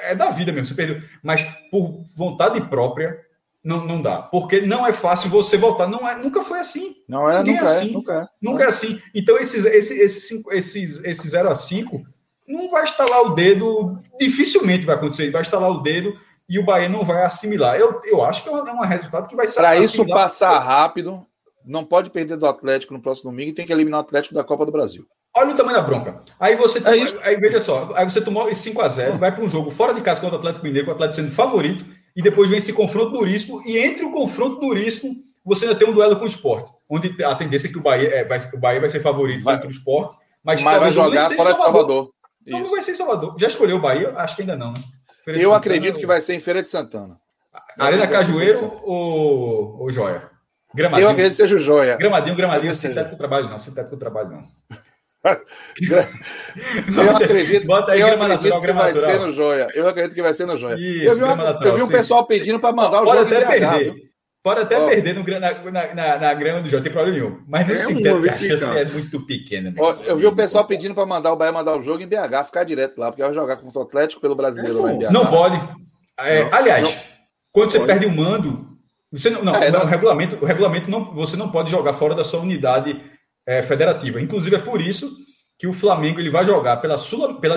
é da vida mesmo, você perdeu, mas por vontade própria não dá, porque não é fácil você voltar, nunca foi assim, nunca é assim. Então esse 0-5 não vai estalar o dedo, dificilmente vai acontecer, vai estalar o dedo. E o Bahia não vai assimilar. Eu acho que é um resultado que vai ser. Para isso passar rápido, não pode perder do Atlético no próximo domingo e tem que eliminar o Atlético da Copa do Brasil. Olha o tamanho da bronca. Aí você aí veja só, aí você tomou 5-0, vai para um jogo fora de casa contra o Atlético Mineiro, com o Atlético sendo favorito, e depois vem esse confronto duríssimo, e entre o confronto duríssimo você ainda tem um duelo com o Sport, onde a tendência é que o Bahia vai ser favorito contra o Sport, mas vai jogar fora de Salvador. Então não vai ser em Salvador. Já escolheu o Bahia? Acho que ainda não, né? Eu acredito que vai ser em Feira de Santana. Arena Cajueiro ou Joia? Gramadinho. Eu acredito que seja o Joia. Gramadinho. Sintético trabalho não. Eu acredito que vai ser no Joia. Isso, eu vi um pessoal pedindo para mandar o jogo. Pode até perder na grama do Joia, não tem problema nenhum. Mas no Sintético a chance é muito pequena. Eu vi o pessoal pedindo para mandar o Bahia mandar o jogo em BH, ficar direto lá, porque vai jogar contra o Atlético pelo Brasileiro lá em BH. Não pode. Aliás, quando você perde o mando, você não. O regulamento não, você não pode jogar fora da sua unidade federativa. Inclusive é por isso que o Flamengo ele vai jogar pela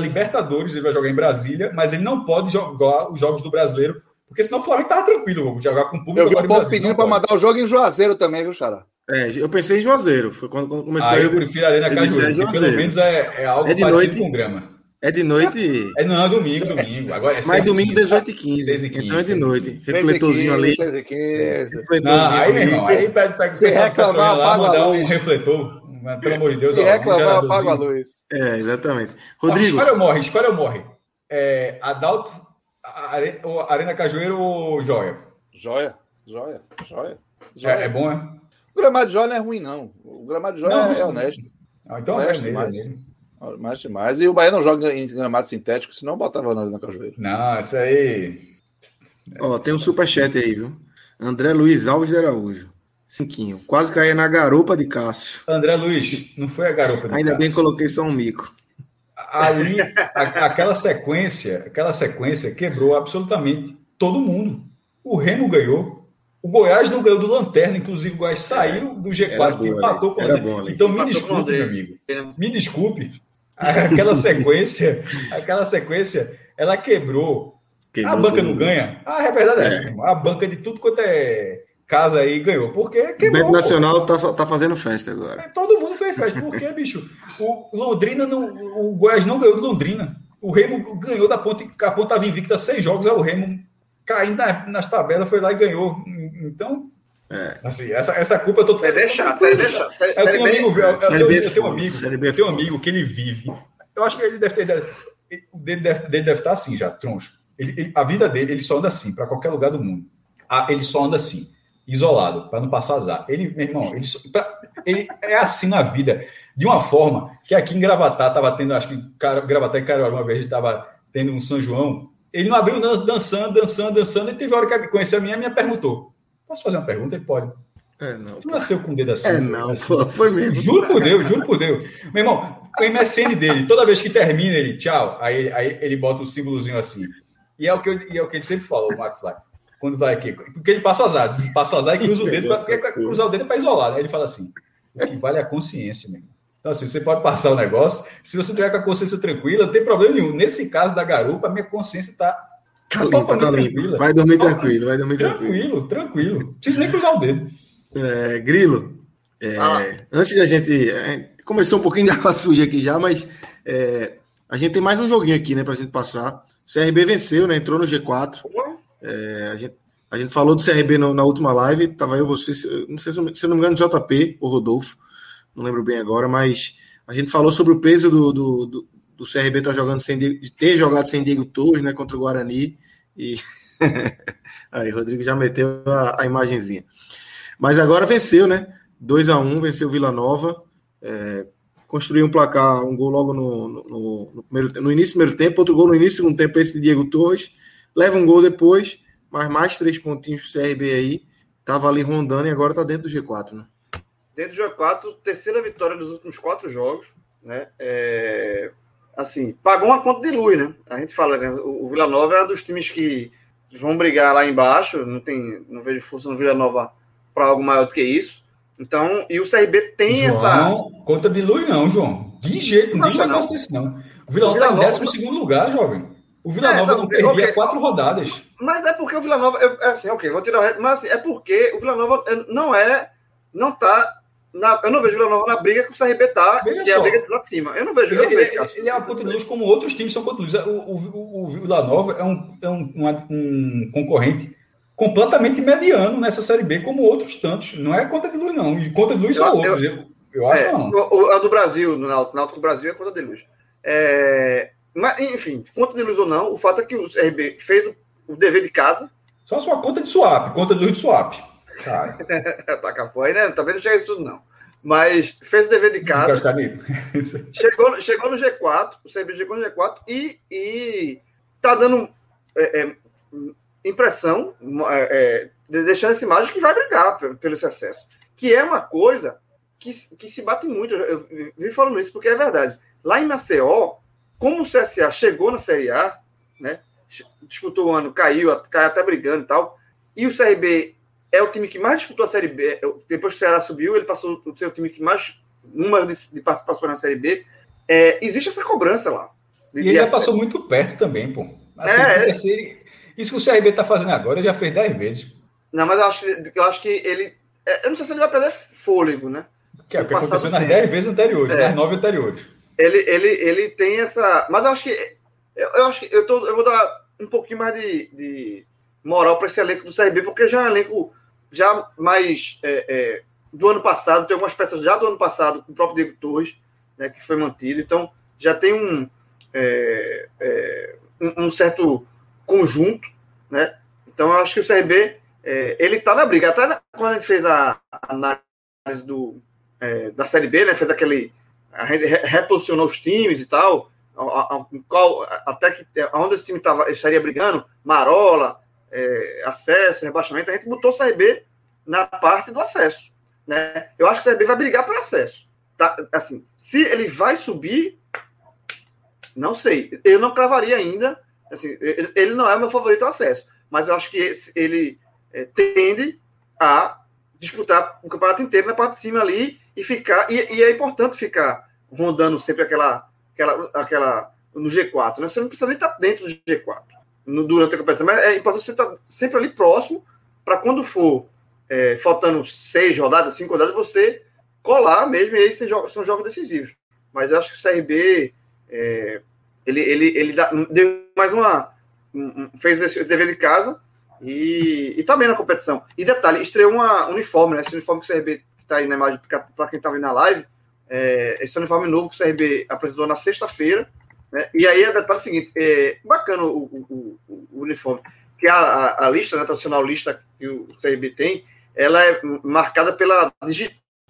Libertadores, ele vai jogar em Brasília, mas ele não pode jogar os jogos do Brasileiro, porque senão o Flamengo estava tranquilo de jogar com o público. Eu vi o povo pedindo para mandar o jogo em Juazeiro também, viu, Xará? Eu pensei em Juazeiro, foi quando comecei a... Eu prefiro a Arena Cajueiro, porque pelo menos é algo parecido noite, com grama. É de noite... Não, é domingo. Agora é 6 mas domingo, 18h15. Então é de noite. Refletorzinho ali. 6h15. Não, aí, meu irmão, aí pega se reclamar, apaga a luz. Um refletor, mas, pelo amor de Deus... Se reclamar, apaga a luz. Exatamente. Rodrigo... Escolha ou morre? Adalto, Arena Cajueiro ou Joia? Joia. É bom, é? O gramado de Joia não é ruim, não. O gramado de Joia é honesto. Então é honesto mesmo. Mais demais. E o Bahia não joga em gramado sintético, senão botava na Cajueiro. Não, isso aí... Tem um superchat aí, viu? André Luiz Alves de Araújo. 5. Quase caía na garupa de Cássio. André Luiz, não foi a garupa de Cássio. Ainda bem que coloquei só um mico. Ali, aquela sequência quebrou absolutamente todo mundo. O Remo ganhou. O Goiás não ganhou do Lanterna, inclusive o Goiás saiu do G4 e empatou com o Lanterna. Então me desculpe, meu amigo. Me desculpe. Aquela sequência, ela quebrou. A banca tudo. Não ganha. A verdade é essa. A banca de tudo quanto é casa aí ganhou. Porque quebrou. O Banco Nacional tá fazendo festa agora. Todo mundo fez festa. Por quê, bicho? O Goiás não ganhou do Londrina. O Remo ganhou da Ponta. A Ponta estava invicta 6 jogos. Aí o Remo, caindo nas tabelas, foi lá e ganhou. Então... Essa culpa eu tô tendo. Eu tenho um amigo que ele vive. Eu acho que ele deve estar assim já, troncho. A vida dele, ele só anda assim, para qualquer lugar do mundo. Ele só anda assim, isolado, para não passar azar. Meu irmão, ele é assim na vida. De uma forma que aqui em Gravatá, estava tendo, acho que Gravatá e Caruaru uma vez, estava tendo um São João. Ele não abriu dançando, e teve hora que conheceu a minha perguntou. Posso fazer uma pergunta? Ele pode. Não. Tu nasceu com o dedo assim? Foi mesmo. Juro por Deus. Meu irmão, o MSN dele, toda vez que termina ele, tchau, aí ele bota um símbolozinho assim. E é o que ele sempre fala, o McFly. Quando vai aqui, porque ele passa o azar e cruza o dedo, porque cruzar o dedo é para isolar. Aí ele fala assim, o que vale é a consciência, meu irmão. Então, assim, você pode passar o negócio, se você tiver com a consciência tranquila, não tem problema nenhum. Nesse caso da garupa, a minha consciência tá limpa. Vai dormir tranquilo. Não precisa nem cruzar o dedo. Grilo, antes da gente... Começou um pouquinho de água suja aqui já, mas a gente tem mais um joguinho aqui, né, pra gente passar. O CRB venceu, né, entrou no G4. A gente falou do CRB na última live, tava eu, você, não sei se eu não me engano, JP ou Rodolfo, não lembro bem agora, mas a gente falou sobre o peso do CRB ter jogado sem Diego Torres, né, contra o Guarani, e aí o Rodrigo já meteu a imagenzinha. Mas agora venceu, né, 2-1, venceu Vila Nova, construiu um placar, um gol logo no início do primeiro tempo, outro gol no início do segundo tempo, esse de Diego Torres, leva um gol depois, mas mais 3 pontinhos do CRB aí, estava ali rondando e agora está dentro do G4, né. Dentro do G4, terceira vitória nos últimos 4 jogos, né? Assim, pagou uma conta de luz, né? A gente fala, né? O Vila Nova é um dos times que vão brigar lá embaixo, não vejo força no Vila Nova para algo maior do que isso. Então, e o CRB tem essa... Conta de luz não, João. De jeito, não diz negócio desse não. O Vila Nova está em 12º lugar, jovem. O Vila Nova não perdia 4 rodadas. Mas é porque o Vila Nova... vou tirar o resto. Mas assim, é porque o Vila Nova não está... Eu não vejo o Vila Nova na briga que o CRB tá, e a briga de lá de cima. Ele é uma ponta de luz como outros times são ponta de luz. O Vila Nova é um concorrente completamente mediano nessa Série B, como outros tantos. Não é conta de luz, não. E conta de luz são outros. Eu acho não. A do Brasil, no Náutico Brasil é conta de luz. Mas, enfim, conta de luz ou não, o fato é que o CRB fez o dever de casa. Só a sua conta de swap, conta de luz de swap. Cara. Tá capô aí, né? Também não chega isso tudo, não. Mas fez o dever de casa. Chegou no G4, o CRB chegou no G4 e tá dando impressão, deixando essa imagem que vai brigar pelo esse acesso. Que é uma coisa que se bate muito. Eu vim falando isso porque é verdade. Lá em Maceió, como o CSA chegou na Série A, né, disputou o ano, caiu até brigando e tal, e o CRB é o time que mais disputou a Série B. Depois que o Ceará subiu, ele passou a ser o time que mais de participação na Série B. Existe essa cobrança lá. E ele já passou muito perto também, pô. Assim, isso que o CRB está fazendo agora, ele já fez 10 vezes. Não, mas eu acho que ele... eu não sei se ele vai perder fôlego, né? Que é o que aconteceu nas 10 vezes anteriores, nas 9 anteriores. Ele tem essa... Mas eu vou dar um pouquinho mais de moral para esse elenco do CRB, porque já é um elenco já mais do ano passado, tem algumas peças já do ano passado, com o próprio Diego Torres, né, que foi mantido. Então, já tem um certo conjunto, né? Então eu acho que o CRB ele tá na briga. Até quando a gente fez a análise da Série B, né? Fez aquele reposicionou os times e tal, até onde esse time estaria brigando, Marola, acesso, rebaixamento. A gente botou o CRB na parte do acesso, né? Eu acho que o CRB vai brigar por acesso, tá? Assim, se ele vai subir, não sei, eu não cravaria ainda. Assim, ele não é meu favorito ao acesso, mas eu acho que ele tende a disputar o campeonato inteiro na parte de cima ali e ficar, e é importante ficar rondando sempre aquela no G4, né? Você não precisa nem estar dentro do G4 durante a competição, mas é importante você estar sempre ali próximo, para quando for faltando 6 rodadas, 5 rodadas, você colar mesmo, e aí são jogos decisivos. Mas eu acho que o CRB ele deu mais uma... fez esse dever de casa e tá bem na competição. E detalhe, estreou um uniforme, né? Esse uniforme que o CRB tá aí na imagem, para quem tá vendo na live, esse uniforme novo que o CRB apresentou na sexta-feira, né? E aí é detalhe seguinte, bacana o uniforme, que a lista, né, tradicional lista que o CRB tem, ela é marcada pela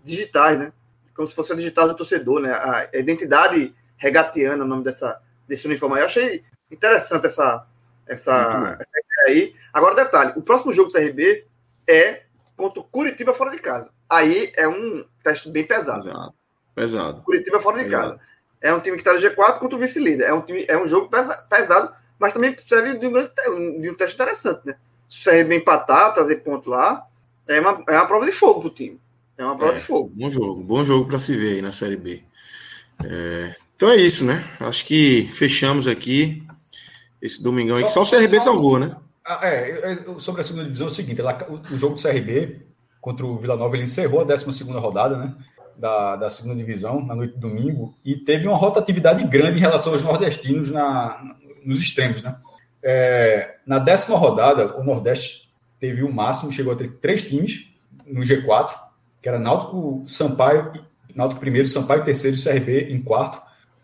digitais, né? Como se fosse a digital do torcedor, né? A identidade regateana, o nome desse uniforme aí. Eu achei interessante essa ideia aí. Agora, detalhe, o próximo jogo do CRB é contra o Coritiba fora de casa. Aí é um teste bem pesado. Pesado. Coritiba fora de casa. É um time que está no G4 contra o vice-líder. É um jogo pesado, mas também serve de um teste interessante, né? Se o CRB empatar, trazer ponto lá, é uma prova de fogo pro time. É uma prova de fogo. Bom jogo para se ver aí na Série B. Então é isso, né? Acho que fechamos aqui esse domingão aí, que só o CRB salvou, né? Sobre a segunda divisão é o seguinte, o jogo do CRB contra o Vila Nova, ele encerrou a 12ª rodada, né, da segunda divisão, na noite de domingo, e teve uma rotatividade grande em relação aos nordestinos nos extremos, né? Na 10ª rodada, o Nordeste teve o máximo, chegou a ter 3 times no G4, que era Náutico primeiro, Sampaio terceiro, CRB em quarto.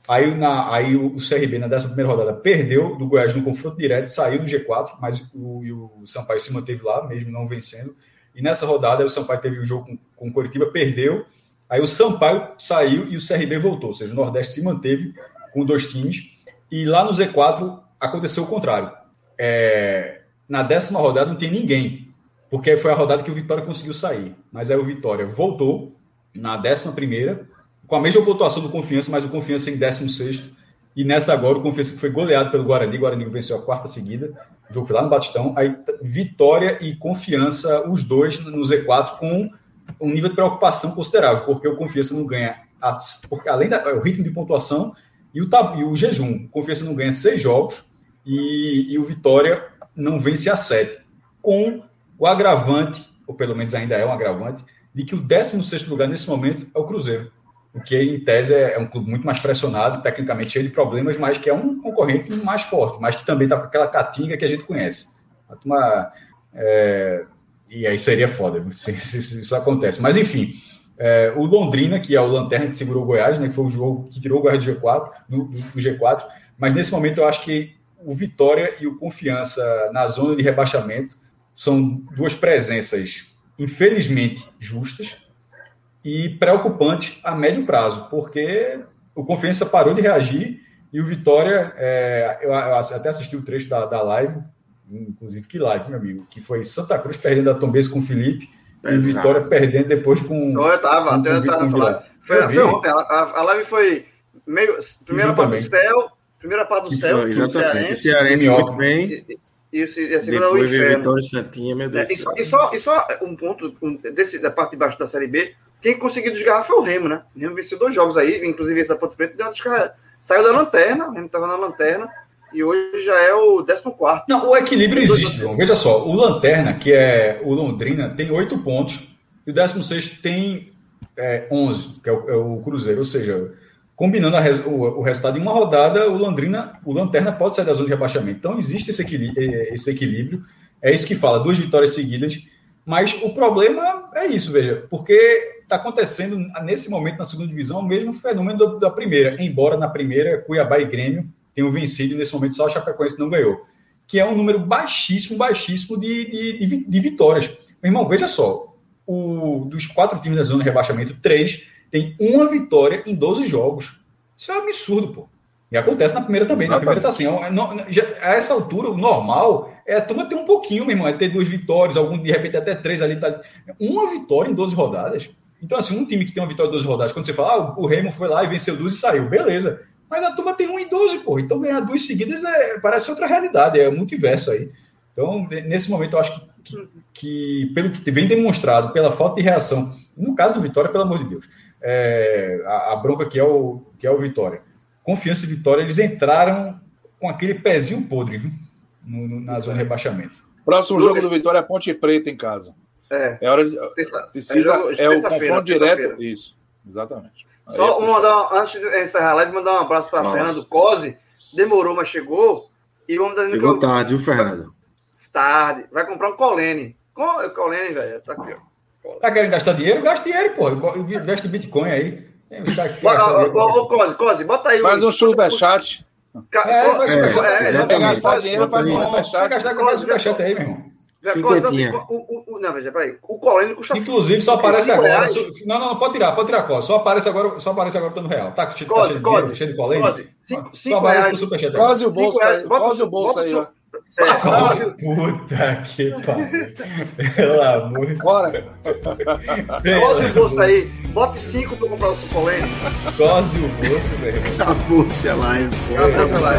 Aí o CRB, na 11ª rodada, perdeu do Goiás no confronto direto, saiu do G4, mas o Sampaio se manteve lá, mesmo não vencendo. E nessa rodada, o Sampaio teve um jogo com o Coritiba, perdeu. Aí o Sampaio saiu e o CRB voltou. Ou seja, o Nordeste se manteve com 2 times. E lá no Z4, aconteceu o contrário. Na 10ª rodada, não tem ninguém, porque foi a rodada que o Vitória conseguiu sair. Mas aí o Vitória voltou na 11ª, com a mesma pontuação do Confiança, mas o Confiança em 16º. E nessa agora, o Confiança foi goleado pelo Guarani. O Guarani venceu a 4ª seguida. O jogo foi lá no Batistão. Aí, Vitória e Confiança, os dois no Z4, com um nível de preocupação considerável, porque o Confiança não ganha... porque além do ritmo de pontuação e o jejum, o Confiança não ganha 6 jogos e o Vitória não vence a 7. Com o agravante, ou pelo menos ainda é um agravante, de que o 16º lugar nesse momento é o Cruzeiro. O que, em tese, é um clube muito mais pressionado, tecnicamente cheio de problemas, mas que é um concorrente mais forte, mas que também está com aquela catinga que a gente conhece. A turma E aí seria foda se isso acontece. Mas, enfim, o Londrina, que é o Lanterna que segurou o Goiás, né, que foi o jogo que tirou o Goiás do G4, do G4, mas nesse momento eu acho que o Vitória e o Confiança na zona de rebaixamento são duas presenças, infelizmente, justas e preocupantes a médio prazo, porque o Confiança parou de reagir e o Vitória, eu até assisti o trecho da live, inclusive, que live, meu amigo, que foi Santa Cruz perdendo a Tombense com o Felipe e Vitória perdendo depois com... Eu tava nessa live. A live foi meio... Primeira parte do céu, exatamente, o Cearense muito bem. E a segunda o Vitória Santinha, meu Deus. E só um ponto da parte de baixo da Série B, quem conseguiu desgarrar foi o Remo, né? O Remo venceu 2 jogos aí, inclusive essa Ponte Preta deu uma descarrada. Saiu da lanterna, o Remo estava na lanterna, e hoje já é o 14º. Não, o equilíbrio existe, João. Veja só, o Lanterna, que é o Londrina, tem 8 pontos, e o 16º tem 11, que é o Cruzeiro. Ou seja, combinando o resultado em uma rodada, o Lanterna pode sair da zona de rebaixamento. Então existe esse equilíbrio, é isso que fala, 2 vitórias seguidas, mas o problema é isso, veja, porque... Está acontecendo, nesse momento, na segunda divisão, o mesmo fenômeno da primeira, embora na primeira, Cuiabá e Grêmio tenham vencido, nesse momento só a Chapecoense não ganhou, que é um número baixíssimo de vitórias. Meu irmão, veja só, dos 4 times da zona de rebaixamento, 3 tem 1 vitória em 12 jogos. Isso é um absurdo, pô. E acontece na primeira também. Exatamente. Na primeira tá assim. A essa altura, o normal é a turma ter um pouquinho, meu irmão, é ter 2 vitórias, algum de repente até 3 ali. Tá... 1 vitória em 12 rodadas. Então, assim, um time que tem uma vitória em 12 rodadas, quando você fala, o Remo foi lá e venceu 2 e saiu, beleza. Mas a turma tem 1 em 12, porra. Então, ganhar 2 seguidas parece outra realidade, é multiverso aí. Então, nesse momento, eu acho que pelo que vem demonstrado, pela falta de reação, no caso do Vitória, pelo amor de Deus, a bronca que é o Vitória. Confiança e Vitória, eles entraram com aquele pezinho podre, viu? Na zona de rebaixamento. Próximo jogo do Vitória é Ponte Preta em casa. É hora de. É o confronto direto. Isso, exatamente. Aí só antes de encerrar a live, mandar um abraço para Fernando Cosi. Demorou, mas chegou. E vamos dar. Chegou tarde, viu, Fernando? Tarde. Vai comprar um Colene. Colene, velho. Tá aqui, ó. Tá querendo gastar dinheiro? Gasta dinheiro, pô. Investe em Bitcoin aí. Ô, Cosi, bota aí. Faz um superchat. Quer gastar dinheiro, faz um superchat. Quer gastar com o superchat aí, meu irmão. O Colene custa. Inclusive, só aparece agora. Não, pode tirar, Cos. Só aparece agora pelo real. Tá cheio de Colene. Só aparece com o Superchat. Quase o bolso aí. Quase o bolso aí, ó. Puta que pariu. Pelo amor de Deus. Bora. Quase o bolso aí. Bote 5 pra comprar o Colene. Quase o bolso, velho. Tá bolso, é live.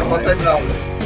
Bota aí pra lá.